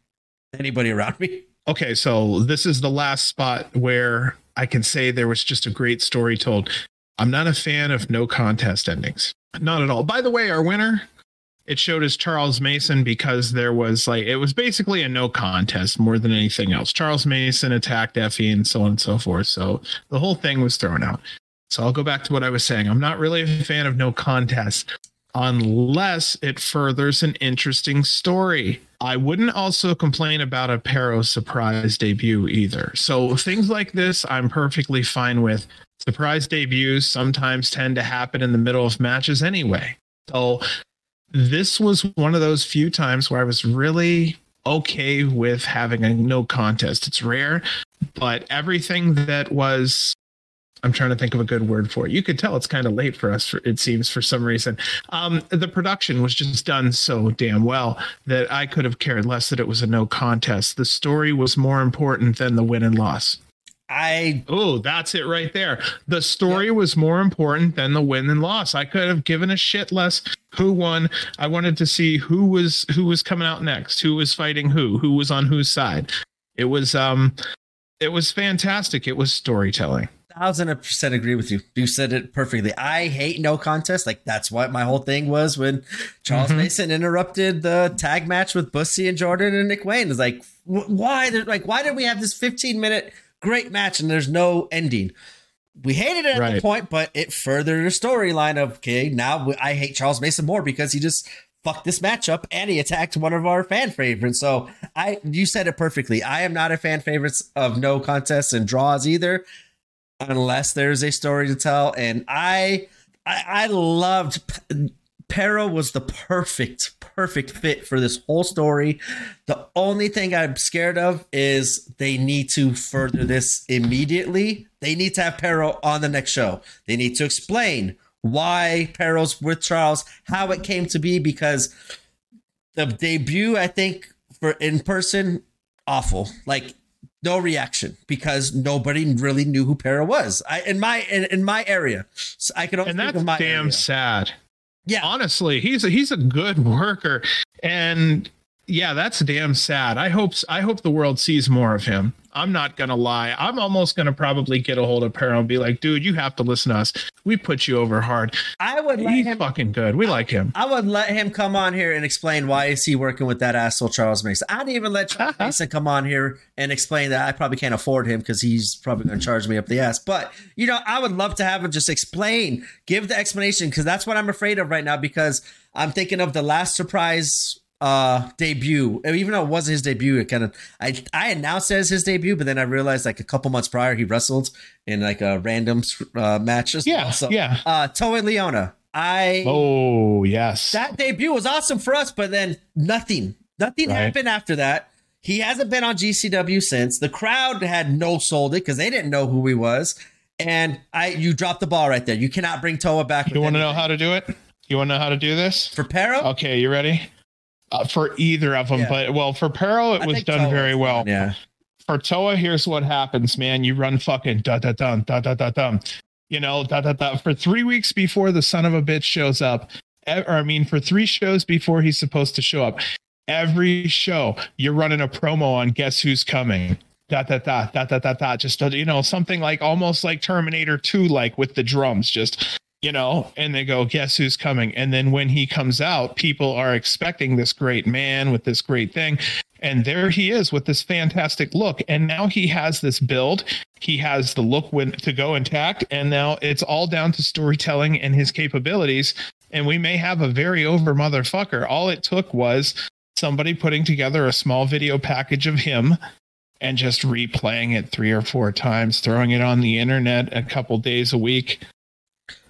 anybody around me. Okay, so this is the last spot where I can say there was just a great story told. I'm not a fan of no contest endings. Not at all. By the way, our winner, it showed as Charles Mason because there was like, it was basically a no contest more than anything else. Charles Mason attacked Effie and so on and so forth. So the whole thing was thrown out. So I'll go back to what I was saying. I'm not really a fan of no contest unless it furthers an interesting story. I wouldn't also complain about a Perro surprise debut either. So things like this, I'm perfectly fine with. Surprise debuts sometimes tend to happen in the middle of matches anyway. So this was one of those few times where I was really okay with having a no contest. It's rare, but everything that was, I'm trying to think of a good word for it. You could tell it's kind of late for us, it seems, for some reason. The production was just done so damn well that I could have cared less that it was a no contest. The story was more important than the win and loss. That's it right there. The story was more important than the win and loss. I could have given a shit less who won. I wanted to see who was coming out next, who was fighting who was on whose side. It was fantastic. It was storytelling. 1,000% agree with you. You said it perfectly. I hate no contest. Like, that's what my whole thing was when Charles Mason interrupted the tag match with Bussy and Jordan and Nick Wayne. It's like, why? Like, why did we have this 15-minute great match and there's no ending? We hated it at the point, but it furthered the storyline of, okay, now I hate Charles Mason more because he just fucked this match up and he attacked one of our fan favorites. So you said it perfectly. I am not a fan favorites of no contests and draws either, unless there's a story to tell. And I loved Perro was the perfect fit for this whole story. The only thing I'm scared of is they need to further this immediately. They need to have Perro on the next show. They need to explain why Perro's with Charles, how it came to be, because the debut, I think, for in person, awful. Like, No reaction because nobody really knew who Perro was. In my area, so I could only. And that's my damn area. Sad. Yeah, honestly, he's a good worker, and yeah, that's damn sad. I hope the world sees more of him. I'm not gonna lie. I'm almost gonna probably get a hold of Perro and be like, dude, you have to listen to us. We put you over hard. I would. He's fucking good. We like him. I would let him come on here and explain why is he working with that asshole Charles Mason. I'd even let Charles Mason come on here and explain that I probably can't afford him because he's probably gonna charge me up the ass. But you know, I would love to have him just explain, give the explanation, because that's what I'm afraid of right now. Because I'm thinking of the last surprise. Debut. Even though it wasn't his debut, it kind of I announced it as his debut, but then I realized like a couple months prior he wrestled in like a random match. Yeah, so, yeah. Toa Leona. Oh yes, that debut was awesome for us, but then nothing happened after that. He hasn't been on GCW since. The crowd had no sold it because they didn't know who he was, and you dropped the ball right there. You cannot bring Toa back. You want to know how to do it? You want to know how to do this for Perro? Okay, you ready? For either of them, yeah. But well, for Perro, it was done very well. Yeah. For Toa, here's what happens, man. You run fucking da-da-dum. You know, da-da-da. For 3 weeks before the son of a bitch shows up, for 3 shows before he's supposed to show up, every show, you're running a promo on guess who's coming. Da-da-da. Just, you know, something like almost like Terminator 2, like with the drums, just... You know, and they go, guess who's coming? And then when he comes out, people are expecting this great man with this great thing. And there he is with this fantastic look. And now he has this build. He has the look to go intact. And now it's all down to storytelling and his capabilities. And we may have a very over motherfucker. All it took was somebody putting together a small video package of him and just replaying it 3 or 4 times, throwing it on the internet a couple days a week.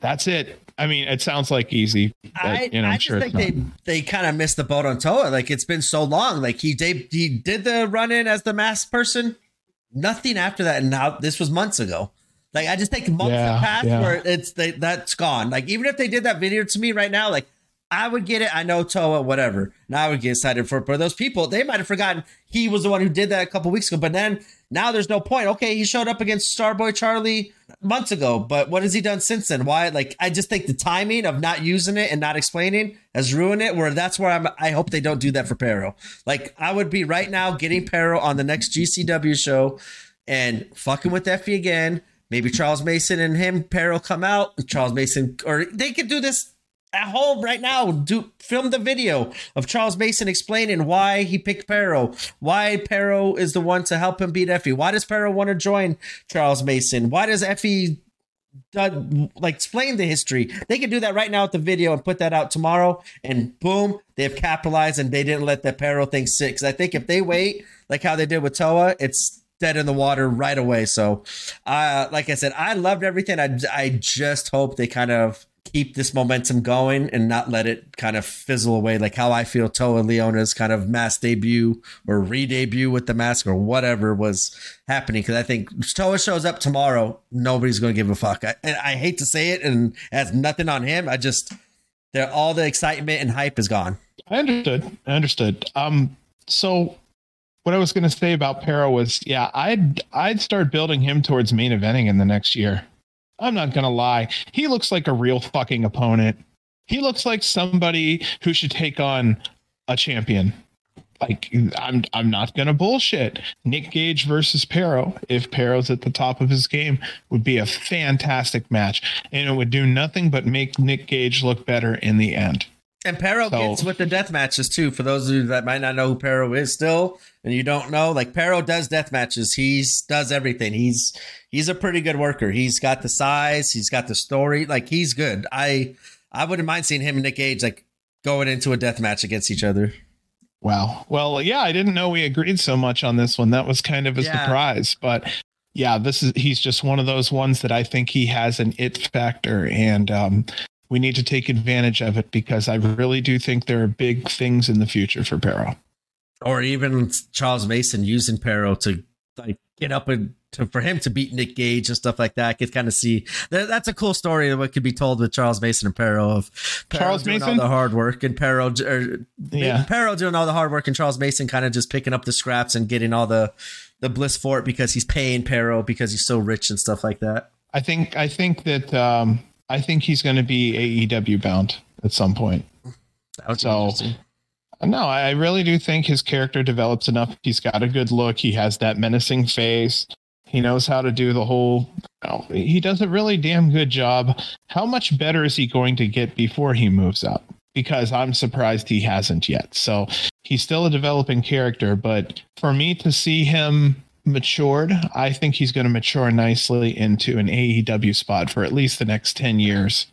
That's it. I mean, it sounds like easy. I think they kind of missed the boat on Toa. Like, it's been so long. Like, he did the run-in as the masked person. Nothing after that. And now this was months ago. Like, I just think months have passed where that's gone. Like, even if they did that video to me right now, like, I would get it. I know Toa, whatever. And I would get excited for it. But those people, they might have forgotten he was the one who did that a couple weeks ago. But then now there's no point. Okay, he showed up against Star Boy Charlie months ago, but what has he done since then? Why? Like, I just think the timing of not using it and not explaining has ruined it. Where that's where I hope they don't do that for Perro. Like, I would be right now getting Perro on the next GCW show and fucking with Effie again. Maybe Charles Mason and him, Perro come out. Charles Mason, or they could do this at home right now. Film the video of Charles Mason explaining why he picked Perro, why Perro is the one to help him beat Effie. Why does Perro want to join Charles Mason? Why does Effie explain the history? They can do that right now with the video and put that out tomorrow. And boom, they've capitalized and they didn't let that Perro thing sit. Because I think if they wait, like how they did with Toa, it's dead in the water right away. So, like I said, I loved everything. I just hope they kind of keep this momentum going and not let it kind of fizzle away, like how I feel Toa Leona's kind of mask debut or re-debut with the mask or whatever was happening. Because I think Toa shows up tomorrow, nobody's going to give a fuck. I hate to say it, and it has nothing on him. All the excitement and hype is gone. I understood. So what I was going to say about Perro was, I'd start building him towards main eventing in the next year. I'm not going to lie. He looks like a real fucking opponent. He looks like somebody who should take on a champion. Like, I'm not going to bullshit. Nick Gage versus Perro, if Perro's at the top of his game, would be a fantastic match. And it would do nothing but make Nick Gage look better in the end. And Perro gets with the death matches too. For those of you that might not know who Perro is still, and you don't know, like, Perro does death matches. He does everything. He's a pretty good worker. He's got the size. He's got the story. Like, he's good. I wouldn't mind seeing him and Nick Gage like going into a death match against each other. Wow. Well, yeah, I didn't know we agreed so much on this one. That was kind of a surprise, but yeah, he's just one of those ones that I think he has an it factor, and we need to take advantage of it, because I really do think there are big things in the future for Perro. Or even Charles Mason using Perro to like get up for him to beat Nick Gage and stuff like that. I could kind of see that's a cool story that could be told with Charles Mason and Perro, of Charles Mason doing all the hard work and Perro doing all the hard work, and Charles Mason kind of just picking up the scraps and getting all the the bliss for it because he's paying Perro because he's so rich and stuff like that. I think he's going to be AEW bound at some point. So no, I really do think his character develops enough. He's got a good look. He has that menacing face. He knows how to do the whole, he does a really damn good job. How much better is he going to get before he moves up? Because I'm surprised he hasn't yet. So he's still a developing character, but for me to see him matured, I think he's going to mature nicely into an AEW spot for at least the next 10 years.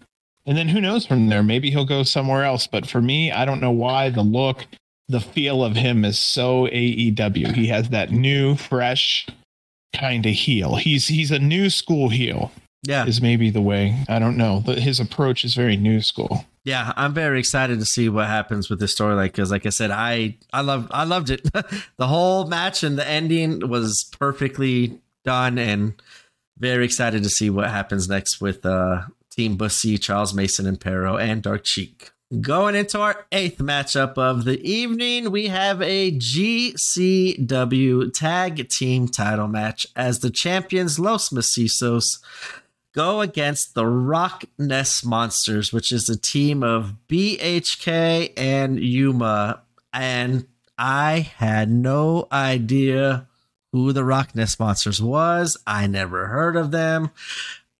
And then who knows from there, maybe he'll go somewhere else. But for me, I don't know why the look, the feel of him is so AEW. He has that new, fresh kind of heel. He's a new school heel. Yeah, is maybe the way. I don't know. His approach is very new school. Yeah, I'm very excited to see what happens with this storyline because, like I said, I loved it. The whole match and the ending was perfectly done, and very excited to see what happens next with Team Bussy, Charles Mason, and Perro, and Dark Sheik. Going into our eighth matchup of the evening, we have a GCW Tag Team title match as the champions Los Macizos go against the Rocknes Monsters, which is a team of BHK and Yuma. And I had no idea who the Rocknes Monsters was. I never heard of them.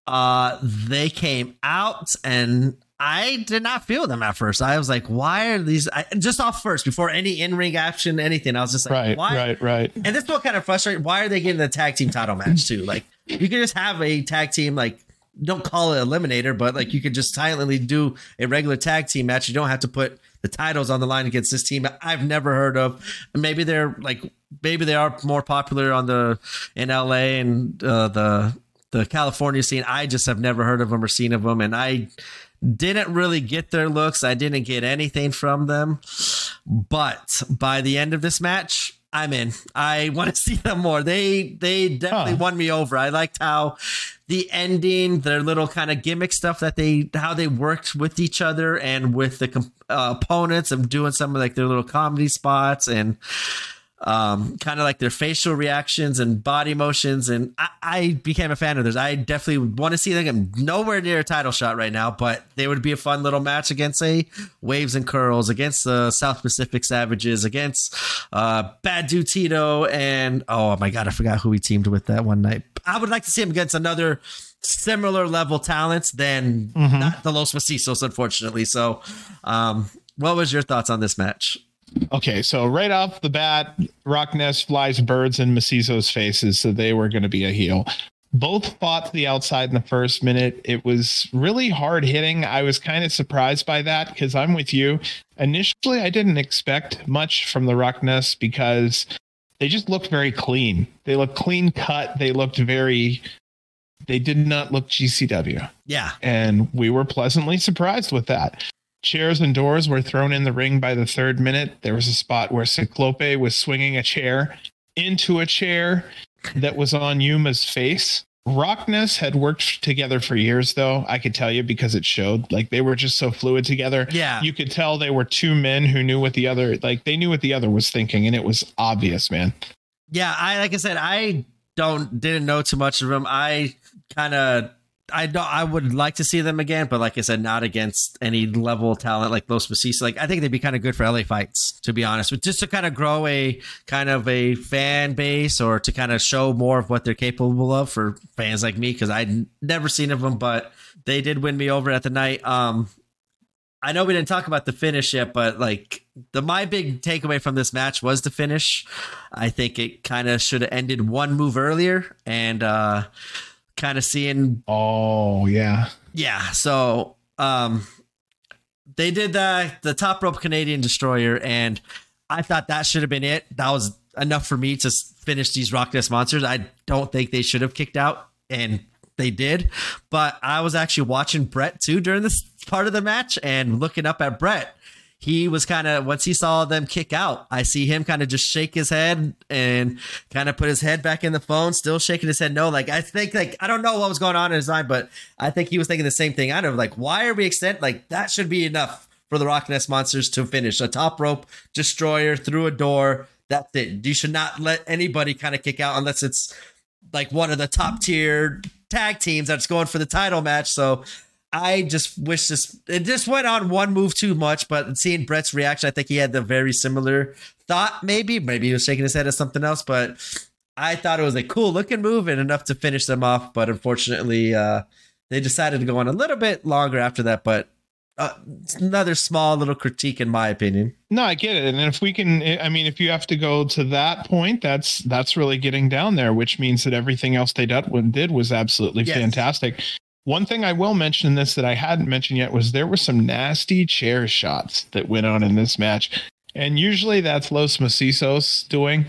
They came out and I did not feel them at first. I was like, why are these just off first before any in-ring action, anything? I was just like, why? Right. And that's what kind of frustrating. Why are they getting the tag team title match too? Like you could just have a tag team, like don't call it eliminator, but like you could just silently do a regular tag team match. You don't have to put the titles on the line against this team I've never heard of. Maybe they are more popular in LA and the California scene. I just have never heard of them or seen of them. And I didn't really get their looks. I didn't get anything from them, but by the end of this match, I'm in. I want to see them more. They definitely won me over. I liked how the ending, their little kind of gimmick stuff how they worked with each other and with the opponents of doing some of like their little comedy spots and, kind of like their facial reactions and body motions. And I became a fan of theirs. I definitely want to see them. I'm nowhere near a title shot right now, but they would be a fun little match against a Waves and Curls, against the South Pacific Savages, against Bad Dude Tito. And oh my God, I forgot who we teamed with that one night. I would like to see him against another similar level talents than not the Los Macizos, unfortunately. So what was your thoughts on this match? Okay, so right off the bat, Rocknes flies birds in Macizo's faces, so they were going to be a heel. Both fought to the outside in the first minute. It was really hard hitting. I was kind of surprised by that because I'm with you. Initially, I didn't expect much from the Rocknes because they just looked very clean. They looked clean cut. They did not look GCW. Yeah. And we were pleasantly surprised with that. Chairs and doors were thrown in the ring by the third minute. There was a spot where Cyclope was swinging a chair into a chair that was on Yuma's face. Rocknes had worked together for years, though. I could tell you because it showed. Like they were just so fluid together. Yeah, you could tell they were two men who knew what the other, like they knew what the other was thinking, and it was obvious, man. Yeah, I didn't know too much of them. I would like to see them again, but like I said, not against any level of talent like Los Macizos. Like I think they'd be kind of good for LA fights, to be honest, but just to kind of grow a kind of a fan base or to kind of show more of what they're capable of for fans like me, because I'd never seen of them, but they did win me over at the night. I know we didn't talk about the finish yet, but like my big takeaway from this match was the finish. I think it kind of should have ended one move earlier and kind of seeing. Oh, yeah. Yeah. So they did the top rope Canadian destroyer, and I thought that should have been it. That was enough for me to finish these Rockness monsters. I don't think they should have kicked out, and they did. But I was actually watching Brett, too, during this part of the match and looking up at Brett. He was kind of, once he saw them kick out, I see him kind of just shake his head and kind of put his head back in the phone, still shaking his head. No, like, I think, like, I don't know what was going on in his mind, but I think he was thinking the same thing. I don't know, like, why are we extending? Like, that should be enough for the Rockness Monsters to finish. A top rope destroyer through a door. That's it. You should not let anybody kind of kick out unless it's like one of the top tier tag teams that's going for the title match. So I just wish this, it just went on one move too much, but seeing Brett's reaction, I think he had the very similar thought. Maybe he was shaking his head at something else, but I thought it was a cool looking move and enough to finish them off. But unfortunately, they decided to go on a little bit longer after that, but it's another small little critique in my opinion. No, I get it. And if we can, I mean, if you have to go to that point, that's really getting down there, which means that everything else they did was absolutely fantastic. One thing I will mention in this that I hadn't mentioned yet was there were some nasty chair shots that went on in this match. And usually that's Los Macizos doing.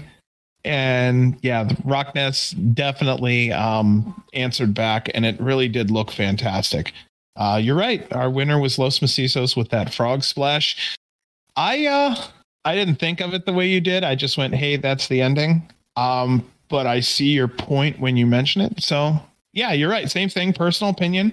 And yeah, the Rocknes definitely answered back, and it really did look fantastic. You're right. Our winner was Los Macizos with that frog splash. I didn't think of it the way you did. I just went, hey, that's the ending. But I see your point when you mention it. So yeah, you're right. Same thing. Personal opinion.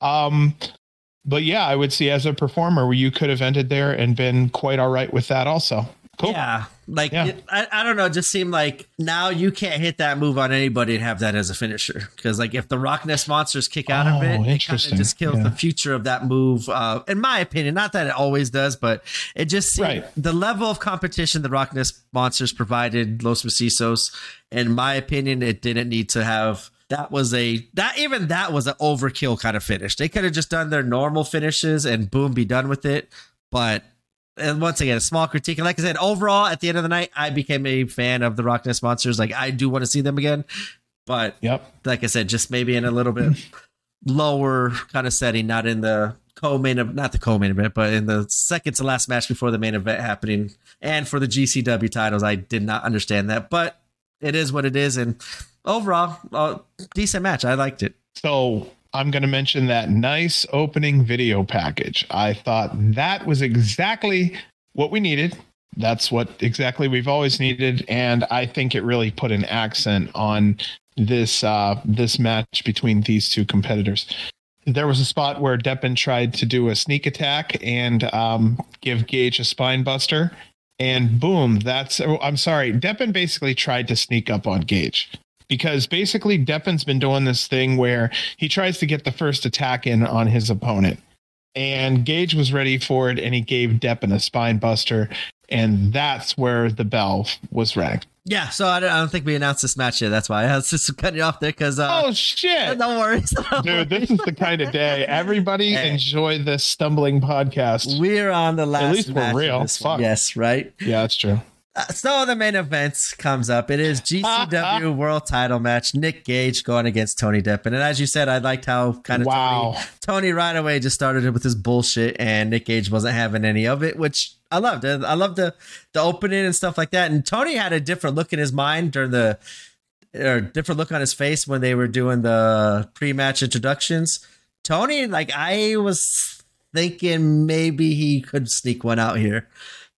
But yeah, I would see as a performer where you could have ended there and been quite all right with that also. Cool. Yeah. I don't know. It just seemed like now you can't hit that move on anybody and have that as a finisher. Because like if the Rocknes Monsters kick out of it, it kind of just kills the future of that move. In my opinion, not that it always does, but it just seemed the level of competition the Rocknes Monsters provided Los Macizos, in my opinion, it didn't need to have. That was an overkill kind of finish. They could have just done their normal finishes and boom, be done with it. But and once again, a small critique. And like I said, overall, at the end of the night, I became a fan of the Rocknes Monsters. Like, I do want to see them again. But like I said, just maybe in a little bit lower kind of setting, not in the co-main event, but in the second to last match before the main event happening. And for the GCW titles, I did not understand that. But it is what it is. And overall, decent match. I liked it. So I'm going to mention that nice opening video package. I thought that was exactly what we needed. That's what exactly we've always needed. And I think it really put an accent on this this match between these two competitors. There was a spot where Deppen tried to do a sneak attack and give Gage a spine buster. And boom, Deppen basically tried to sneak up on Gage. Because basically Deppen's been doing this thing where he tries to get the first attack in on his opponent, and Gage was ready for it. And he gave Deppen a spine buster, and that's where the bell was rang. Yeah. So I don't think we announced this match yet. That's why I was just cutting you off there. Cause, oh shit. No worries. Dude, this is the kind of day everybody enjoy this stumbling podcast. We're on the last, at least match we're real. Fuck. Yes. Right. Yeah, that's true. So the main event comes up. It is GCW World Title match. Nick Gage going against Tony Deppen. And as you said, I liked how kind of Tony right away just started it with his bullshit, and Nick Gage wasn't having any of it, which I loved. I loved the opening and stuff like that. And Tony had a different look in his mind different look on his face when they were doing the pre-match introductions. Tony, like I was thinking maybe he could sneak one out here.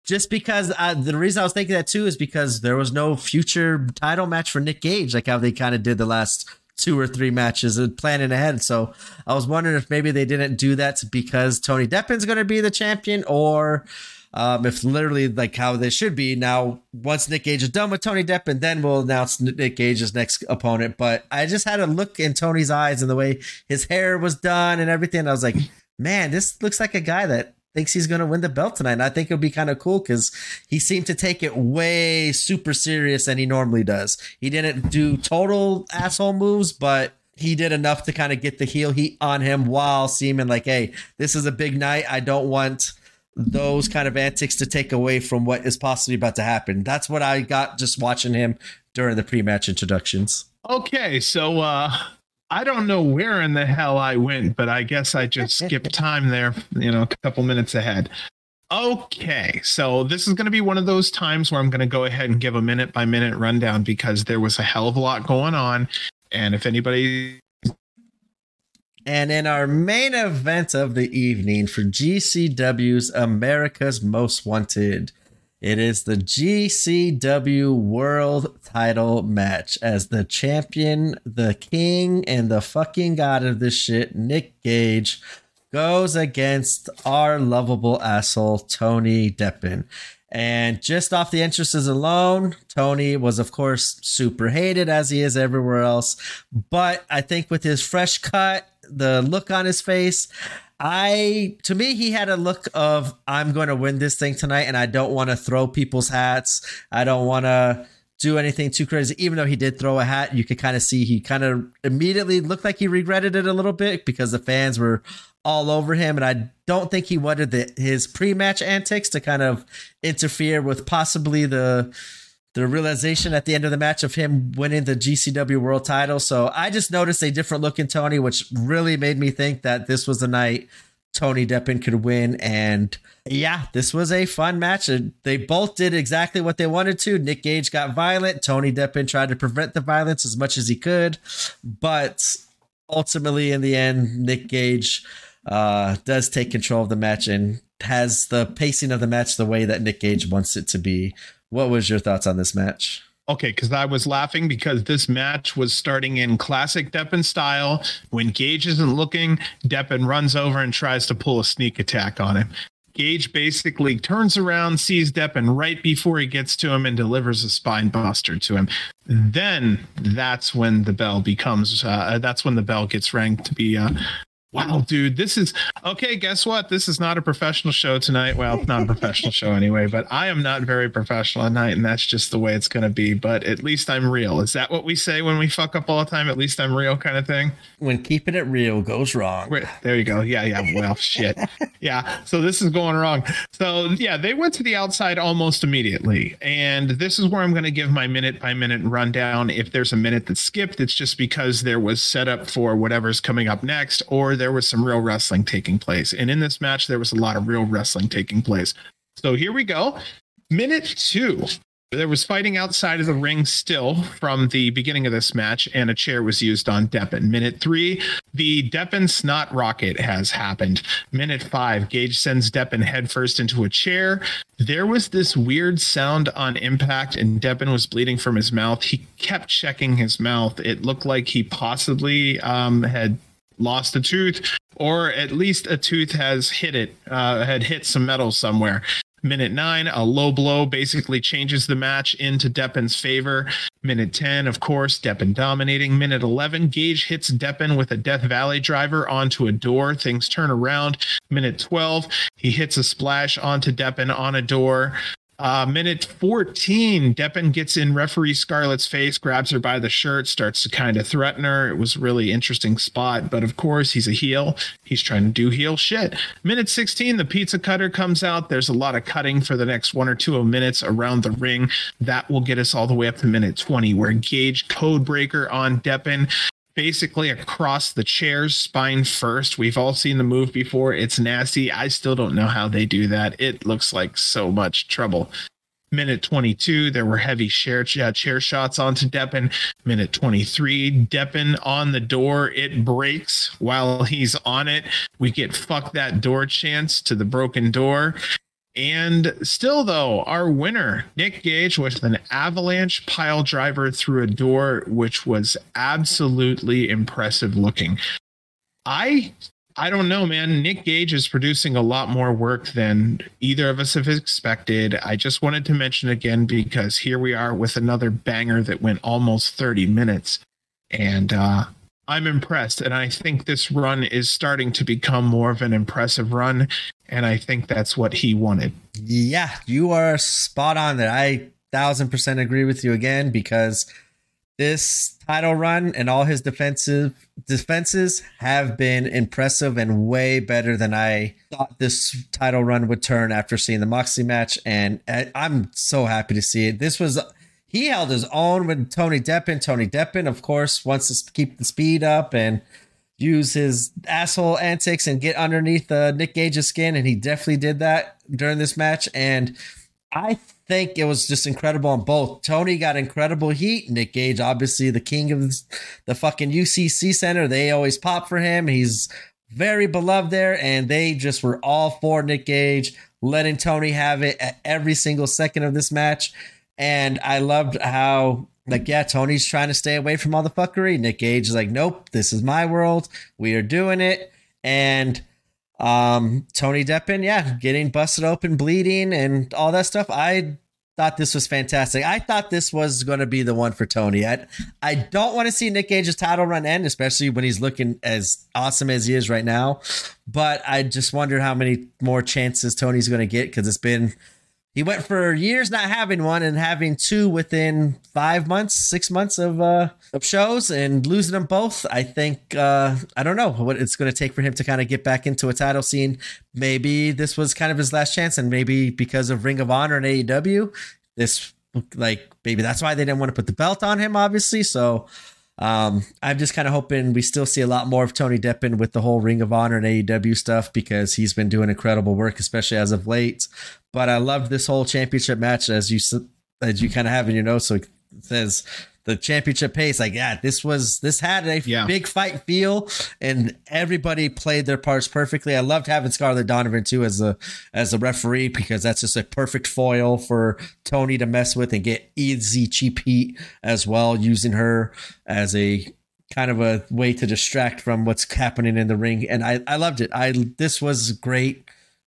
Just because the reason I was thinking that too is because there was no future title match for Nick Gage, like how they kind of did the last two or three matches and planning ahead. So I was wondering if maybe they didn't do that because Tony Deppen's going to be the champion, or if literally like how they should be now. Once Nick Gage is done with Tony Deppen, then we'll announce Nick Gage's next opponent. But I just had a look in Tony's eyes and the way his hair was done and everything. I was like, man, this looks like a guy that thinks he's going to win the belt tonight. And I think it'll be kind of cool because he seemed to take it way super serious than he normally does. He didn't do total asshole moves, but he did enough to kind of get the heel heat on him while seeming like, hey, this is a big night. I don't want those kind of antics to take away from what is possibly about to happen. That's what I got just watching him during the pre-match introductions. Okay, so I don't know where in the hell I went, but I guess I just skipped time there, a couple minutes ahead. Okay, so this is going to be one of those times where I'm going to go ahead and give a minute by minute rundown because there was a hell of a lot going on. And if anybody. And in our main event of the evening for GCW's America's Most Wanted, it is the GCW World Title match as the champion, the king, and the fucking god of this shit, Nick Gage, goes against our lovable asshole, Tony Deppen. And just off the entrances alone, Tony was, of course, super hated as he is everywhere else. But I think with his fresh cut, the look on his face, to me, he had a look of, I'm going to win this thing tonight. And I don't want to throw people's hats. I don't want to do anything too crazy. Even though he did throw a hat, you could kind of see he kind of immediately looked like he regretted it a little bit because the fans were all over him. And I don't think he wanted his pre-match antics to kind of interfere with possibly the realization at the end of the match of him winning the GCW world title. So I just noticed a different look in Tony, which really made me think that this was the night Tony Deppen could win. And yeah, this was a fun match. They both did exactly what they wanted to. Nick Gage got violent. Tony Deppen tried to prevent the violence as much as he could. But ultimately, in the end, Nick Gage does take control of the match and has the pacing of the match the way that Nick Gage wants it to be. What was your thoughts on this match? Okay, because I was laughing because this match was starting in classic Deppen style. When Gage isn't looking, Deppen runs over and tries to pull a sneak attack on him. Gage basically turns around, sees Deppen right before he gets to him and delivers a spine buster to him. Then that's when the bell gets rang to be... Wow, dude, this is okay. Guess what? This is not a professional show tonight. Well, not a professional show anyway, but I am not very professional at night, and that's just the way it's going to be. But at least I'm real. Is that what we say when we fuck up all the time? At least I'm real kind of thing. When keeping it real goes wrong. There you go. Yeah. Well, shit. Yeah. So this is going wrong. So yeah, they went to the outside almost immediately. And this is where I'm going to give my minute by minute rundown. If there's a minute that's skipped, it's just because there was setup for whatever's coming up next, or there was some real wrestling taking place. And in this match, there was a lot of real wrestling taking place. So here we go. Minute 2. There was fighting outside of the ring still from the beginning of this match, and a chair was used on Deppen. Minute 3, the Deppen snot rocket has happened. Minute 5, Gage sends Deppen headfirst into a chair. There was this weird sound on impact, and Deppen was bleeding from his mouth. He kept checking his mouth. It looked like he possibly had lost a tooth, or at least a tooth had hit some metal somewhere. Minute 9, a low blow basically changes the match into Deppen's favor. Minute 10, of course, Deppen dominating. Minute 11, Gage hits Deppen with a Death Valley driver onto a door. Things turn around. Minute 12, he hits a splash onto Deppen on a door. Minute 14, Deppen gets in referee Scarlett's face, grabs her by the shirt, starts to kind of threaten her. It was a really interesting spot, but of course, he's a heel. He's trying to do heel shit. Minute 16, the pizza cutter comes out. There's a lot of cutting for the next 1 or 2 minutes around the ring. That will get us all the way up to minute 20, where Gage code breaker on Deppen. Basically across the chairs, spine first. We've all seen the move before. It's nasty. I still don't know how they do that. It looks like so much trouble. Minute 22, there were heavy chair shots onto Deppen. Minute 23, Deppen on the door. It breaks while he's on it. We get fuck that door chance to the broken door. And still, though, our winner, Nick Gage, with an avalanche pile driver through a door, which was absolutely impressive looking. I don't know, man. Nick Gage is producing a lot more work than either of us have expected. I just wanted to mention again, because here we are with another banger that went almost 30 minutes. And I'm impressed. And I think this run is starting to become more of an impressive run. And I think that's what he wanted. Yeah, you are spot on there. I 1000% agree with you again, because this title run and all his defenses have been impressive and way better than I thought this title run would turn after seeing the Moxley match. And I'm so happy to see it. He held his own with Tony Deppen. Tony Deppen, of course, wants to keep the speed up and use his asshole antics and get underneath Nick Gage's skin. And he definitely did that during this match. And I think it was just incredible on both. Tony got incredible heat. Nick Gage, obviously the king of the fucking UCC center. They always pop for him. He's very beloved there. And they just were all for Nick Gage, letting Tony have it at every single second of this match. And I loved how, like, yeah, Tony's trying to stay away from all the fuckery. Nick Gage is like, nope, this is my world. We are doing it. And Tony Deppen, getting busted open, bleeding, and all that stuff. I thought this was fantastic. I thought this was going to be the one for Tony. I don't want to see Nick Gage's title run end, especially when he's looking as awesome as he is right now. But I just wondered how many more chances Tony's going to get, because it's been... He went for years not having one and having two within 5 months, 6 months of shows, and losing them both. I think, I don't know what it's going to take for him to kind of get back into a title scene. Maybe this was kind of his last chance, and maybe because of Ring of Honor and AEW, this, like, maybe that's why they didn't want to put the belt on him, obviously. So I'm just kind of hoping we still see a lot more of Tony Deppen with the whole Ring of Honor and AEW stuff, because he's been doing incredible work, especially as of late. But I love this whole championship match, as you kind of have in your notes. So it says the championship pace. Like, yeah, this had a big fight feel, and everybody played their parts perfectly. I loved having Scarlett Donovan too as a referee, because that's just a perfect foil for Tony to mess with and get easy cheap heat as well, using her as a kind of a way to distract from what's happening in the ring. And I loved it. This was great.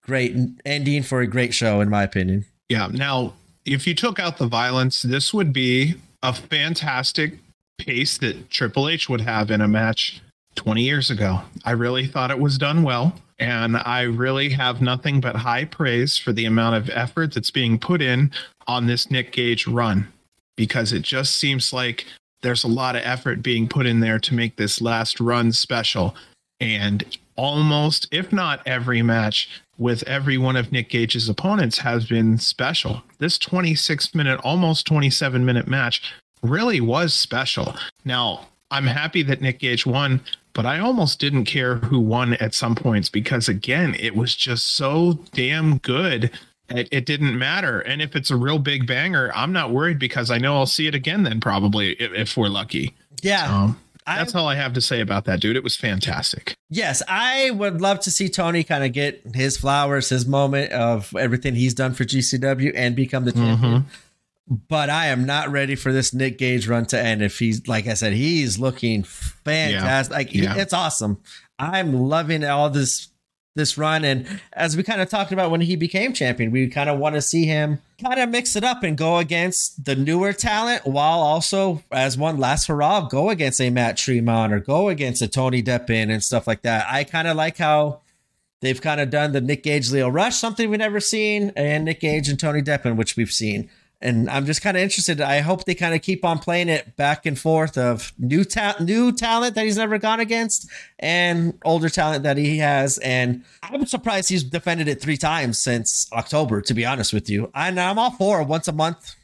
Great ending for a great show, in my opinion. Yeah. Now, if you took out the violence, this would be a fantastic pace that Triple H would have in a match 20 years ago. I really thought it was done well, and I really have nothing but high praise for the amount of effort that's being put in on this Nick Gage run, because it just seems like there's a lot of effort being put in there to make this last run special. And almost, if not every match with every one of Nick Gage's opponents, has been special. This 26-minute, almost 27-minute match really was special. Now, I'm happy that Nick Gage won, but I almost didn't care who won at some points, because, again, it was just so damn good. It didn't matter. And if it's a real big banger, I'm not worried, because I know I'll see it again then, probably, if we're lucky. Yeah. So. That's all I have to say about that, dude. It was fantastic. Yes, I would love to see Tony kind of get his flowers, his moment of everything he's done for GCW and become the champion. But I am not ready for this Nick Gage run to end. If he's, like I said, he's looking fantastic. Yeah. Like, it's awesome. I'm loving all this run. And as we kind of talked about when he became champion, we kind of want to see him kind of mix it up and go against the newer talent, while also, as one last hurrah, go against a Matt Tremont or go against a Tony Deppen and stuff like that. I kind of like how they've kind of done the Nick Gage, Leo Rush, something we've never seen, and Nick Gage and Tony Deppen, which we've seen. And I'm just kind of interested. I hope they kind of keep on playing it back and forth of new talent that he's never gone against and older talent that he has. And I'm surprised he's defended it 3 times since October, to be honest with you. And I'm all for once a month.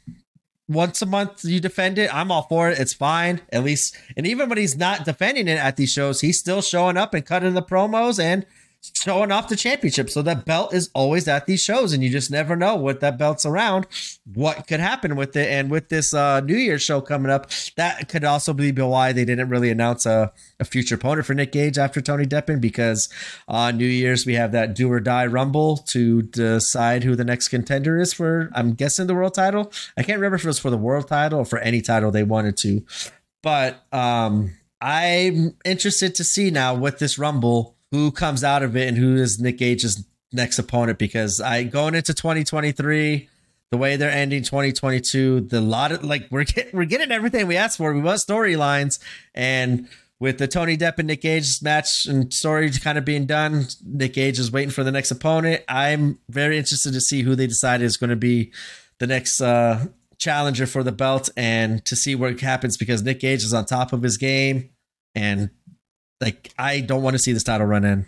Once a month you defend it. I'm all for it. It's fine. At least. And even when he's not defending it at these shows, he's still showing up and cutting the promos and showing off the championship. So that belt is always at these shows, and you just never know what that belt's around, what could happen with it. And with this New Year's show coming up, that could also be why they didn't really announce a future opponent for Nick Gage after Tony Deppen, because on New Year's, we have that do or die rumble to decide who the next contender is for, I'm guessing, the world title. I can't remember if it was for the world title or for any title they wanted to, but I'm interested to see now with this rumble, who comes out of it and who is Nick Gage's next opponent, because going into 2023, the way they're ending 2022, we're getting everything we asked for. We want storylines, and with the Tony Depp and Nick Gage match and story kind of being done, Nick Gage is waiting for the next opponent. I'm very interested to see who they decide is going to be the next challenger for the belt, and to see what happens, because Nick Gage is on top of his game, and I don't want to see this title run in.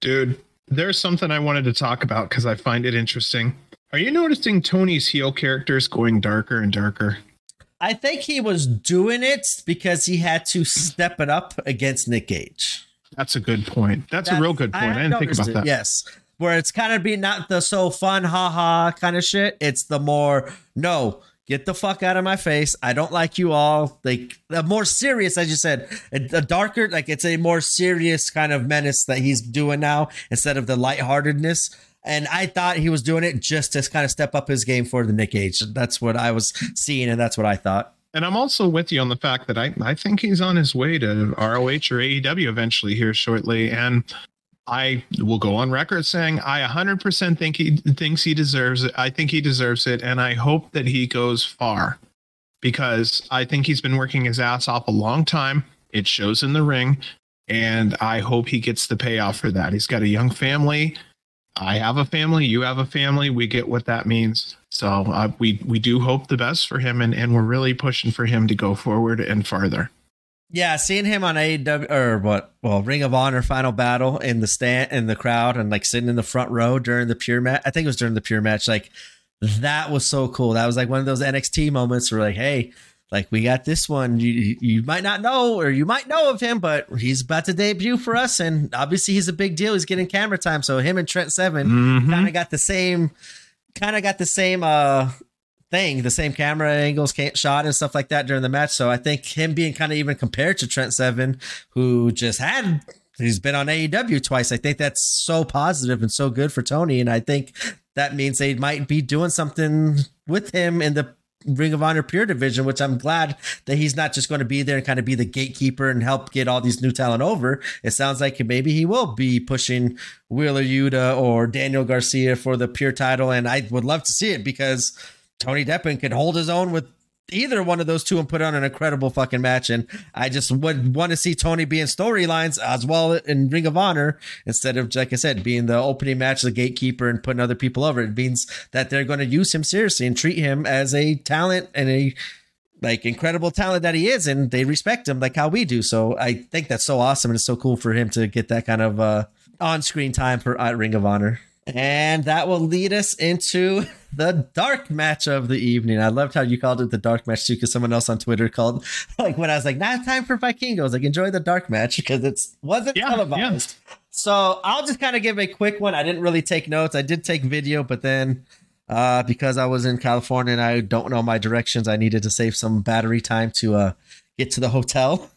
Dude, there's something I wanted to talk about because I find it interesting. Are you noticing Tony's heel characters going darker and darker? I think he was doing it because he had to step it up against Nick Gage. That's a good point. That's a real good point. I didn't think about that. Yes. Where it's kind of being not the so fun, haha kind of shit. It's the more, no, get the fuck out of my face. I don't like you all. Like, a more serious, as you said, a darker, like, it's a more serious kind of menace that he's doing now instead of the lightheartedness. And I thought he was doing it just to kind of step up his game for the Nick Gage. That's what I was seeing, and that's what I thought. And I'm also with you on the fact that I think he's on his way to ROH or AEW eventually here shortly. And I will go on record saying I 100% think he thinks he deserves it. I think he deserves it. And I hope that he goes far, because I think he's been working his ass off a long time. It shows in the ring, and I hope he gets the payoff for that. He's got a young family. I have a family. You have a family. We get what that means. So we do hope the best for him, and we're really pushing for him to go forward and farther. Yeah, seeing him on AEW or Ring of Honor Final Battle in the stand, in the crowd, and like sitting in the front row during the pure match. I think it was during the pure match. Like, that was so cool. That was like one of those NXT moments where like, hey, like, we got this one. You might not know, or you might know of him, but he's about to debut for us, and obviously he's a big deal. He's getting camera time. So him and Trent Seven kind of got the same thing, the same camera angles shot and stuff like that during the match. So I think him being kind of even compared to Trent Seven, who he's been on AEW twice, I think that's so positive and so good for Tony. And I think that means they might be doing something with him in the Ring of Honor Pure division, which I'm glad that he's not just going to be there and kind of be the gatekeeper and help get all these new talent over. It sounds like maybe he will be pushing Wheeler Yuta or Daniel Garcia for the Pure title. And I would love to see it, because Tony Deppen could hold his own with either one of those two and put on an incredible fucking match. And I just would want to see Tony be in storylines as well in Ring of Honor, instead of, like I said, being the opening match, the gatekeeper, and putting other people over. It means that they're going to use him seriously and treat him as a talent, and a like incredible talent that he is, and they respect him like how we do. So I think that's so awesome, and it's so cool for him to get that kind of on-screen time for Ring of Honor. And that will lead us into the dark match of the evening. I loved how you called it the dark match too, because someone else on Twitter called, like, when I was like, not time for Vikingos, like, enjoy the dark match, because it wasn't televised. Yeah. So I'll just kind of give a quick one. I didn't really take notes. I did take video, but then because I was in California and I don't know my directions, I needed to save some battery time to get to the hotel.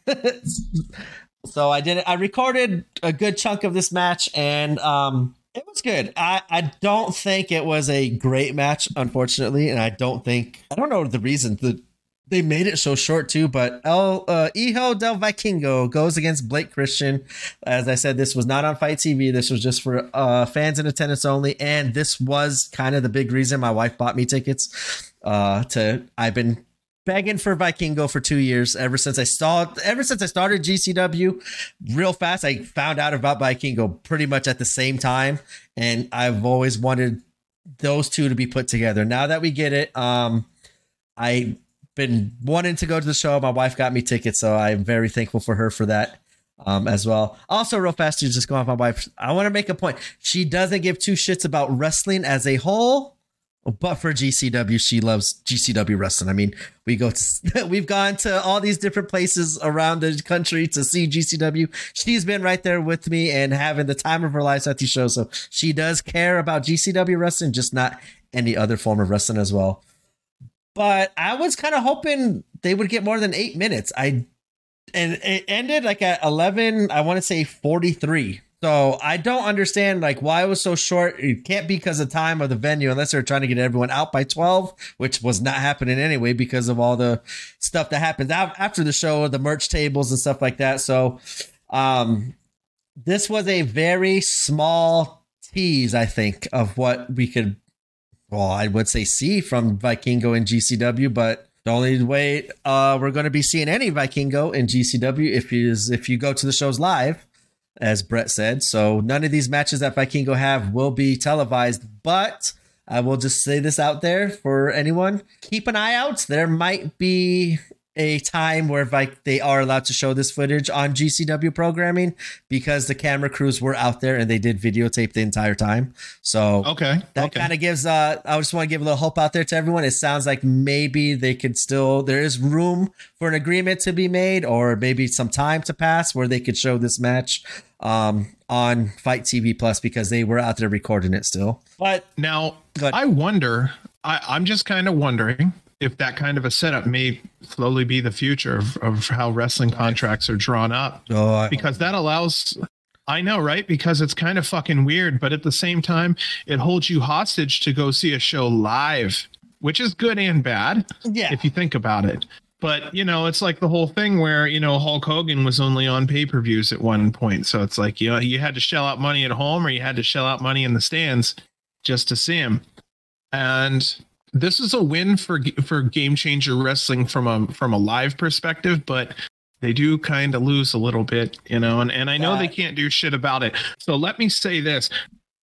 So I recorded a good chunk of this match, and it was good. I don't think it was a great match, unfortunately. And I don't know the reason that they made it so short too, but Hijo del Vikingo goes against Blake Christian. As I said, this was not on Fight TV. This was just for fans in attendance only. And this was kind of the big reason my wife bought me tickets I've been begging for Vikingo for 2 years. Ever since I started GCW, real fast, I found out about Vikingo pretty much at the same time. And I've always wanted those two to be put together. Now that we get it, I've been wanting to go to the show. My wife got me tickets, so I'm very thankful for her for that as well. Also, real fast, to just go off my wife, I want to make a point. She doesn't give two shits about wrestling as a whole, but for GCW, she loves GCW wrestling. I mean, we've gone to all these different places around the country to see GCW. She's been right there with me and having the time of her life at these shows. So she does care about GCW wrestling, just not any other form of wrestling as well. But I was kind of hoping they would get more than 8 minutes. And it ended like at 11, I want to say 43. So I don't understand like why it was so short. It can't be because of time or the venue, unless they're trying to get everyone out by 12, which was not happening anyway because of all the stuff that happens after the show, the merch tables and stuff like that. So this was a very small tease, I think, of what we could, I would say, see from Vikingo and GCW, but the only way we're going to be seeing any Vikingo in GCW if you go to the shows live, as Brett said. So none of these matches that Vikingo have will be televised, but I will just say this out there for anyone. Keep an eye out. There might be a time where they are allowed to show this footage on GCW programming, because the camera crews were out there and they did videotape the entire time. So that kind of gives, I just want to give a little hope out there to everyone. It sounds like maybe they could still, there is room for an agreement to be made, or maybe some time to pass where they could show this match on Fight TV Plus, because they were out there recording it still. But now I wonder, I'm just kind of wondering if that kind of a setup may slowly be the future of how wrestling contracts are drawn up, because that allows, I know, right? Because it's kind of fucking weird, but at the same time, it holds you hostage to go see a show live, which is good and bad if you think about it. But, you know, it's like the whole thing where, you know, Hulk Hogan was only on pay-per-views at one point. So it's like, you know, you had to shell out money at home or you had to shell out money in the stands just to see him. And this is a win for Game Changer Wrestling from a live perspective, but they do kind of lose a little bit, you know, and I know they can't do shit about it. So let me say this.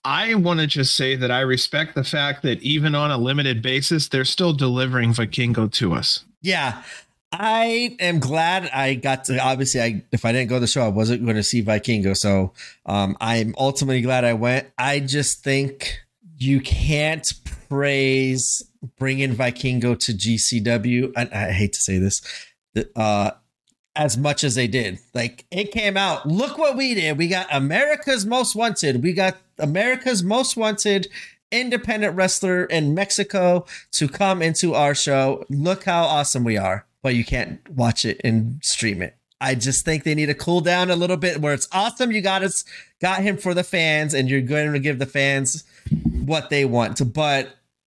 I want to just say that I respect the fact that even on a limited basis, they're still delivering Vikingo to us. Yeah, I am glad I got to. Obviously, if I didn't go to the show, I wasn't going to see Vikingo. So I'm ultimately glad I went. I just think you can't praise bringing Vikingo to GCW. I hate to say this. As much as they did. Like, it came out. Look what we did. We got America's Most Wanted. We got America's Most Wanted independent wrestler in Mexico to come into our show. Look how awesome we are. But you can't watch it and stream it. I just think they need to cool down a little bit where it's awesome. You got him for the fans, and you're going to give the fans what they want. But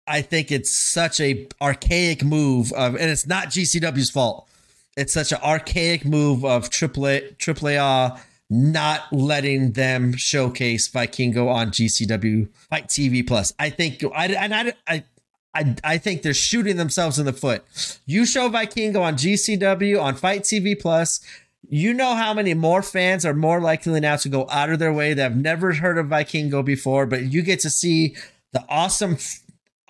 I think it's such a archaic move of, and it's not GCW's fault. It's such an archaic move of AAA not letting them showcase Vikingo on GCW Fight TV Plus. I think I think they're shooting themselves in the foot. You show Vikingo on GCW on Fight TV Plus. You know how many more fans are more likely now to go out of their way that have never heard of Vikingo before, but you get to see the awesome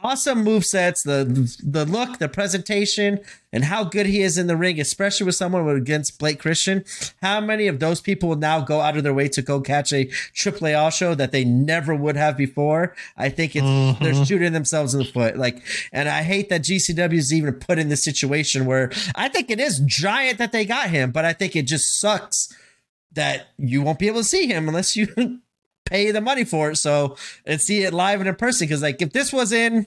movesets, the look, the presentation, and how good he is in the ring, especially with someone against Blake Christian. How many of those people will now go out of their way to go catch a AAA show that they never would have before? I think it's they're shooting themselves in the foot. Like, and I hate that GCW is even put in this situation where I think it is giant that they got him, but I think it just sucks that you won't be able to see him unless you pay the money for it, so and see it live and in person. Because like, if this was in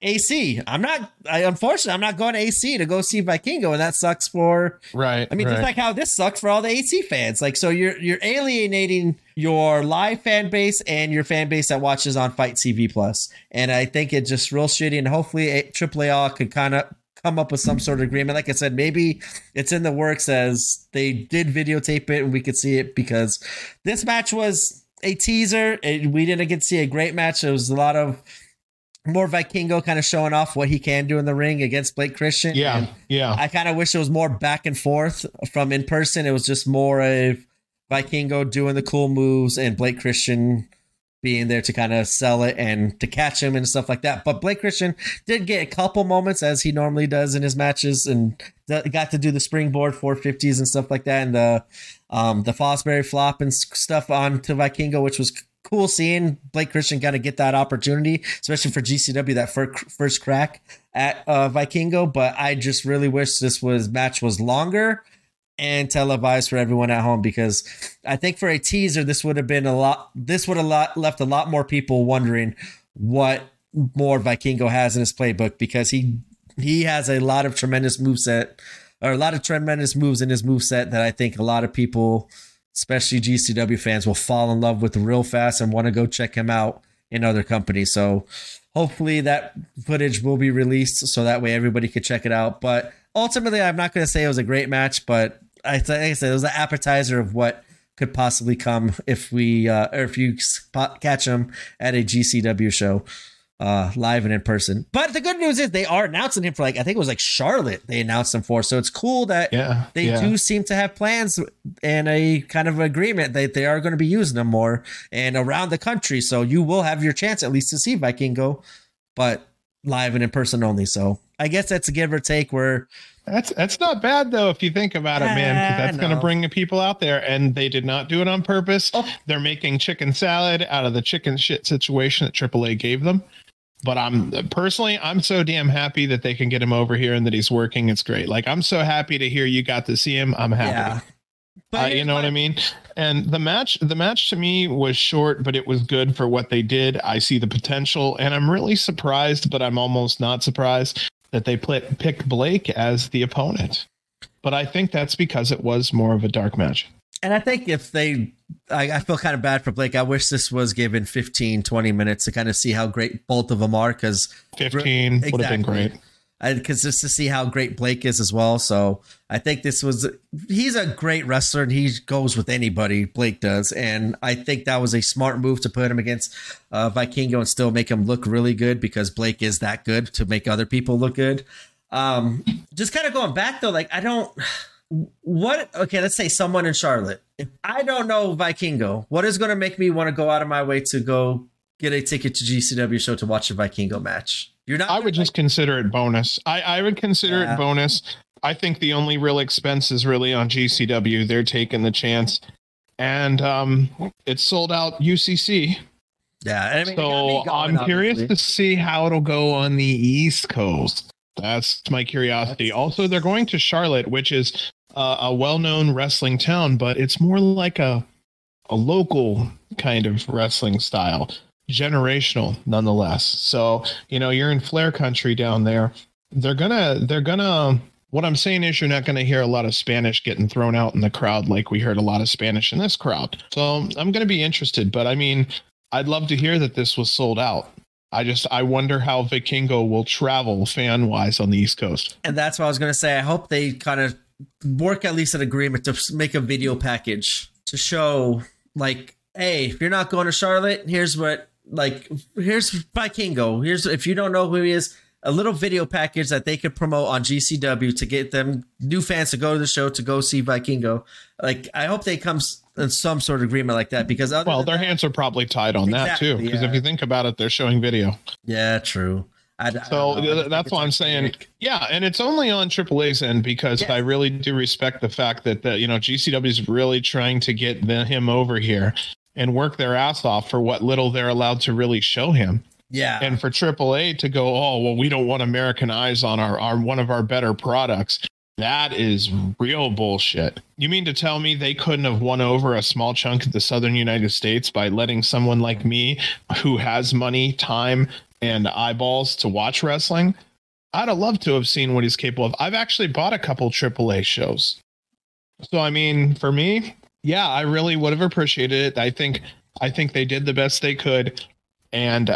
AC, unfortunately I'm not going to AC to go see Vikingo, and that sucks for just like how this sucks for all the AC fans. Like, so you're alienating your live fan base and your fan base that watches on Fight TV Plus, and I think it's just real shitty. And hopefully AAA could kind of come up with some sort of agreement. Like I said, maybe it's in the works as they did videotape it and we could see it, because this match was a teaser and we didn't get to see a great match. It was a lot of more Vikingo kind of showing off what he can do in the ring against Blake Christian. Yeah. And yeah, I kind of wish it was more back and forth from in person. It was just more of Vikingo doing the cool moves and Blake Christian being there to kind of sell it and to catch him and stuff like that. But Blake Christian did get a couple moments as he normally does in his matches, and got to do the springboard 450s and stuff like that, and the Fosbury flop and stuff on to Vikingo, which was cool seeing Blake Christian kind of get that opportunity, especially for GCW, that first crack at Vikingo. But I just really wish this match was longer and televised for everyone at home, because I think for a teaser, this would have left a lot more people wondering what more Vikingo has in his playbook, because he has a lot of tremendous moveset, or a lot of tremendous moves in his moveset that I think a lot of people, especially GCW fans, will fall in love with real fast and want to go check him out in other companies. So hopefully that footage will be released so that way everybody could check it out. But ultimately, I'm not going to say it was a great match, but like I said, it was an appetizer of what could possibly come if you catch them at a GCW show live and in person. But the good news is they are announcing him for I think it was Charlotte they announced him for. So it's cool that they do seem to have plans and a kind of agreement that they are going to be using them more and around the country. So you will have your chance at least to see Vikingo, but live and in person only. So I guess that's a give or take where that's not bad though. If you think about it, man, because that's going to bring people out there, and they did not do it on purpose. Oh. They're making chicken salad out of the chicken shit situation that AAA gave them. But I'm so damn happy that they can get him over here and that he's working. It's great. Like, I'm so happy to hear you got to see him. I'm happy. Yeah. You know what I mean? And the match to me was short, but it was good for what they did. I see the potential, and I'm really surprised, but I'm almost not surprised that they picked Blake as the opponent. But I think that's because it was more of a dark match. And I think I feel kind of bad for Blake. I wish this was given 15, 20 minutes to kind of see how great both of them are. 15 would have been great. because just to see how great Blake is as well. So I think this was, he's a great wrestler and he goes with anybody, Blake does. And I think that was a smart move to put him against Vikingo and still make him look really good, because Blake is that good to make other people look good. Just kind of going back though, like okay, let's say someone in Charlotte. If I don't know Vikingo, what is going to make me want to go out of my way to go get a ticket to GCW show to watch a Vikingo match? You're not. I would just consider it bonus. I would consider it bonus. I think the only real expense is really on GCW. They're taking the chance, and it's sold out UCC. Yeah, I mean, so I'm curious to see how it'll go on the East Coast. That's my curiosity. Also, they're going to Charlotte, which is a well-known wrestling town, but it's more like a local kind of wrestling style. Generational nonetheless. So, you know, you're in Flair country down there. They're gonna what I'm saying is you're not gonna hear a lot of Spanish getting thrown out in the crowd like we heard a lot of Spanish in this crowd. So I'm gonna be interested, but I mean, I'd love to hear that this was sold out. I wonder how Vikingo will travel fan wise on the East Coast. And that's what I was gonna say. I hope they kind of work at least an agreement to make a video package to show, like, hey, if you're not going to Charlotte, here's Vikingo. Here's, if you don't know who he is, a little video package that they could promote on GCW to get them new fans to go to the show, to go see Vikingo. Like, I hope they come in some sort of agreement like that, because their hands are probably tied on that too. Because if you think about it, they're showing video. Yeah, true. So that's why I'm saying, yeah, and it's only on AAA's end, because I really do respect the fact that GCW is really trying to get him over here and work their ass off for what little they're allowed to really show him. Yeah, and for AAA to go, oh well, we don't want American eyes on our one of our better products. That is real bullshit. You mean to tell me they couldn't have won over a small chunk of the southern United States by letting someone like me, who has money, time, and eyeballs to watch wrestling? I'd have loved to have seen what he's capable of. I've actually bought a couple AAA shows. So, I mean, for me, yeah, I really would have appreciated it. I think they did the best they could. And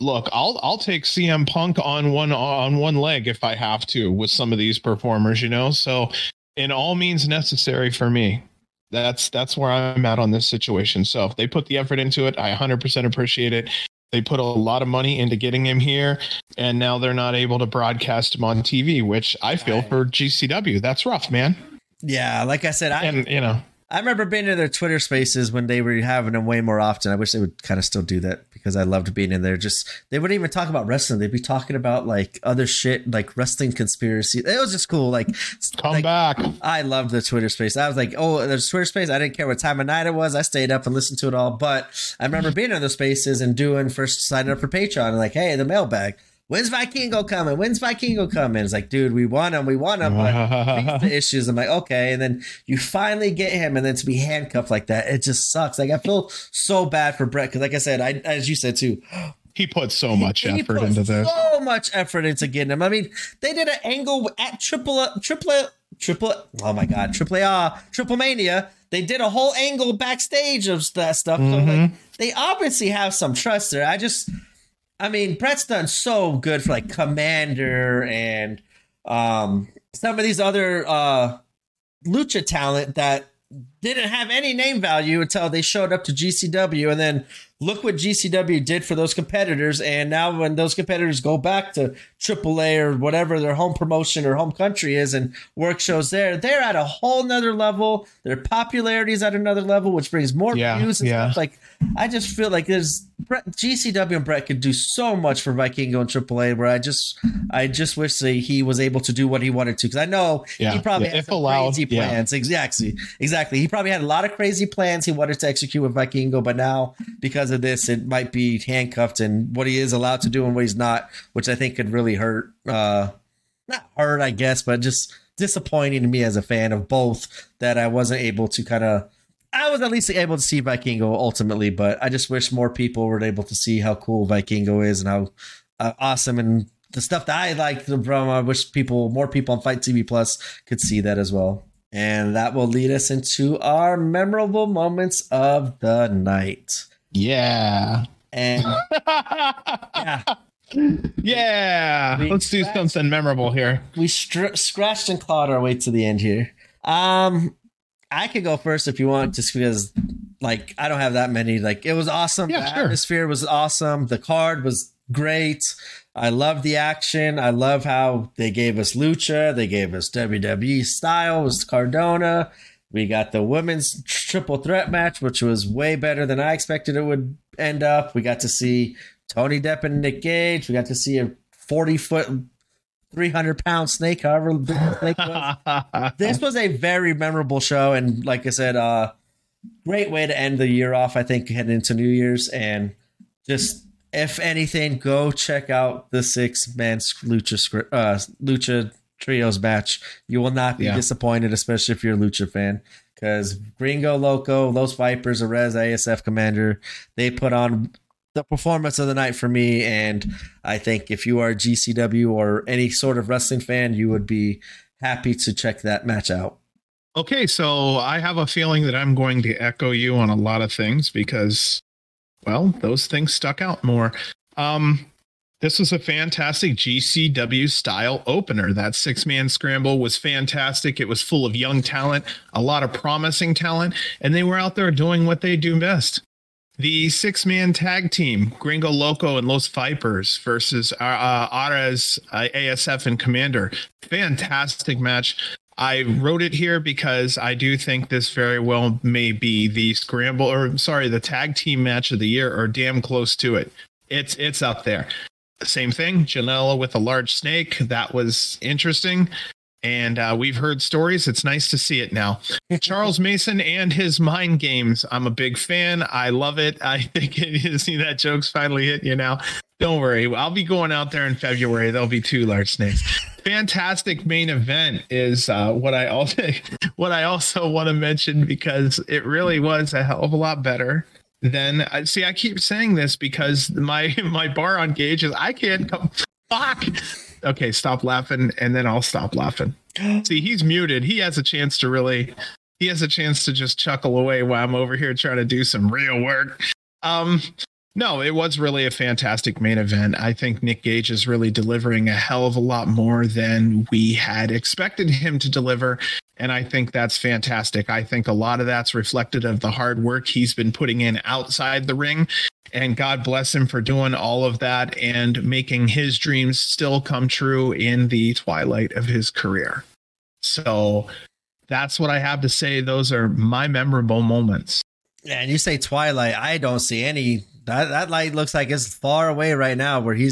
look, I'll take CM Punk on one leg if I have to with some of these performers, so in all means necessary for me. That's where I'm at on this situation. So if they put the effort into it, I 100% appreciate it. They put a lot of money into getting him here, and now they're not able to broadcast him on TV, which I feel for GCW. That's rough, man. Yeah, like I said, I remember being in their Twitter spaces when they were having them way more often. I wish they would kind of still do that, because I loved being in there. Just, they wouldn't even talk about wrestling. They'd be talking about like other shit, like wrestling conspiracy. It was just cool. Like, come back. I loved the Twitter space. I was like, oh, there's Twitter space. I didn't care what time of night it was. I stayed up and listened to it all. But I remember being in those spaces and signing up for Patreon and like, hey, the mailbag. When's Vikingo coming? It's like, dude, we want him. But the issues. I'm like, okay. And then you finally get him, and then to be handcuffed like that, it just sucks. Like, I feel so bad for Brett, because like I said, as you said too, he put so much effort into this. So much effort into getting him. I mean, they did an angle at Triple Mania. They did a whole angle backstage of that stuff. Mm-hmm. So like, they obviously have some trust there. Brett's done so good for like Commander and some of these other lucha talent that didn't have any name value until they showed up to GCW. And then look what GCW did for those competitors. And now when those competitors go back to AAA or whatever their home promotion or home country is and work shows there, they're at a whole nother level. Their popularity is at another level, which brings more views and stuff. Like, I just feel like GCW and Brett could do so much for Vikingo and AAA, where I just wish that he was able to do what he wanted to. Because I know he probably had some crazy plans. Yeah. Exactly. He probably had a lot of crazy plans he wanted to execute with Vikingo, but now because of this, it might be handcuffed and what he is allowed to do and what he's not, which I think could really hurt. Not hurt, I guess, but just disappointing to me as a fan of both, that I wasn't able to I was at least able to see Vikingo ultimately, but I just wish more people were able to see how cool Vikingo is and how awesome, and the stuff that I liked from. I wish more people on Fight TV Plus could see that as well. And that will lead us into our memorable moments of the night. Yeah. And yeah. Yeah, let's do something memorable here. We scratched and clawed our way to the end here. I could go first if you want, just because, like, I don't have that many. Like, it was awesome. Yeah, the atmosphere was awesome. The card was great. I love the action. I love how they gave us lucha. They gave us WWE style. It was Cardona. We got the women's triple threat match, which was way better than I expected it would end up. We got to see Tony Deppen and Nick Gage. We got to see a 40-foot, 300-pound snake, however big the snake was. This was a very memorable show. And like I said, great way to end the year off, I think, heading into New Year's. And just, if anything, go check out the six-man Lucha Trios match. You will not be disappointed, especially if you're a Lucha fan. Because Gringo Loco, Los Vipers, Arez, ASF, Commander, they put on the performance of the night for me, and I think if you are a GCW or any sort of wrestling fan, you would be happy to check that match out. Okay, so I have a feeling that I'm going to echo you on a lot of things because, well, those things stuck out more. This was a fantastic GCW style opener. That six-man scramble was fantastic. It was full of young talent, a lot of promising talent, and they were out there doing what they do best. The six-man tag team, Gringo Loco and Los Vipers versus Arez, ASF, and Commander. Fantastic match. I wrote it here because I do think this very well may be the tag team match of the year, or damn close to it. It's up there. Same thing, Janela with a large snake. That was interesting. And we've heard stories. It's nice to see it now. Charles Mason and his mind games. I'm a big fan. I love it. I think it is. See, that joke's finally hit you now. Don't worry. I'll be going out there in February. There'll be two large snakes. Fantastic main event is what I also want to mention, because it really was a hell of a lot better. Then I keep saying this because my bar on Gage is I can't come. Fuck. Okay, stop laughing, and then I'll stop laughing. See, he's muted. He has a chance to just chuckle away while I'm over here trying to do some real work. No, it was really a fantastic main event. I think Nick Gage is really delivering a hell of a lot more than we had expected him to deliver, and I think that's fantastic. I think a lot of that's reflected of the hard work he's been putting in outside the ring, and God bless him for doing all of that and making his dreams still come true in the twilight of his career. So that's what I have to say. Those are my memorable moments. And you say twilight, I don't see any. That light looks like it's far away right now, where he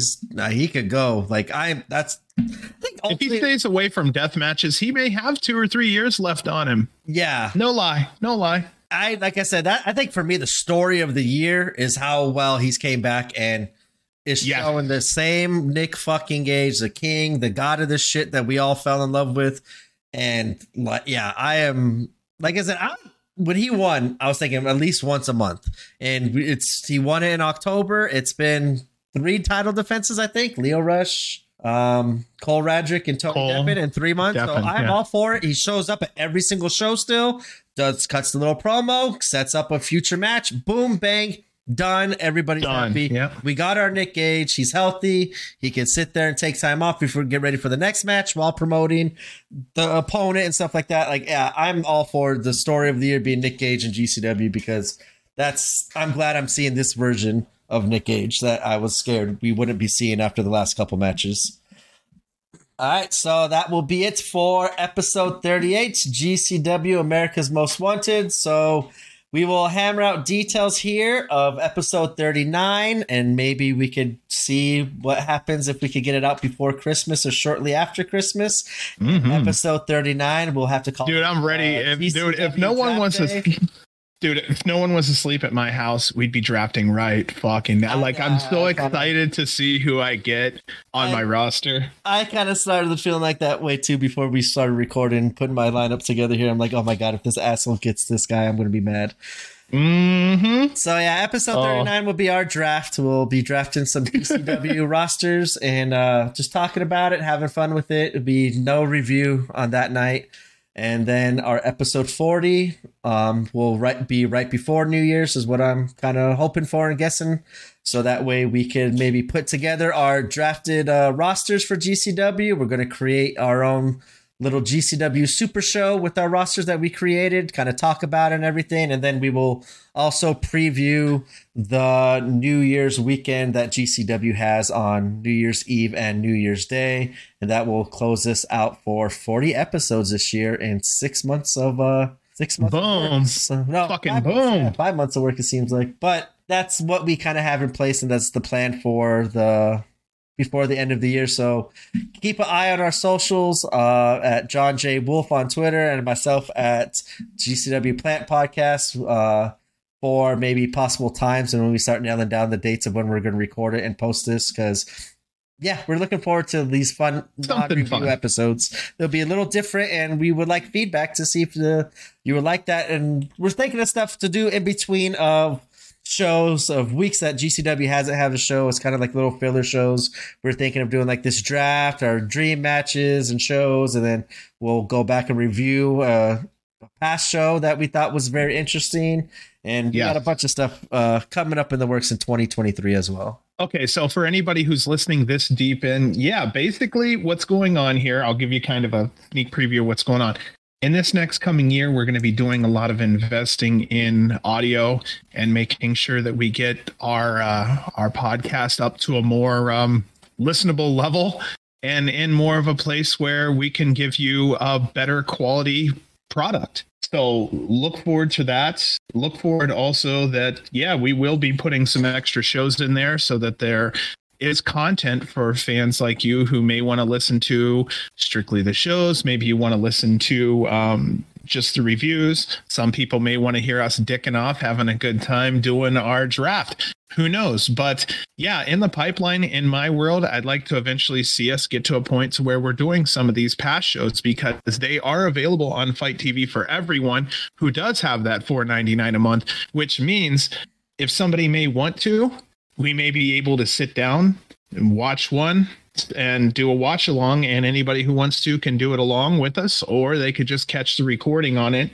could go. If he stays away from death matches, he may have 2 or 3 years left on him. Yeah, no lie. I think for me the story of the year is how well he's came back and is showing the same Nick fucking Gage, the king, the god of this shit that we all fell in love with, and when he won, I was thinking at least once a month, and he won it in October. It's been 3 title defenses, I think. Leo Rush, Cole Radrick, and Tony Deppen in 3 months. Deppen, so I'm all for it. He shows up at every single show still, cuts the little promo, sets up a future match. Boom, bang, done. Everybody's happy. Yep. We got our Nick Gage. He's healthy. He can sit there and take time off before we get ready for the next match while promoting the opponent and stuff like that. Like, yeah, I'm all for the story of the year being Nick Gage and GCW, because I'm glad I'm seeing this version of Nick Gage that I was scared we wouldn't be seeing after the last couple matches. All right, so that will be it for episode 38, GCW America's Most Wanted. So we will hammer out details here of episode 39, and maybe we could see what happens if we could get it out before Christmas or shortly after Christmas. Mm-hmm. Episode 39, we'll have to call. Dude, I'm ready. If no one wants to sleep at my house, we'd be drafting right fucking now. Like, I'm so excited to see who I get on my roster. I kind of started feeling like that way too before we started recording, putting my lineup together here. I'm like, oh my God, if this asshole gets this guy, I'm going to be mad. Mm-hmm. So yeah, episode 39 will be our draft. We'll be drafting some PCW rosters and just talking about it, having fun with it. It'll be no review on that night. And then our episode 40 will be right before New Year's is what I'm kind of hoping for and guessing. So that way we can maybe put together our drafted rosters for GCW. We're going to create our own little GCW super show with our rosters that we created, kind of talk about and everything. And then we will also preview the New Year's weekend that GCW has on New Year's Eve and New Year's Day. And that will close us out for 40 episodes this year and 6 months of 6 months. Boom. So, no, fucking boom. Yeah, 5 months of work, it seems like. But that's what we kind of have in place, and that's the plan for the before the end of the year. So keep an eye on our socials at John J. Wolfe on Twitter and myself at GCW Plant Podcast for maybe possible times and when we start nailing down the dates of when we're going to record it and post this, because yeah, we're looking forward to these fun non-review episodes. They'll be a little different, and we would like feedback to see if you would like that. And we're thinking of stuff to do in between of shows of weeks that GCW hasn't had a show. It's kind of like little filler shows. We're thinking of doing like this draft, our dream matches and shows, and then we'll go back and review a past show that we thought was very interesting. And we got a bunch of stuff coming up in the works in 2023 as well. Okay, so for anybody who's listening this deep in, basically what's going on here, I'll give you kind of a sneak preview of what's going on. In this next coming year, we're going to be doing a lot of investing in audio and making sure that we get our podcast up to a more listenable level and in more of a place where we can give you a better quality product. So look forward to that. Look forward also that, we will be putting some extra shows in there so that they're is content for fans like you who may want to listen to strictly the shows. Maybe you want to listen to just the reviews. Some people may want to hear us dicking off, having a good time doing our draft. Who knows? But in the pipeline, in my world, I'd like to eventually see us get to a point to where we're doing some of these past shows, because they are available on Fight TV for everyone who does have that $4.99 a month, which means if somebody may want to, we may be able to sit down and watch one and do a watch along, and anybody who wants to can do it along with us, or they could just catch the recording on it.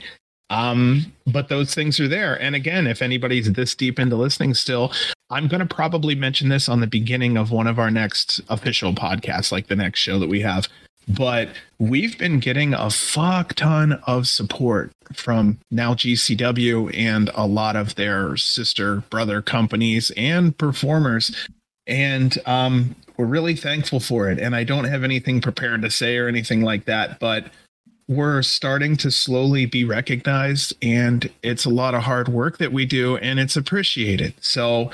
But those things are there. And again, if anybody's this deep into listening still, I'm going to probably mention this on the beginning of one of our next official podcasts, like the next show that we have. But we've been getting a fuck ton of support from Now GCW and a lot of their sister, brother companies and performers. And we're really thankful for it. And I don't have anything prepared to say or anything like that, but we're starting to slowly be recognized. And it's a lot of hard work that we do, and it's appreciated. So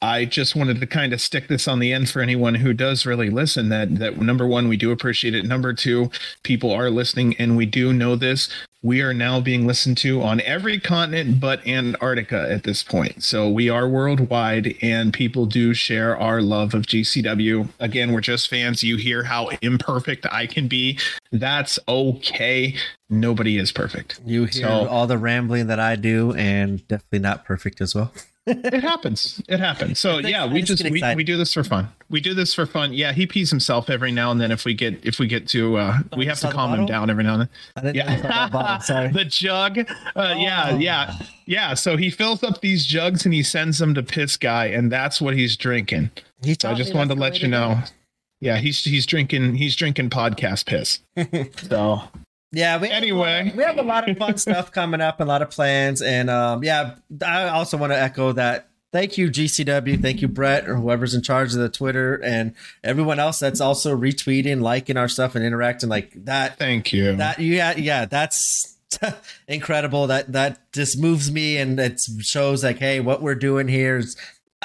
I just wanted to kind of stick this on the end for anyone who does really listen, that number one, we do appreciate it. Number two, people are listening, and we do know this. We are now being listened to on every continent but Antarctica at this point. So we are worldwide, and people do share our love of GCW. Again, we're just fans. You hear how imperfect I can be. That's okay. Nobody is perfect. You hear all the rambling that I do, and definitely not perfect as well. It happens. So we do this for fun. Yeah, he pees himself every now and then. If we get to, we have to calm him down every now and then. I didn't know about that bottle, sorry. The jug. Yeah. So he fills up these jugs and he sends them to Piss Guy, and that's what he's drinking. So I just wanted to let you know. Yeah, he's drinking podcast piss. So. Yeah, we have a lot of fun stuff coming up, a lot of plans. And I also want to echo that. Thank you, GCW. Thank you, Brett, or whoever's in charge of the Twitter, and everyone else that's also retweeting, liking our stuff and interacting like that. Thank you. That's incredible. That just moves me, and it shows like, hey, what we're doing here is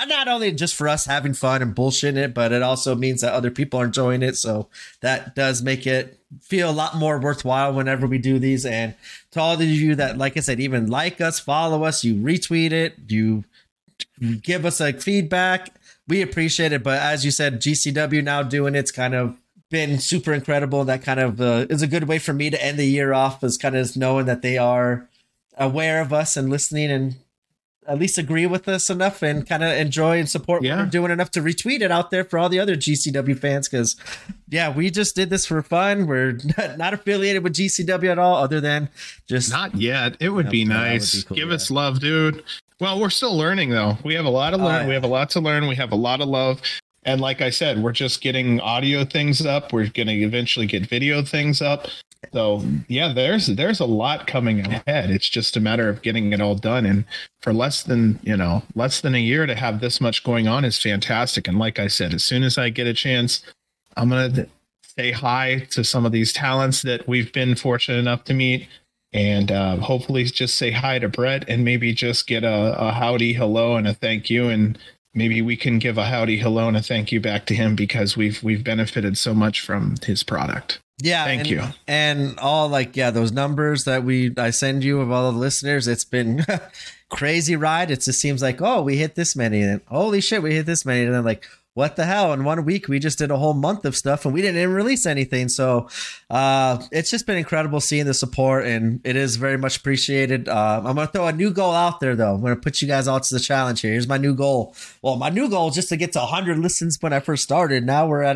not only just for us having fun and bullshitting it, but it also means that other people are enjoying it. So that does make it feel a lot more worthwhile whenever we do these. And to all of you that, like I said, even like us, follow us, you retweet it, you give us like feedback, we appreciate it. But as you said, GCW now doing it's kind of been super incredible. That kind of is a good way for me to end the year off, is kind of knowing that they are aware of us and listening and at least agree with us enough and kind of enjoy and support what we're doing enough to retweet it out there for all the other GCW fans. Because we just did this for fun. We're not affiliated with GCW at all, other than just not yet. It would be nice. Would be cool, Give us love, dude. Well, we're still learning though. We have a lot to learn. We have a lot to learn. We have a lot of love. And like I said, we're just getting audio things up. We're going to eventually get video things up. So there's a lot coming ahead. It's just a matter of getting it all done. And for less than a year to have this much going on is fantastic. And like I said, as soon as I get a chance, I'm going to say hi to some of these talents that we've been fortunate enough to meet, and hopefully just say hi to Brett and maybe just get a howdy, hello, and a thank you. And maybe we can give a howdy, hello, and a thank you back to him, because we've benefited so much from his product. Yeah. Thank you. And all those numbers that I send you of all the listeners, it's been crazy ride. It just seems like, oh, we hit this many, and holy shit, we hit this many. And then what the hell? In 1 week, we just did a whole month of stuff and we didn't even release anything. So it's just been incredible seeing the support, and it is very much appreciated. I'm going to throw a new goal out there, though. I'm going to put you guys out to the challenge here. Here's my new goal. Well, my new goal is just to get to 100 listens when I first started. Now we're at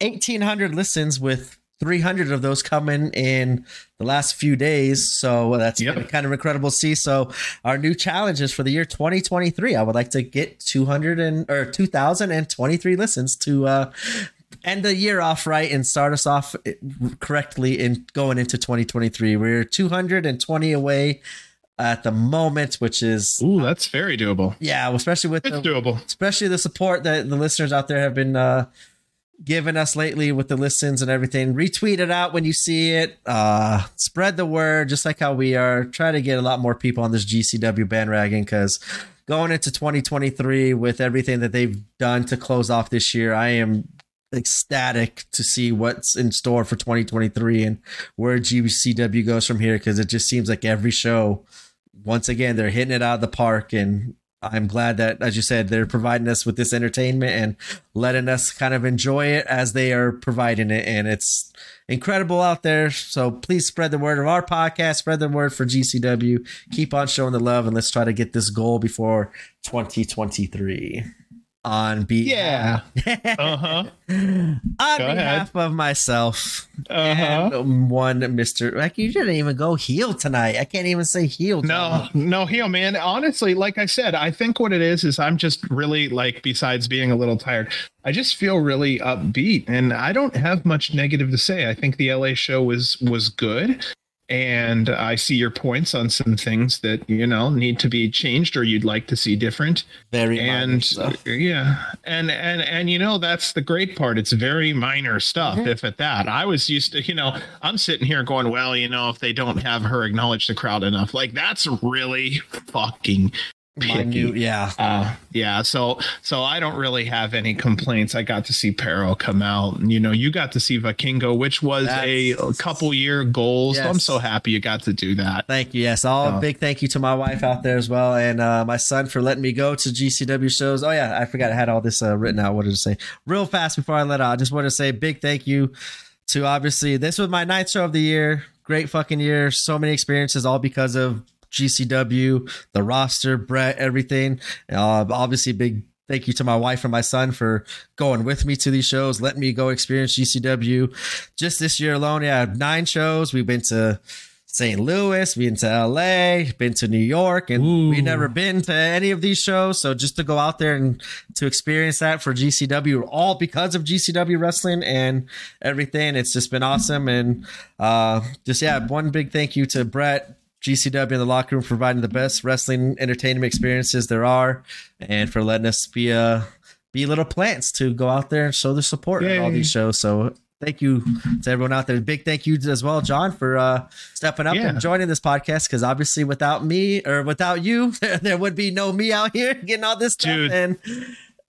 1,800 listens, with 300 of those coming in the last few days. So that's kind of incredible to see. So our new challenge is for the year 2023. I would like to get 2,023 listens to end the year off right and start us off correctly in going into 2023. We're 220 away at the moment, which is that's very doable. Yeah, especially with especially the support that the listeners out there have been giving us lately with the listens and everything. Retweet it out when you see it. Spread the word, just like how we are. Try to get a lot more people on this GCW bandwagon, because going into 2023 with everything that they've done to close off this year, I am ecstatic to see what's in store for 2023 and where GCW goes from here, because it just seems like every show, once again, they're hitting it out of the park. And I'm glad that, as you said, they're providing us with this entertainment and letting us kind of enjoy it as they are providing it. And it's incredible out there. So please spread the word of our podcast, spread the word for GCW. Keep on showing the love, and let's try to get this goal before 2023. On behalf of myself and one Mr. Like, you didn't even go heel tonight. I can't even say heel tonight. No heel, man. Honestly, like I said, I think what it is I'm just really, besides being a little tired, I just feel really upbeat, and I don't have much negative to say. I think the LA show was good. And I see your points on some things that, need to be changed or you'd like to see different. Very minor stuff. Yeah. And that's the great part. It's very minor stuff. Mm-hmm. If at that, I was used to, I'm sitting here going, well, if they don't have her acknowledge the crowd enough, that's really fucking minute. Yeah. So I don't really have any complaints. I got to see Perro come out. You got to see Vikingo, which was a couple year goal. Yes. So I'm so happy you got to do that. Thank you. Yes. Big thank you to my wife out there as well. And my son for letting me go to GCW shows. Oh, yeah. I forgot I had all this written out. What did I say? Real fast before I let out, I just want to say big thank you to, obviously, this was my ninth show of the year. Great fucking year. So many experiences, all because of GCW, the roster, Brett, everything. Obviously, big thank you to my wife and my son for going with me to these shows, letting me go experience GCW. Just this year alone, 9 shows. We've been to St. Louis, been to LA, been to New York, and we've never been to any of these shows. So just to go out there and to experience that for GCW, all because of GCW wrestling and everything, it's just been awesome. And one big thank you to Brett, GCW in the locker room, providing the best wrestling entertainment experiences there are, and for letting us be little plants to go out there and show their support at all these shows. So thank you to everyone out there. Big thank you as well, John, for stepping up and joining this podcast, because obviously without me or without you, there would be no me out here getting all this stuff. Dude. And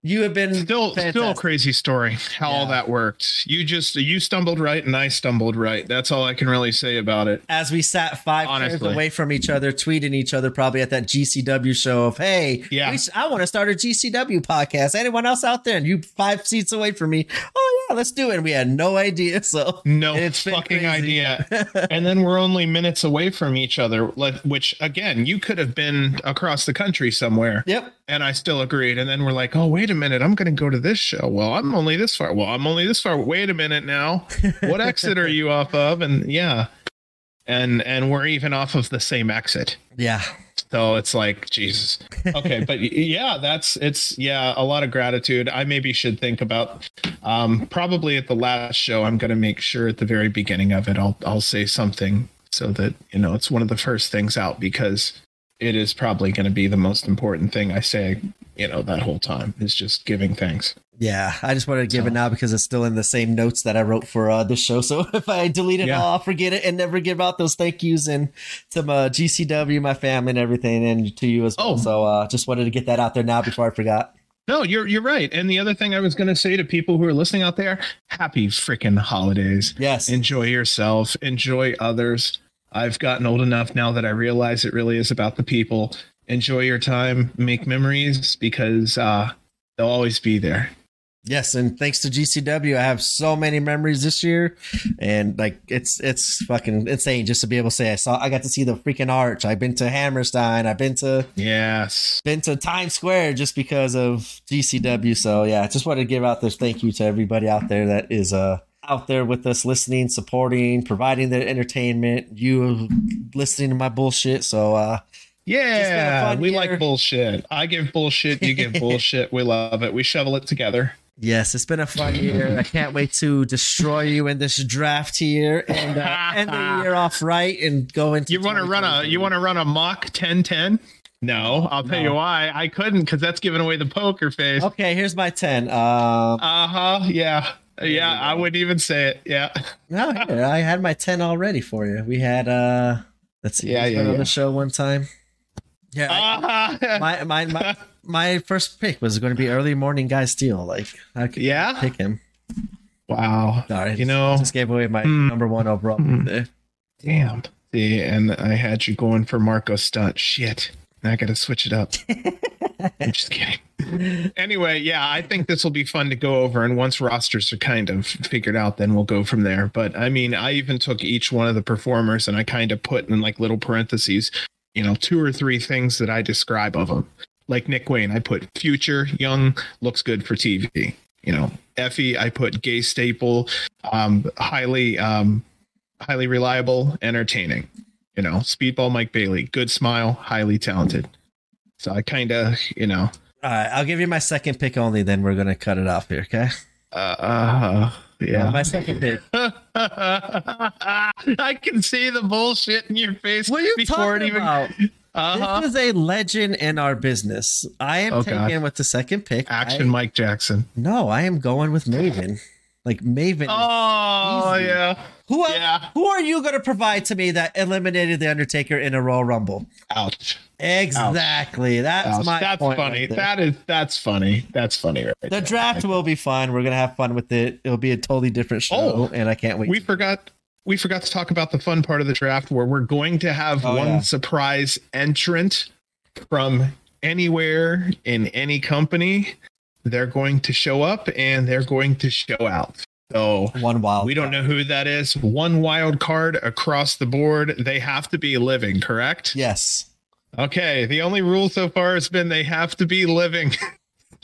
You have been still a crazy story how all that worked. You stumbled right and I stumbled right. That's all I can really say about it. As we sat 5 years away from each other, tweeting each other probably at that GCW show of, hey, I want to start a GCW podcast. Anyone else out there? And you 5 seats away from me. Oh, yeah, let's do it. And we had no idea. So no idea. And then we're only minutes away from each other, which, again, you could have been across the country somewhere. Yep. And I still agreed. And then we're like, oh, wait a minute, I'm going to go to this show. Well, I'm only this far. Wait a minute now. What exit are you off of? And and we're even off of the same exit. Yeah. So it's like, Jesus. Okay. But a lot of gratitude. I maybe should think about probably at the last show, I'm going to make sure at the very beginning of it, I'll say something so that, it's one of the first things out, because it is probably going to be the most important thing I say, that whole time, is just giving thanks. Yeah, I just wanted to give it now because it's still in the same notes that I wrote for the show. So if I delete it all, I'll forget it and never give out those thank yous and some GCW, my family and everything, and to you as well. So just wanted to get that out there now before I forgot. No, you're right. And the other thing I was going to say to people who are listening out there, happy freaking holidays. Yes. Enjoy yourself. Enjoy others. I've gotten old enough now that I realize it really is about the people. Enjoy your time, make memories, because they'll always be there. Yes, and thanks to GCW, I have so many memories this year, and like it's fucking insane just to be able to say I got to see the freaking Arch. I've been to Hammerstein. I've been to Times Square just because of GCW. So yeah, I just wanted to give out this thank you to everybody out there that is out there with us, listening, supporting, providing their entertainment, you listening to my bullshit. So yeah, we like bullshit. I give bullshit, you give bullshit. We love it. We shovel it together. Yes, it's been a fun year. I can't wait to destroy you in this draft here and end the year off right and go into. You want to run a mock 10-10? No, I'll tell you why I couldn't, because that's giving away the poker face. Okay, here's my 10. Yeah, I wouldn't even say it. Yeah. No, yeah, I had my 10 already for you. We had let's see, on the show one time. Yeah. My first pick was going to be Early Morning Guy Steele. Like I could pick him. Wow. Sorry. Just gave away my number one overall there. Damn. See, and I had you going for Marco Stunt. Shit. Now I gotta switch it up. I'm just kidding. Anyway, I think this will be fun to go over, and once rosters are kind of figured out, then we'll go from there. But I mean, I even took each one of the performers and I kind of put in like little parentheses, 2 or 3 things that I describe of them. Like Nick Wayne, I put future, young, looks good for TV. Effie, I put gay staple, highly reliable, entertaining. Speedball Mike Bailey, good smile, highly talented. So I kind of, All right, I'll give you my second pick only, then we're going to cut it off here, okay? My second pick. I can see the bullshit in your face. What are you talking about? This is a legend in our business. I am taking with the second pick. Mike Jackson. No, I am going with Maven. Like Maven. Oh, yeah. Who are you going to provide to me that eliminated The Undertaker in a Royal Rumble? Ouch. Exactly. Ouch. That's point funny. Right there. That's funny. That's funny. Right the draft will be fun. We're going to have fun with it. It'll be a totally different show, and I can't wait. We forgot to talk about the fun part of the draft, where we're going to have one surprise entrant from anywhere in any company. They're going to show up and they're going to show out. So we don't know who that is. One wild card across the board. They have to be living, correct? Yes. Okay. The only rule so far has been they have to be living.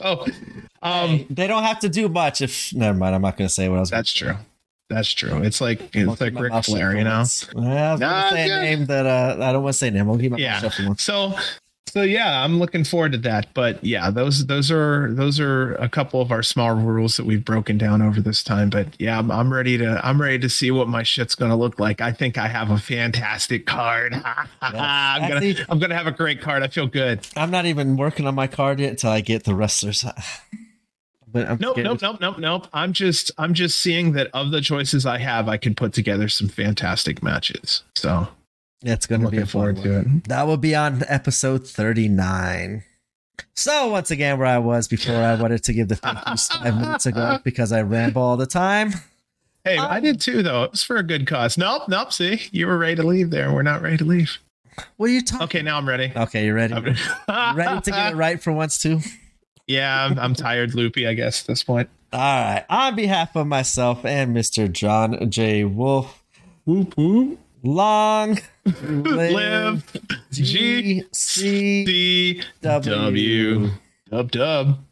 They don't have to do much. Never mind. I'm not going to say what I was. That's true. That's true. It's like Ric Flair, I was going to say a name that I don't want to say name. I'll keep my mouth shut. So I'm looking forward to that. But those are a couple of our small rules that we've broken down over this time. But yeah, I'm ready to see what my shit's gonna look like. I think I have a fantastic card. Yes. I'm gonna have a great card. I feel good. I'm not even working on my card yet until I get the wrestlers. Nope. I'm just seeing that of the choices I have, I can put together some fantastic matches. So. That's going to be a fun one. That will be on episode 39. So once again, where I was before, I wanted to give the thank yous 5 minutes ago because I ramble all the time. Hey, I did too, though. It was for a good cause. Nope. See, you were ready to leave there. We're not ready to leave. What are you talking? Okay, now I'm ready. Okay, you're ready. Ready to get it right for once too. Yeah, I'm tired, loopy, I guess, at this point. All right. On behalf of myself and Mr. John J. Wolfe, whoop, whoop. Long live GCW. Dub.